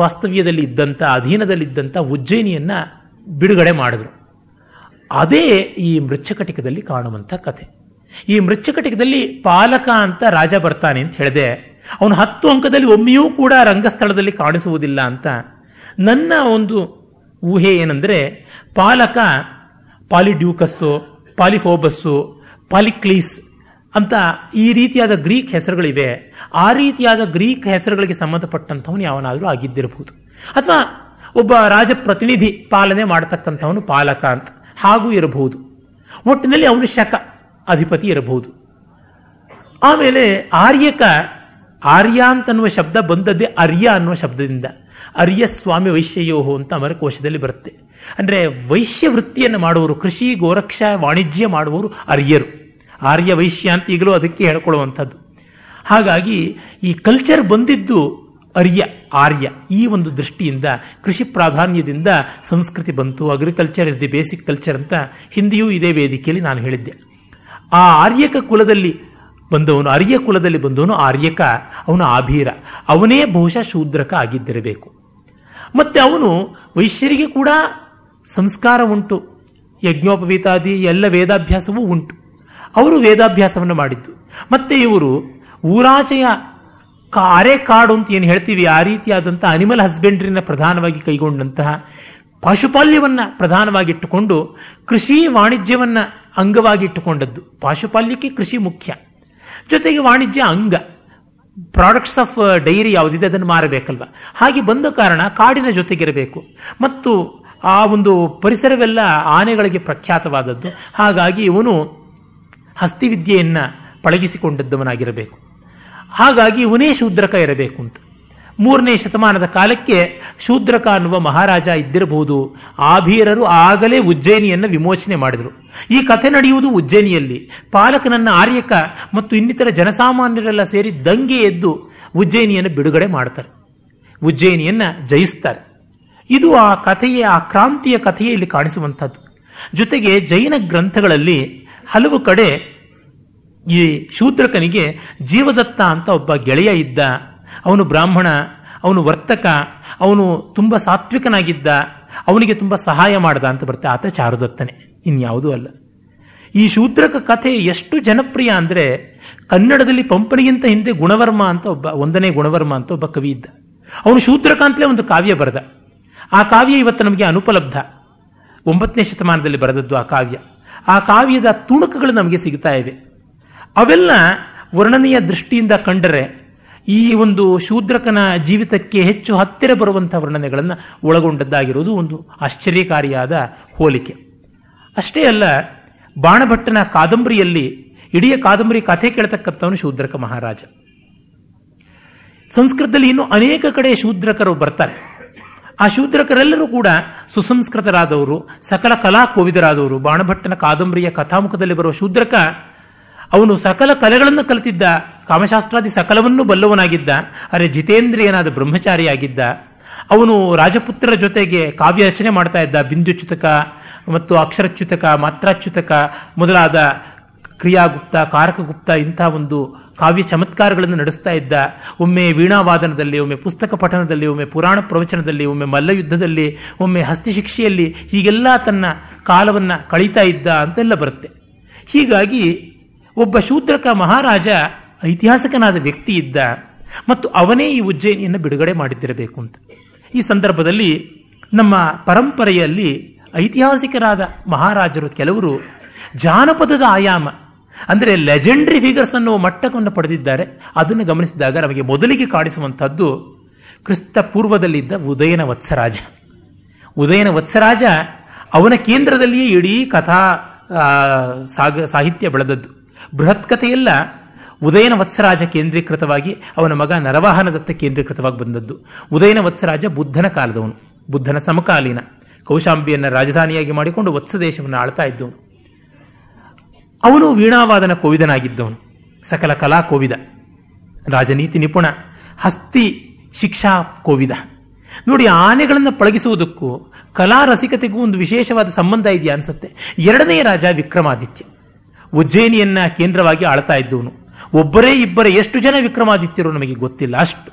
ವಾಸ್ತವ್ಯದಲ್ಲಿ ಇದ್ದಂಥ ಅಧೀನದಲ್ಲಿದ್ದಂಥ ಉಜ್ಜಯಿನಿಯನ್ನು ಬಿಡುಗಡೆ ಮಾಡಿದ್ರು. ಅದೇ ಈ ಮೃಚ್ಚಕಟಿಕದಲ್ಲಿ ಕಾಣುವಂಥ ಕಥೆ. ಈ ಮೃಚ್ಚಕಟಿಕದಲ್ಲಿ ಪಾಲಕ ಅಂತ ರಾಜ ಬರ್ತಾನೆ ಅಂತ ಹೇಳಿದೆ. ಅವನು ಹತ್ತು ಅಂಕದಲ್ಲಿ ಒಮ್ಮೆಯೂ ಕೂಡ ರಂಗಸ್ಥಳದಲ್ಲಿ ಕಾಣಿಸುವುದಿಲ್ಲ ಅಂತ. ನನ್ನ ಒಂದು ಊಹೆ ಏನೆಂದರೆ, ಪಾಲಕ ಪಾಲಿಡ್ಯೂಕಸ್ಸು, ಪಾಲಿಫೋಬಸ್ಸು, ಪಾಲಿಕ್ಲೀಸ್ ಅಂತ ಈ ರೀತಿಯಾದ ಗ್ರೀಕ್ ಹೆಸರುಗಳಿವೆ. ಆ ರೀತಿಯಾದ ಗ್ರೀಕ್ ಹೆಸರುಗಳಿಗೆ ಸಂಬಂಧಪಟ್ಟಂಥವನು ಯಾವನಾದರೂ ಆಗಿದ್ದಿರಬಹುದು. ಅಥವಾ ಒಬ್ಬ ರಾಜಪ್ರತಿನಿಧಿ ಪಾಲನೆ ಮಾಡತಕ್ಕಂಥವನು ಪಾಲಕ ಅಂತ ಹಾಗೂ ಇರಬಹುದು. ಒಟ್ಟಿನಲ್ಲಿ ಅವನು ಶಕ ಅಧಿಪತಿ ಇರಬಹುದು. ಆಮೇಲೆ ಆರ್ಯಕ, ಆರ್ಯ ಅಂತನ್ನುವ ಶಬ್ದ ಬಂದದ್ದೇ ಅರ್ಯ ಅನ್ನುವ ಶಬ್ದದಿಂದ. ಅರ್ಯ ಸ್ವಾಮಿ ವೈಶ್ಯಯೋಹೋ ಅಂತ ಅಮರಕೋಶದಲ್ಲಿ ಬರುತ್ತೆ. ಅಂದರೆ ವೈಶ್ಯ ವೃತ್ತಿಯನ್ನು ಮಾಡುವರು, ಕೃಷಿ ಗೋರಕ್ಷ ವಾಣಿಜ್ಯ ಮಾಡುವರು ಅರ್ಯರು. ಆರ್ಯ ವೈಶ್ಯ ಅಂತ ಈಗಲೂ ಅದಕ್ಕೆ ಹೇಳ್ಕೊಳ್ಳುವಂಥದ್ದು. ಹಾಗಾಗಿ ಈ ಕಲ್ಚರ್ ಬಂದಿದ್ದು ಅರ್ಯ ಆರ್ಯ ಈ ಒಂದು ದೃಷ್ಟಿಯಿಂದ, ಕೃಷಿ ಪ್ರಾಧಾನ್ಯದಿಂದ ಸಂಸ್ಕೃತಿ ಬಂತು. Agriculture is the basic culture ಅಂತ ಹಿಂದಿಯೂ ಇದೇ ವೇದಿಕೆಯಲ್ಲಿ ನಾನು ಹೇಳಿದ್ದೆ. ಆ ಆರ್ಯಕ ಕುಲದಲ್ಲಿ ಬಂದವನು, ಅರ್ಯ ಕುಲದಲ್ಲಿ ಬಂದವನು ಆರ್ಯಕ, ಅವನು ಆಭೀರ. ಅವನೇ ಬಹುಶಃ ಶೂದ್ರಕ ಆಗಿದ್ದಿರಬೇಕು. ಮತ್ತೆ ಅವನು ವೈಶ್ಯರಿಗೆ ಕೂಡ ಸಂಸ್ಕಾರ ಉಂಟು, ಯಜ್ಞೋಪವೀತಾದಿ ಎಲ್ಲ ವೇದಾಭ್ಯಾಸವೂ ಉಂಟು. ಅವರು ವೇದಾಭ್ಯಾಸವನ್ನು ಮಾಡಿದ್ದು. ಮತ್ತೆ ಇವರು ಊರಾಚೆಯ ಅರೆ ಕಾಡು ಅಂತ ಏನು ಹೇಳ್ತೀವಿ, ಆ ರೀತಿಯಾದಂಥ ಅನಿಮಲ್ ಹಸ್ಬೆಂಡ್ರಿನ ಪ್ರಧಾನವಾಗಿ ಕೈಗೊಂಡಂತಹ ಪಾಶುಪಾಲ್ಯವನ್ನು ಪ್ರಧಾನವಾಗಿಟ್ಟುಕೊಂಡು ಕೃಷಿ ವಾಣಿಜ್ಯವನ್ನು ಅಂಗವಾಗಿಟ್ಟುಕೊಂಡದ್ದು. ಪಾಶುಪಾಲ್ಯಕ್ಕೆ ಕೃಷಿ ಮುಖ್ಯ, ಜೊತೆಗೆ ವಾಣಿಜ್ಯ ಅಂಗ. ಪ್ರಾಡಕ್ಟ್ಸ್ ಆಫ್ ಡೈರಿ ಯಾವುದಿದೆ ಅದನ್ನು ಮಾರಬೇಕಲ್ವ. ಹಾಗೆ ಬಂದ ಕಾರಣ ಕಾಡಿನ ಜೊತೆಗಿರಬೇಕು. ಮತ್ತು ಆ ಒಂದು ಪರಿಸರವೆಲ್ಲ ಆನೆಗಳಿಗೆ ಪ್ರಖ್ಯಾತವಾದದ್ದು. ಹಾಗಾಗಿ ಇವನು ಹಸ್ತಿವಿದ್ಯೆಯನ್ನು ಪಳಗಿಸಿಕೊಂಡದ್ದವನಾಗಿರಬೇಕು. ಹಾಗಾಗಿ ಇವನೇ ಶೂದ್ರಕ ಇರಬೇಕು ಅಂತ. ಮೂರನೇ ಶತಮಾನದ ಕಾಲಕ್ಕೆ ಶೂದ್ರಕ ಅನ್ನುವ ಮಹಾರಾಜ ಇದ್ದಿರಬಹುದು. ಆಭೀರರು ಆಗಲೇ ಉಜ್ಜಯಿನಿಯನ್ನು ವಿಮೋಚನೆ ಮಾಡಿದರು. ಈ ಕಥೆ ನಡೆಯುವುದು ಉಜ್ಜಯಿನಿಯಲ್ಲಿ. ಪಾಲಕನನ್ನ ಆರ್ಯಕ ಮತ್ತು ಇನ್ನಿತರ ಜನಸಾಮಾನ್ಯರೆಲ್ಲ ಸೇರಿ ದಂಗೆ ಎದ್ದು ಉಜ್ಜಯಿನಿಯನ್ನು ಬಿಡುಗಡೆ ಮಾಡ್ತಾರೆ, ಉಜ್ಜಯಿನಿಯನ್ನು ಜಯಿಸ್ತಾರೆ. ಇದು ಆ ಕಥೆಯೇ, ಆ ಕ್ರಾಂತಿಯ ಕಥೆಯೇ ಇಲ್ಲಿ ಕಾಣಿಸುವಂಥದ್ದು. ಜೊತೆಗೆ ಜೈನ ಗ್ರಂಥಗಳಲ್ಲಿ ಹಲವು ಕಡೆ ಈ ಶೂದ್ರಕನಿಗೆ ಜೀವದತ್ತ ಅಂತ ಒಬ್ಬ ಗೆಳೆಯ ಇದ್ದ. ಅವನು ಬ್ರಾಹ್ಮಣ, ಅವನು ವರ್ತಕ, ಅವನು ತುಂಬ ಸಾತ್ವಿಕನಾಗಿದ್ದ, ಅವನಿಗೆ ತುಂಬ ಸಹಾಯ ಮಾಡ್ದ ಅಂತ ಬರುತ್ತೆ. ಆತ ಚಾರುದತ್ತನೇ, ಇನ್ಯಾವುದೂ ಅಲ್ಲ. ಈ ಶೂದ್ರಕ ಕಥೆ ಎಷ್ಟು ಜನಪ್ರಿಯ ಅಂದರೆ, ಕನ್ನಡದಲ್ಲಿ ಪಂಪನಿಗಿಂತ ಹಿಂದೆ ಗುಣವರ್ಮ ಅಂತ ಒಬ್ಬ, ಒಂದನೇ ಗುಣವರ್ಮ ಅಂತ ಒಬ್ಬ ಕವಿ ಇದ್ದ. ಅವನು ಶೂದ್ರಕ ಅಂತಲೇ ಒಂದು ಕಾವ್ಯ ಬರೆದ. ಆ ಕಾವ್ಯ ಇವತ್ತು ನಮಗೆ ಅನುಪಲಬ್ಧ. ಒಂಬತ್ತನೇ ಶತಮಾನದಲ್ಲಿ ಬರೆದದ್ದು ಆ ಕಾವ್ಯ. ಆ ಕಾವ್ಯದ ತುಣುಕುಗಳು ನಮಗೆ ಸಿಗ್ತಾ ಇವೆ. ಅವೆಲ್ಲ ವರ್ಣನೆಯ ದೃಷ್ಟಿಯಿಂದ ಕಂಡರೆ ಈ ಒಂದು ಶೂದ್ರಕನ ಜೀವಿತಕ್ಕೆ ಹೆಚ್ಚು ಹತ್ತಿರ ಬರುವಂಥ ವರ್ಣನೆಗಳನ್ನು ಒಳಗೊಂಡದ್ದಾಗಿರುವುದು ಒಂದು ಆಶ್ಚರ್ಯಕಾರಿಯಾದ ಹೋಲಿಕೆ. ಅಷ್ಟೇ ಅಲ್ಲ, ಬಾಣಭಟ್ಟನ ಕಾದಂಬರಿಯಲ್ಲಿ ಇಡೀ ಕಾದಂಬರಿ ಕಥೆ ಕೇಳತಕ್ಕಂಥವನು ಶೂದ್ರಕ ಮಹಾರಾಜ. ಸಂಸ್ಕೃತದಲ್ಲಿ ಇನ್ನೂ ಅನೇಕ ಕಡೆ ಶೂದ್ರಕರು ಬರ್ತಾರೆ. ಆ ಶೂದ್ರಕರೆಲ್ಲರೂ ಕೂಡ ಸುಸಂಸ್ಕೃತರಾದವರು, ಸಕಲ ಕಲಾ ಕೋವಿದರಾದವರು. ಬಾಣಭಟ್ಟನ ಕಾದಂಬರಿಯ ಕಥಾಮುಖದಲ್ಲಿ ಬರುವ ಶೂದ್ರಕ ಅವನು ಸಕಲ ಕಲೆಗಳನ್ನು ಕಲಿತಿದ್ದ, ಕಾಮಶಾಸ್ತ್ರಾದಿ ಸಕಲವನ್ನು ಬಲ್ಲವನಾಗಿದ್ದ, ಅರೆ ಜಿತೇಂದ್ರಿಯನಾದ ಬ್ರಹ್ಮಚಾರಿಯಾಗಿದ್ದ. ಅವನು ರಾಜಪುತ್ರರ ಜೊತೆಗೆ ಕಾವ್ಯ ರಚನೆ ಮಾಡ್ತಾ ಇದ್ದ. ಬಿಂದುಚ್ಯುತಕ ಮತ್ತು ಅಕ್ಷರಚ್ಯುತಕ, ಮಾತ್ರಾಚ್ಯುತಕ ಮೊದಲಾದ ಕ್ರಿಯಾಗುಪ್ತ, ಕಾರಕಗುಪ್ತ ಇಂಥ ಒಂದು ಕಾವ್ಯ ಚಮತ್ಕಾರಗಳನ್ನು ನಡೆಸ್ತಾ ಇದ್ದ. ಒಮ್ಮೆ ವೀಣಾವಾದನದಲ್ಲಿ, ಒಮ್ಮೆ ಪುಸ್ತಕ ಪಠನದಲ್ಲಿ, ಒಮ್ಮೆ ಪುರಾಣ ಪ್ರವಚನದಲ್ಲಿ, ಒಮ್ಮೆ ಮಲ್ಲಯುದ್ಧದಲ್ಲಿ, ಒಮ್ಮೆ ಹಸ್ತಿಶಿಕ್ಷೆಯಲ್ಲಿ ಹೀಗೆಲ್ಲ ತನ್ನ ಕಾಲವನ್ನು ಕಳೀತಾ ಇದ್ದ ಅಂತೆಲ್ಲ ಬರುತ್ತೆ. ಹೀಗಾಗಿ ಒಬ್ಬ ಶೂದ್ರಕ ಮಹಾರಾಜ ಐತಿಹಾಸಿಕನಾದ ವ್ಯಕ್ತಿ ಇದ್ದ ಮತ್ತು ಅವನೇ ಈ ಉಜ್ಜಯಿನಿಯನ್ನು ಬಿಡುಗಡೆ ಮಾಡಿದ್ದಿರಬೇಕು ಅಂತ. ಈ ಸಂದರ್ಭದಲ್ಲಿ ನಮ್ಮ ಪರಂಪರೆಯಲ್ಲಿ ಐತಿಹಾಸಿಕರಾದ ಮಹಾರಾಜರು ಕೆಲವರು ಜಾನಪದದ ಆಯಾಮ ಅಂದರೆ ಲೆಜೆಂಡ್ರಿ ಫಿಗರ್ಸ್ ಅನ್ನೋ ಮಟ್ಟವನ್ನು ಪಡೆದಿದ್ದಾರೆ. ಅದನ್ನು ಗಮನಿಸಿದಾಗ ನಮಗೆ ಮೊದಲಿಗೆ ಕಾಣಿಸುವಂಥದ್ದು ಕ್ರಿಸ್ತ ಪೂರ್ವದಲ್ಲಿದ್ದ ಉದಯನ ವತ್ಸರಾಜ. ಉದಯನ ವತ್ಸರಾಜ ಅವನ ಕೇಂದ್ರದಲ್ಲಿಯೇ ಇಡೀ ಕಥಾ ಸಾಗ ಸಾಹಿತ್ಯ ಬೆಳೆದದ್ದು. ಬೃಹತ್ ಕಥೆಯೆಲ್ಲ ಉದಯನ ವತ್ಸರಾಜ ಕೇಂದ್ರೀಕೃತವಾಗಿ, ಅವನ ಮಗ ನರವಾಹನದತ್ತ ಕೇಂದ್ರೀಕೃತವಾಗಿ ಬಂದದ್ದು. ಉದಯನ ವತ್ಸರಾಜ ಬುದ್ಧನ ಕಾಲದವನು, ಬುದ್ಧನ ಸಮಕಾಲೀನ. ಕೌಶಾಂಬಿಯನ್ನು ರಾಜಧಾನಿಯಾಗಿ ಮಾಡಿಕೊಂಡು ವತ್ಸದೇಶವನ್ನು ಆಳ್ತಾ ಇದ್ದವನು. ಅವನು ವೀಣಾವಾದನ ಕೋವಿದನಾಗಿದ್ದವನು, ಸಕಲ ಕಲಾ ಕೋವಿದ, ರಾಜನೀತಿ ನಿಪುಣ, ಹಸ್ತಿ ಶಿಕ್ಷಾ ಕೋವಿದ. ನೋಡಿ, ಆನೆಗಳನ್ನು ಪಳಗಿಸುವುದಕ್ಕೂ ಕಲಾ ರಸಿಕತೆಗೂ ಒಂದು ವಿಶೇಷವಾದ ಸಂಬಂಧ ಇದೆಯಾ ಅನಿಸುತ್ತೆ. ಎರಡನೇ ರಾಜ ವಿಕ್ರಮಾದಿತ್ಯ ಉಜ್ಜಯಿನಿಯನ್ನ ಕೇಂದ್ರವಾಗಿ ಆಳ್ತಾ ಇದ್ದವನು. ಒಬ್ಬರೇ ಇಬ್ಬರೇ, ಎಷ್ಟು ಜನ ವಿಕ್ರಮಾದಿತ್ಯರು ನಮಗೆ ಗೊತ್ತಿಲ್ಲ ಅಷ್ಟು.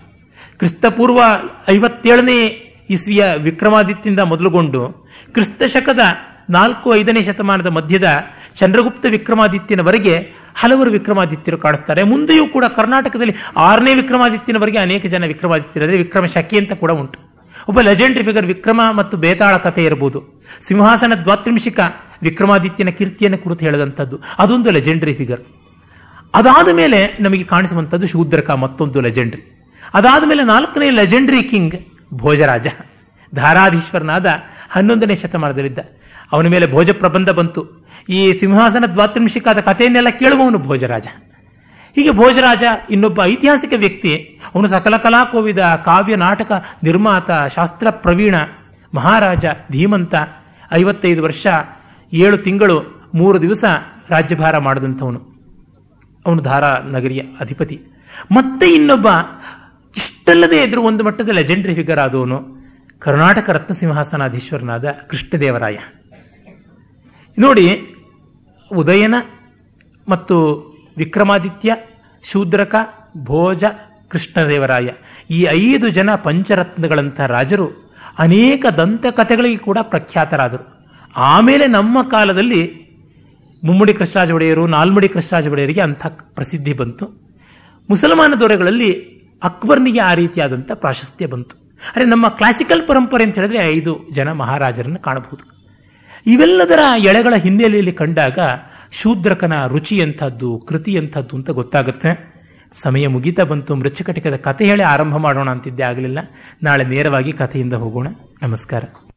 ಕ್ರಿಸ್ತಪೂರ್ವ ಐವತ್ತೇಳನೇ ಇಸ್ವಿಯ ವಿಕ್ರಮಾದಿತ್ಯದಿಂದ ಮೊದಲುಗೊಂಡು ಕ್ರಿಸ್ತ ಶಕದ ನಾಲ್ಕು ಐದನೇ ಶತಮಾನದ ಮಧ್ಯದ ಚಂದ್ರಗುಪ್ತ ವಿಕ್ರಮಾದಿತ್ಯನವರೆಗೆ ಹಲವರು ವಿಕ್ರಮಾದಿತ್ಯರು ಕಾಣಿಸ್ತಾರೆ. ಮುಂದೆಯೂ ಕೂಡ ಕರ್ನಾಟಕದಲ್ಲಿ ಆರನೇ ವಿಕ್ರಮಾದಿತ್ಯನವರೆಗೆ ಅನೇಕ ಜನ ವಿಕ್ರಮಾದಿತ್ಯರಾದರೆ ವಿಕ್ರಮ ಶಕೆ ಅಂತ ಕೂಡ ಉಂಟು. ಒಬ್ಬ ಲೆಜೆಂಡ್ರಿ ಫಿಗರ್ ವಿಕ್ರಮ ಮತ್ತು ಬೇತಾಳ ಕಥೆ ಇರಬಹುದು. ಸಿಂಹಾಸನ ದ್ವಾತ್ರಿಂಶಿಕ ವಿಕ್ರಮಾದಿತ್ಯನ ಕೀರ್ತಿಯನ್ನು ಕುರಿತು ಹೇಳದಂಥದ್ದು, ಅದೊಂದು ಲೆಜೆಂಡ್ರಿ ಫಿಗರ್. ಅದಾದ ಮೇಲೆ ನಮಗೆ ಕಾಣಿಸುವಂಥದ್ದು ಶೂದ್ರಕ, ಮತ್ತೊಂದು ಲೆಜೆಂಡ್ರಿ. ಅದಾದ ಮೇಲೆ ನಾಲ್ಕನೇ ಲೆಜೆಂಡ್ರಿ ಕಿಂಗ್ ಭೋಜರಾಜ, ಧಾರಾಧೀಶ್ವರನಾದ ಹನ್ನೊಂದನೇ ಶತಮಾನದಲ್ಲಿದ್ದ. ಅವನ ಮೇಲೆ ಭೋಜ ಪ್ರಬಂಧ ಬಂತು. ಈ ಸಿಂಹಾಸನ ದ್ವಾತ್ರಿಂಶಿಕಾದ ಕಥೆಯನ್ನೆಲ್ಲ ಕೇಳುವವನು ಭೋಜರಾಜ. ಹೀಗೆ ಭೋಜರಾಜ ಇನ್ನೊಬ್ಬ ಐತಿಹಾಸಿಕ ವ್ಯಕ್ತಿ. ಅವನು ಸಕಲ ಕಲಾ ಕೋವಿದ, ಕಾವ್ಯ ನಾಟಕ ನಿರ್ಮಾತ, ಶಾಸ್ತ್ರ ಪ್ರವೀಣ, ಮಹಾರಾಜ, ಧೀಮಂತ. ಐವತ್ತೈದು ವರ್ಷ ಏಳು ತಿಂಗಳು ಮೂರು ದಿವಸ ರಾಜ್ಯಭಾರ ಮಾಡಿದಂಥವನು. ಅವನು ಧಾರಾ ನಗರಿಯ ಅಧಿಪತಿ. ಮತ್ತೆ ಇನ್ನೊಬ್ಬ ಇಷ್ಟಲ್ಲದೆ ಎದುರು ಒಂದು ಮಟ್ಟದ ಲೆಜೆಂಡ್ರಿ ಫಿಗರ್ ಆದವನು ಕರ್ನಾಟಕ ರತ್ನ ಸಿಂಹಾಸನಾಧೀಶ್ವರನಾದ ಕೃಷ್ಣದೇವರಾಯ. ನೋಡಿ, ಉದಯನ ಮತ್ತು ವಿಕ್ರಮಾದಿತ್ಯ, ಶೂದ್ರಕ, ಭೋಜ, ಕೃಷ್ಣದೇವರಾಯ ಈ ಐದು ಜನ ಪಂಚರತ್ನಗಳಂಥ ರಾಜರು ಅನೇಕ ದಂತಕಥೆಗಳಿಗೆ ಕೂಡ ಪ್ರಖ್ಯಾತರಾದರು. ಆಮೇಲೆ ನಮ್ಮ ಕಾಲದಲ್ಲಿ ಮುಮ್ಮಡಿ ಕೃಷ್ಣರಾಜ ಒಡೆಯರು, ನಾಲ್ಮಡಿ ಕೃಷ್ಣರಾಜ ಒಡೆಯರಿಗೆ ಅಂಥ ಪ್ರಸಿದ್ಧಿ ಬಂತು. ಮುಸಲ್ಮಾನ ದೊರೆಗಳಲ್ಲಿ ಅಕ್ಬರ್ನಿಗೆ ಆ ರೀತಿಯಾದಂಥ ಪ್ರಾಶಸ್ತ್ಯ ಬಂತು. ಅಂದರೆ ನಮ್ಮ ಕ್ಲಾಸಿಕಲ್ ಪರಂಪರೆ ಅಂತ ಹೇಳಿದ್ರೆ ಐದು ಜನ ಮಹಾರಾಜರನ್ನು ಕಾಣಬಹುದು. ಇವೆಲ್ಲದರ ಎಳೆಗಳ ಹಿನ್ನೆಲೆಯಲ್ಲಿ ಕಂಡಾಗ ಶೂದ್ರಕನ ರುಚಿಯಂಥದ್ದು, ಕೃತಿಯಂಥದ್ದು ಅಂತ ಗೊತ್ತಾಗುತ್ತೆ. ಸಮಯ ಮುಗಿತಾ ಬಂತು. ಮೃಚ್ಚಕಟಿಕದ ಕಥೆ ಹೇಳಿ ಆರಂಭ ಮಾಡೋಣ ಅಂತಿದ್ದೇ ಆಗಲಿಲ್ಲ. ನಾಳೆ ನೇರವಾಗಿ ಕಥೆಯಿಂದ ಹೋಗೋಣ. ನಮಸ್ಕಾರ.